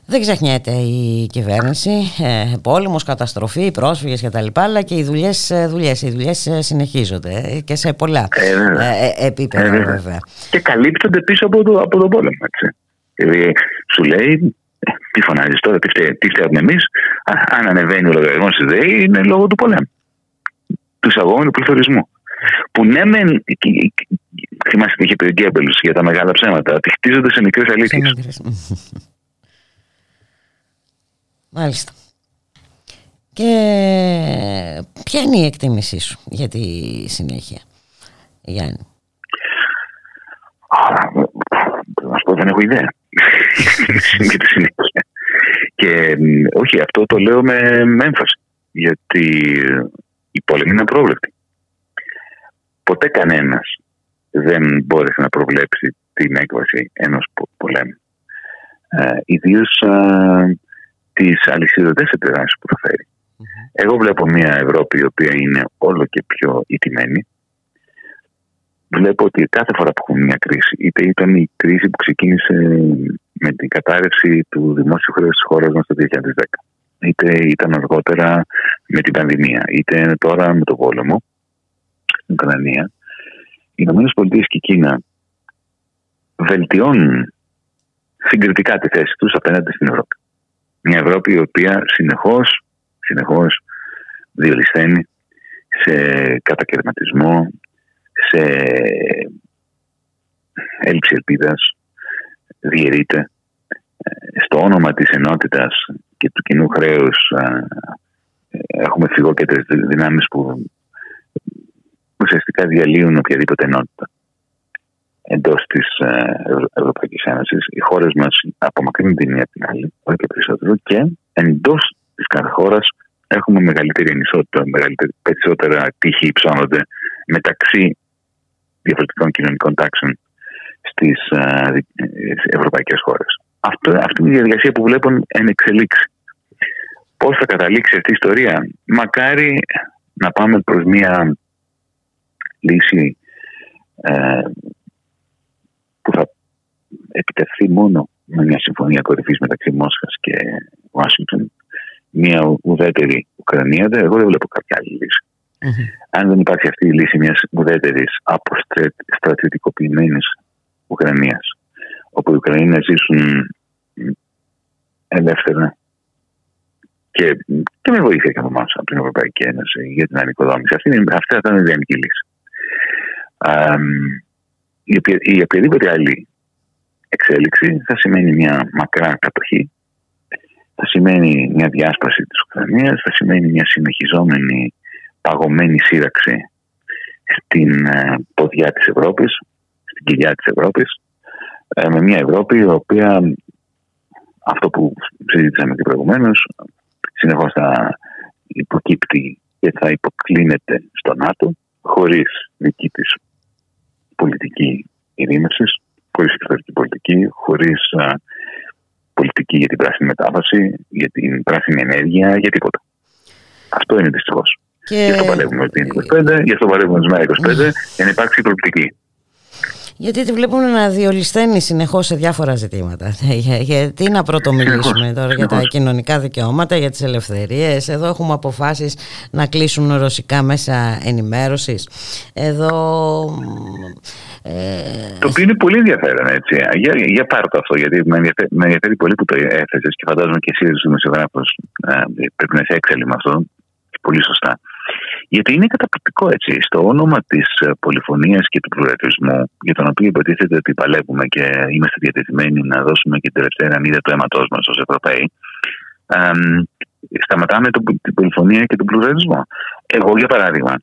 Δεν ξεχνιέται η κυβέρνηση, ε, πόλεμος, καταστροφή, πρόσφυγες και τα λοιπά, αλλά και οι δουλειές, δουλειές, οι δουλειές συνεχίζονται και σε πολλά ε, επίπεδα ε, βέβαια. Και καλύπτονται πίσω από τον από το πόλεμο. Έτσι. Δηλαδή σου λέει, τι φωνάζεις τώρα, τι, φταί, τι φταίμε εμείς, αν ανεβαίνει ο λογαριασμός της ΔΕΗ είναι λόγω του πολέμου, του εισαγόμενου πληθωρισμού. Που ναι, μεν, θυμάστε τι είχε πει ο Γκέμπελς για τα μεγάλα ψέματα, ότι χτίζονται σε μικρές αλήθειες. Μάλιστα. Και ποια είναι η εκτίμησή σου για τη συνέχεια, Γιάννη? Να σου πω, δεν έχω ιδέα για τη συνέχεια. Και όχι, αυτό το λέω με έμφαση, γιατί η πόλεμη είναι απρόβλεπτη. Ποτέ κανένας δεν μπόρεσε να προβλέψει την έκβαση ενός πολέμου. Ε, ιδίως ε, τις αλυσίδωτες επιδράσεις που θα φέρει. Mm-hmm. Εγώ βλέπω μια Ευρώπη η οποία είναι όλο και πιο ηττημένη. Βλέπω ότι κάθε φορά που έχουμε μια κρίση, είτε ήταν η κρίση που ξεκίνησε με την κατάρρευση του δημόσιου χρέους της χώρας μας το δύο χιλιάδες δέκα, είτε ήταν αργότερα με την πανδημία, είτε τώρα με τον πόλεμο στην Ουκρανία, οι Ηνωμένες Πολιτείες και η Κίνα βελτιώνουν συγκριτικά τη θέση τους απέναντι στην Ευρώπη. Μια Ευρώπη η οποία συνεχώς, συνεχώς διολυσθένει σε κατακαιρματισμό, σε έλλειψη ελπίδας, διαιρείται. Στο όνομα της ενότητας και του κοινού χρέους έχουμε φυγόκεντρες δυνάμεις που ουσιαστικά διαλύουν οποιαδήποτε ενότητα εντός της Ευρωπαϊκής Ένωσης. Οι χώρες μας απομακρύνουν τη μία την άλλη, όλο και περισσότερο, και εντός της κάθε χώρας έχουμε μεγαλύτερη ανισότητα, μεγαλύτερη, περισσότερα τείχη υψώνονται μεταξύ διαφορετικών κοινωνικών τάξεων στις ευρωπαϊκές χώρες. Αυτό, αυτή είναι η διαδικασία που βλέπουν εν εξελίξει. Πώς θα καταλήξει αυτή η ιστορία? Μακάρι να πάμε προς μία λύση ε, που θα επιτευχθεί μόνο με μια συμφωνία κορυφής μεταξύ Μόσχας και Ουάσιγκτον, μια ουδέτερη Ουκρανία. Εγώ δεν βλέπω κάποια άλλη λύση. Mm-hmm. Αν δεν υπάρχει αυτή η λύση μιας ουδέτερης αποστρατιωτικοποιημένης Ουκρανίας, όπου οι Ουκρανοί ζήσουν ελεύθερα και, και με βοήθεια και από εμάς, από την Ευρωπαϊκή Ένωση, για την ανοικοδόμηση, αυτή είναι, αυτή θα είναι η ιδανική λύση. Uh, η, οποια, η οποιαδήποτε άλλη εξέλιξη θα σημαίνει μια μακρά κατοχή, θα σημαίνει μια διάσπαση της Ουκρανίας, θα σημαίνει μια συνεχιζόμενη παγωμένη σύραξη στην uh, ποδιά της Ευρώπης, στην κοιλιά της Ευρώπης, uh, με μια Ευρώπη η οποία, αυτό που συζήτησαμε και προηγουμένως, συνεχώς θα υποκύπτει και θα υποκλίνεται στο ΝΑΤΟ, χωρίς δική της πολιτική ειρήνευσης, χωρίς εξωτερική πολιτική, χωρίς α, πολιτική για την πράσινη μετάβαση, για την πράσινη ενέργεια, για τίποτα. Αυτό είναι δυστυχώς. Και... Γι' αυτό παλεύουμε την είκοσι πέντε, γι' αυτό παλεύουμε τη Μέρα είκοσι πέντε, για να υπάρξει προοπτική. Γιατί τη βλέπουμε να διολυσθένει συνεχώς σε διάφορα ζητήματα. Γιατί να πρωτομιλήσουμε τώρα για τα κοινωνικά δικαιώματα, για τις ελευθερίες? Εδώ έχουμε αποφάσεις να κλείσουν ρωσικά μέσα ενημέρωσης. Εδώ. Ε... Το οποίο είναι πολύ ενδιαφέρον, έτσι. Για, για πάρ' το αυτό, γιατί με ενδιαφέρει, με ενδιαφέρει πολύ που το έθεσες και φαντάζομαι και εσύ, δημοσιογράφος, πρέπει να είσαι έξαλλη με αυτό. Πολύ σωστά. Γιατί είναι καταπληκτικό, έτσι, στο όνομα της πολυφωνίας και του πλουραλισμού, για τον οποίο υποτίθεται ότι παλεύουμε και είμαστε διατεθειμένοι να δώσουμε και την τελευταία ανίδα του αίματός μας ως Ευρωπαίοι, εμ, σταματάμε το, την πολυφωνία και τον πλουραλισμό. Εγώ, για παράδειγμα,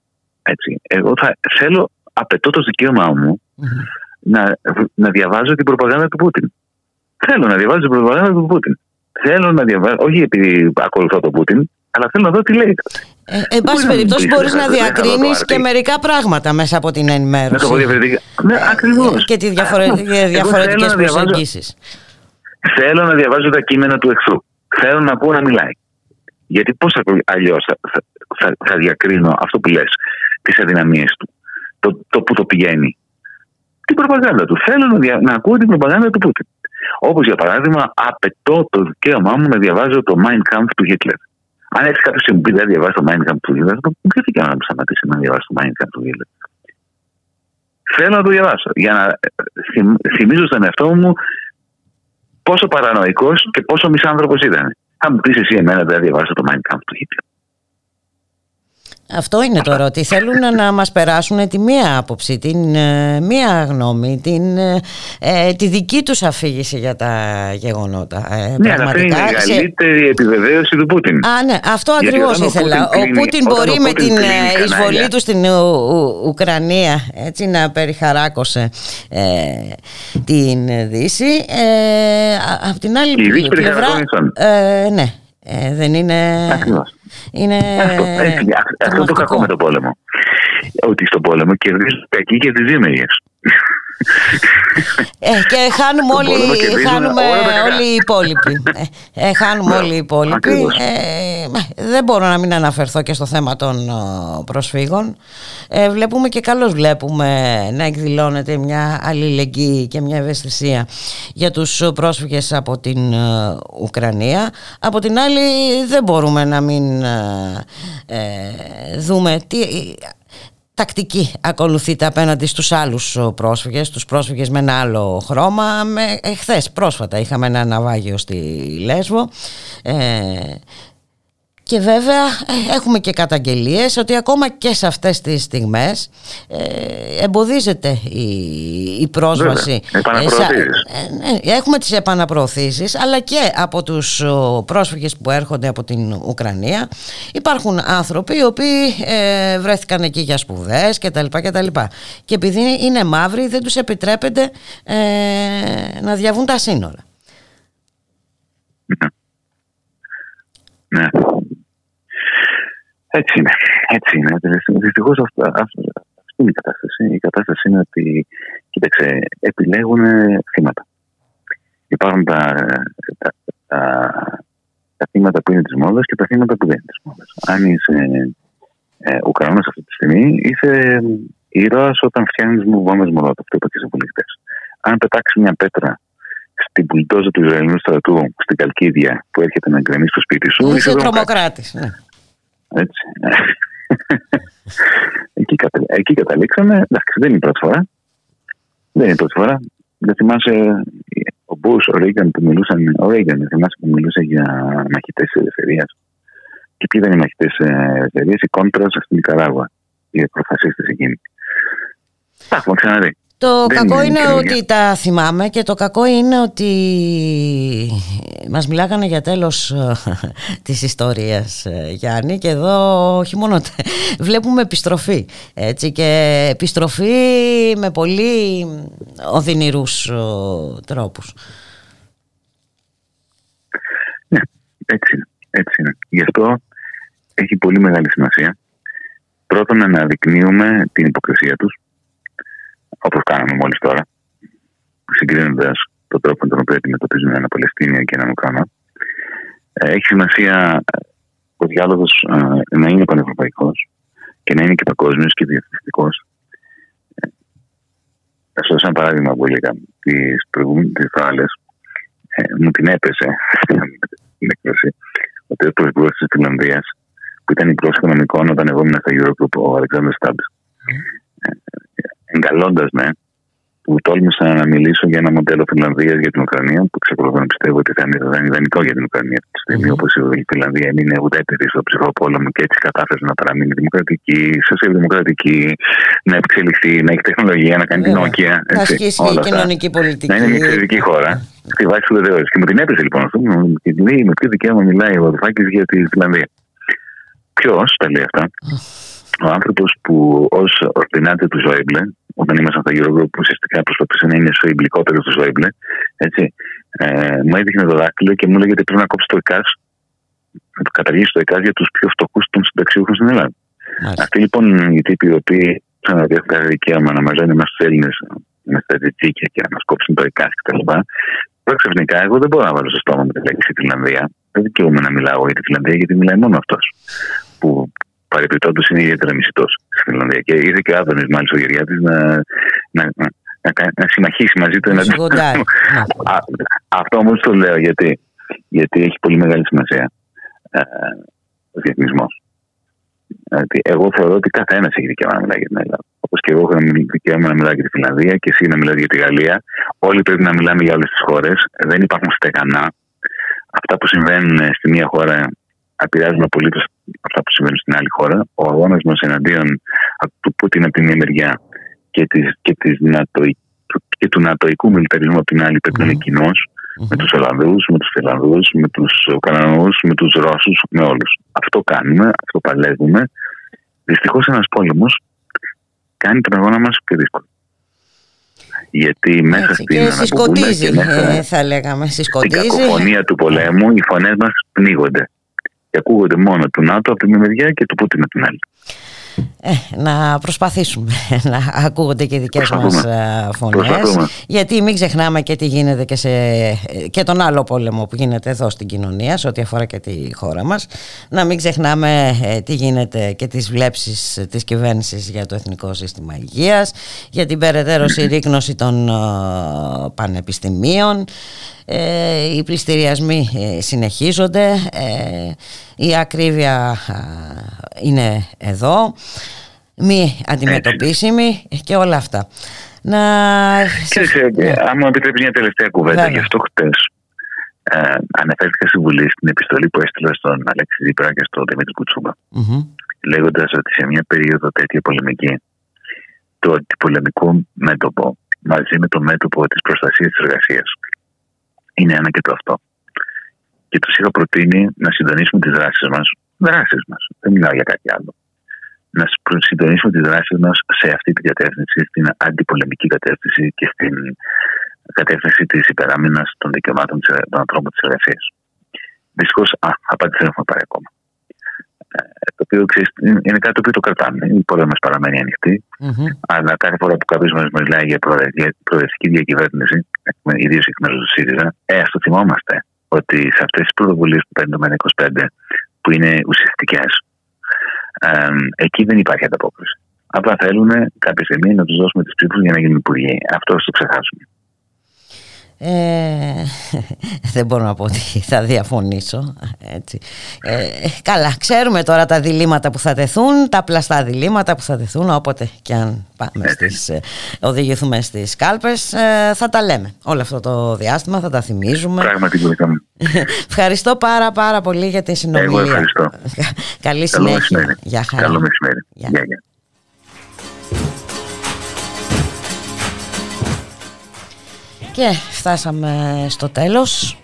έτσι, εγώ θα θέλω, απαιτώ το δικαίωμά μου mm-hmm. να, να διαβάζω την προπαγάνδα του Πούτιν. Θέλω να διαβάζω την προπαγάνδα του Πούτιν. Θέλω να διαβάζω, όχι επειδή ακολουθώ τον Πούτιν, Αλλά θέλω να δω τι λέει. Ε, εν πάση περιπτώσει, μπορείς να διακρίνεις και μερικά πράγματα μέσα από την ενημέρωση. Να το πω διαφορετικά. Ναι, ακριβώς. Και τις διαφορετικές προσεγγίσεις. Θέλω να διαβάζω τα κείμενα του εχθρού. Θέλω να ακούω να μιλάει. Γιατί πώς αλλιώς θα, θα, θα, θα διακρίνω αυτό που λες, τις αδυναμίες του, το, το που το πηγαίνει, την προπαγάνδα του. Θέλω να, δια, να ακούω την προπαγάνδα του Πούτιν. Όπως για παράδειγμα, απαιτώ το δικαίωμά μου να διαβάζω το Mein Kampf του Χίτλερ. Αν έρθει κάποιος και μου πει δεν διαβάζει το Mein Kampf του Χίτλερ, θα μου πει τι κάνω να μου σταματήσει να διαβάζει το Mein Kampf του Χίτλερ. Θέλω να το διαβάσω για να θυμίζω στον εαυτό μου πόσο παρανοϊκός και πόσο μισάνθρωπος ήταν. Θα μου πεις εσύ εμένα δεν διαβάζω το Mein Kampf του Χίτλερ. Αυτό είναι τώρα, ότι θέλουν να μας περάσουν τη μία άποψη, την ε, μία γνώμη, την, ε, τη δική τους αφήγηση για τα γεγονότα. Ε, ναι, αλλά αυτή είναι η μεγαλύτερη επιβεβαίωση του Πούτιν. Α, ναι, αυτό ακριβώς ήθελα. Ο Πούτιν μπορεί με την εισβολή του στην Ουκρανία να περιχαράκωσε την Δύση. Απ' την άλλη πλευρά... Ναι, δεν είναι... Ακριβώς. Είναι... Αυτό, έτσι, αυτό το κακό με τον πόλεμο. Ότι στον πόλεμο κερδίζουν κακοί και τις ζήμιες. Ε, και χάνουμε όλοι, χάνουμε όλοι οι υπόλοιποι. Ε, χάνουμε όλοι οι υπόλοιποι. Ε, δεν μπορώ να μην αναφερθώ και στο θέμα των προσφύγων. Ε, βλέπουμε και καλώς βλέπουμε να εκδηλώνεται μια αλληλεγγύη και μια ευαισθησία για τους πρόσφυγες από την Ουκρανία. Από την άλλη δεν μπορούμε να μην ε, δούμε τι... τακτική ακολουθείται απέναντι στους άλλους πρόσφυγες, τους πρόσφυγες με ένα άλλο χρώμα. Χθες πρόσφατα είχαμε ένα ναυάγιο στη Λέσβο ε, και βέβαια έχουμε και καταγγελίες ότι ακόμα και σε αυτές τις στιγμές ε, εμποδίζεται η, η πρόσβαση. Βέβαια, ε, έχουμε τις επαναπροωθήσεις, αλλά και από τους πρόσφυγες που έρχονται από την Ουκρανία. Υπάρχουν άνθρωποι οι οποίοι ε, βρέθηκαν εκεί για σπουδές κτλ. Και, και επειδή είναι μαύροι δεν τους επιτρέπεται ε, να διαβούν τα σύνορα. Ναι. Έτσι είναι, έτσι είναι. Δυστυχώς αυτή είναι η κατάσταση. Η κατάσταση είναι ότι, κοίταξε, επιλέγουν θύματα. Υπάρχουν τα, τα, τα, τα θύματα που είναι της μόδας και τα θύματα που δεν είναι της μόδας. Αν είσαι ε, Ουκρανός αυτή τη στιγμή, είσαι ήρωας όταν φτιάχνεις βόμβες Μολότοφ, το είπα και σε βουλευτές. Αν πετάξει μια πέτρα στην πουλτόζα του Ισραηλινού στρατού στην Καλκίδια που έρχεται να γκρεμεί στο σπίτι σου, είσαι τρομοκράτης. Έτσι. εκεί, κατα... εκεί καταλήξαμε. Εντάξει, δεν είναι η πρώτη φορά. Δεν είναι η πρώτη φορά. Δεν θυμάσαι ο Μπούς, ο Ρέγκαν που μιλούσαν. Ο Ρέγκαν, δεν θυμάσαι που μιλούσε για μαχητές της ελευθερίας. Και ποιοι ήταν οι μαχητές της ελευθερίας, η Κόντρας στην Νικαράγουα. Οι προφασίστες εκείνοι. Τα έχουμε ξαναδεί. Το δεν κακό είναι, είναι ότι τα θυμάμαι και το κακό είναι ότι μας μιλάγανε για τέλος της ιστορίας, Γιάννη, και εδώ όχι μόνο βλέπουμε επιστροφή, έτσι, και επιστροφή με πολύ οδυνηρούς τρόπους. Ναι, έτσι, έτσι είναι. Γι' αυτό έχει πολύ μεγάλη σημασία πρώτον να αναδεικνύουμε την υποκρισία τους, όπως κάναμε μόλις τώρα, συγκρίνοντας τον τρόπο με τον οποίο αντιμετωπίζουν ένα Παλαιστίνιο και έναν Ουκρανό. Έχει σημασία ο διάλογος να είναι πανευρωπαϊκός και να είναι και παγκόσμιος και διεθνιστικός. Θα σας δώσω ένα παράδειγμα που έλεγα τις προηγούμενες φορές. Μου την έπεσε την έκφραση ότι ο πρωθυπουργός της Φιλανδίας, που ήταν υπουργός οικονομικών όταν εγώ ήμουν στα Eurogroup, ο Αλεξάνδρος Στάμπης, εγκαλώντας με, που τόλμησα να μιλήσω για ένα μοντέλο Φιλανδίας για την Ουκρανία, που ξεκολουθώ να πιστεύω ότι θα είναι ιδανικό για την Ουκρανία αυτή τη στιγμή, όπως η Φιλανδία είναι ουδέτερη στο ψυχρό πόλεμο και έτσι κατάφερε να παραμείνει δημοκρατική, σοσιαλδημοκρατική, να εξελιχθεί, να έχει τεχνολογία, να κάνει την Νόκια. Να ασκήσει και η κοινωνική πολιτική. Να είναι μια εξαιρετική χώρα. Στη βάση του βεβαίω. Και με την έπεισε λοιπόν αυτό, με ποιο δικαίωμα μιλάει ο Βαρουφάκης για τη Φιλανδία. Ποιο τα λέει αυτά? Ο άνθρωπος που ως ορδινάτη του Ζόιμπλε, όταν ήμασταν στο Eurogroup, που ουσιαστικά προσπαθούσε να είναι σοϊμπλικότερο του Ζόιμπλε, έτσι, ε, μου έδειχνε το δάκτυλο και μου έλεγε ότι πρέπει να κόψει το ΕΚΑΣ καταργήσει το ΕΚΑΣ για τους πιο φτωχούς των συνταξιούχων στην Ελλάδα. Μάλιστα. Αυτοί λοιπόν οι τύποι οι οποίοι θα αναδιάσουν κάθε δικαίωμα να μαζένουν εμάς τους Έλληνες με τα διτσίκια και να μας κόψουν το ΕΚΑΣ κτλ. Τώρα ξαφνικά εγώ δεν μπορώ να βάλω στο στόμα με τη λέξη Φιλανδία. Δεν δικαιούμαι να μιλάω για τη Φιλανδία γιατί μιλάει μόνο αυτός που παρεπιπτόντως είναι ιδιαίτερα μισθητός στη Φιλανδία. Και ήρθε και ο Άδωνης μάλιστα ο Γεριάτης να, να, να, να, να συμμαχήσει μαζί του εναντί του. Αυτό όμως το λέω γιατί, γιατί έχει πολύ μεγάλη σημασία α, ο διεθνισμός. Δηλαδή, εγώ θεωρώ ότι κάθε ένας έχει δικαίωμα να μιλάει για την Ελλάδα. Όπως και εγώ έχω δικαίωμα να μιλάω για τη Φιλανδία και εσύ να μιλάς για τη Γαλλία. Όλοι πρέπει να μιλάμε για όλες τις χώρες. Δεν υπάρχουν στεγανά. Αυτά που συμβαίνουν στη μία χώρα επηρεάζουν απολύτως αυτά που συμβαίνουν στην άλλη χώρα. Ο αγώνας μας εναντίον του Πούτιν από τη μία μεριά και, της, και, της νατοϊ, και του νατοϊκού μιλιταρισμού από την άλλη πρέπει να είναι κοινός. Με τους Ολλανδούς, με τους Φιλανδούς, με τους Καναδούς, με τους Ρώσους, με όλους. Αυτό κάνουμε, αυτό παλεύουμε. Δυστυχώς ένας πόλεμος κάνει τον αγώνα μας πιο δύσκολο. Γιατί μέσα στην αναποκούλα και μέσα θα λέγαμε, στην κακοφωνία του πολέμου οι φωνές μας πνίγονται. Και ακούγονται μόνο του ΝΑΤΟ από τη μία μεριά και του Πούτιν από την άλλη. Ε, να προσπαθήσουμε να ακούγονται και οι δικές μας φωνές, γιατί μην ξεχνάμε και τι γίνεται και, σε, και τον άλλο πόλεμο που γίνεται εδώ στην κοινωνία σε ό,τι αφορά και τη χώρα μας, να μην ξεχνάμε τι γίνεται και τις βλέψεις της κυβέρνησης για το Εθνικό Σύστημα Υγείας, για την περαιτέρω συρρίκνωση των πανεπιστημίων. Ε, οι πληστηριασμοί συνεχίζονται, ε, η ακρίβεια είναι εδώ, μη αντιμετωπίσιμη και όλα αυτά. Να... Ξέρεις, ναι. Αν μου επιτρέπεις μια τελευταία κουβέντα, γι' αυτό χτες ε, αναφέρθηκα στη Βουλή στην επιστολή που έστειλα στον Αλέξη Δίπρα και στον Δημήτρη Κουτσούμπα, mm-hmm. λέγοντας ότι σε μια περίοδο τέτοια πολεμική, το αντιπολεμικό μέτωπο μαζί με το μέτωπο της προστασίας της εργασίας είναι ένα και το αυτό. Και τους είχα προτείνει να συντονίσουμε τις δράσεις μας, δράσεις μας, δεν μιλάω για κάτι άλλο. Να συντονίσουμε τις δράσεις μας σε αυτή την κατεύθυνση, στην αντιπολεμική κατεύθυνση και στην κατεύθυνση της υπεράμυνας των δικαιωμάτων των ανθρώπων της εργασίας. Δυστυχώς, απάντηση δεν έχουμε πάρει ακόμα. Ε, το οποίο είναι κάτι που το κρατάμε. Η πόρτα μας παραμένει ανοιχτή, mm-hmm. αλλά κάθε φορά που κάποιος μας μιλάει για προοδευτική διακυβέρνηση, ιδίως εκ μέρους του ΣΥΡΙΖΑ, ε, ας το θυμόμαστε ότι σε αυτές τις πρωτοβουλίες που παίρνει το Μέρα είκοσι πέντε, που είναι ουσιαστικές, Ε, εκεί δεν υπάρχει ανταπόκριση. Απλά θέλουμε κάποια στιγμή να τους δώσουμε τις ψήφους για να γίνουν υπουργοί. Αυτό το ξεχάσουμε. Ε, δεν μπορώ να πω ότι θα διαφωνήσω. Έτσι. Ε, καλά, ξέρουμε τώρα τα διλήμματα που θα τεθούν, τα πλαστά διλήμματα που θα τεθούν, όποτε και αν πάμε στις, οδηγηθούμε στις κάλπες, ε, θα τα λέμε. Όλο αυτό το διάστημα θα τα θυμίζουμε. Πραγματικά. Ευχαριστώ πάρα πάρα πολύ για τη συνομιλία. Εγώ ευχαριστώ. Καλή συνέχεια. Γεια χαρά. Καλό μεσημέρι. Γεια. Γεια, γεια. Και φτάσαμε στο τέλος.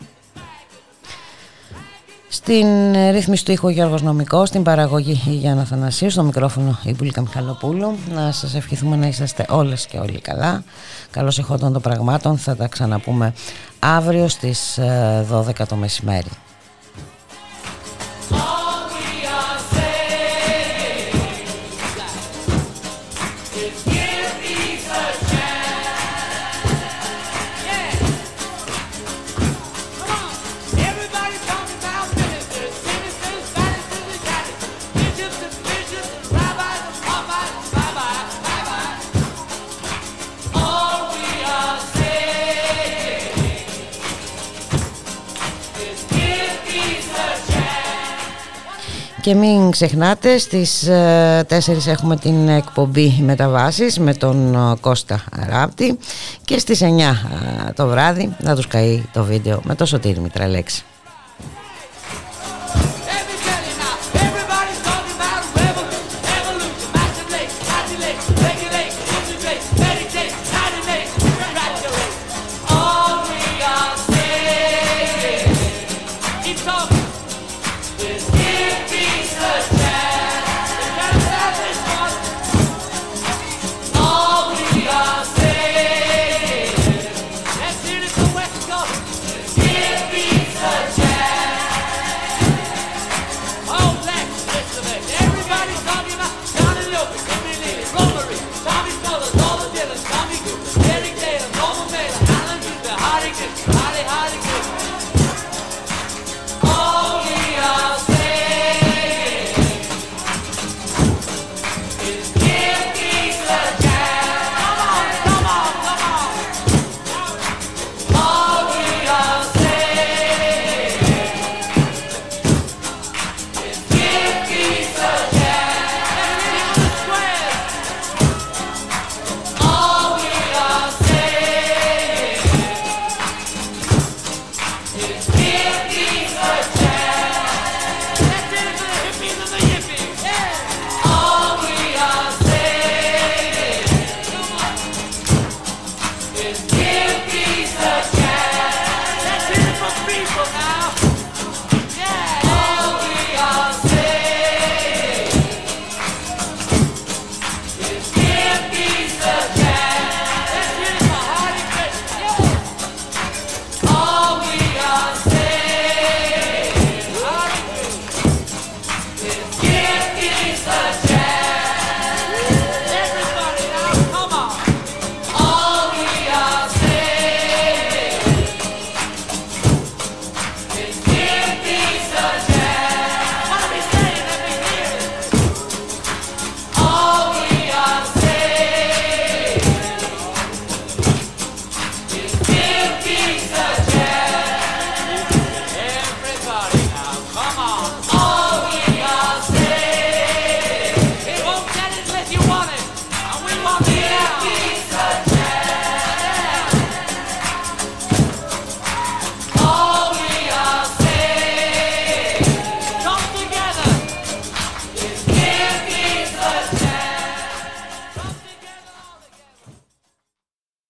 Στην ρύθμιση του ήχου Γιώργος Νομικός, στην παραγωγή Γιάννα Θανασίου, στο μικρόφωνο η Μπουλίκα Μιχαλοπούλου. Να σας ευχηθούμε να είσαστε όλες και όλοι καλά. Καλώς εχόντων των πραγμάτων, θα τα ξαναπούμε αύριο στις δώδεκα το μεσημέρι. Και μην ξεχνάτε, στις τέσσερις έχουμε την εκπομπή Μεταβάσεις με τον Κώστα Ράπτη και στις εννιά το βράδυ να τους καεί το βίντεο με το Σωτήρη Μητραλέξη.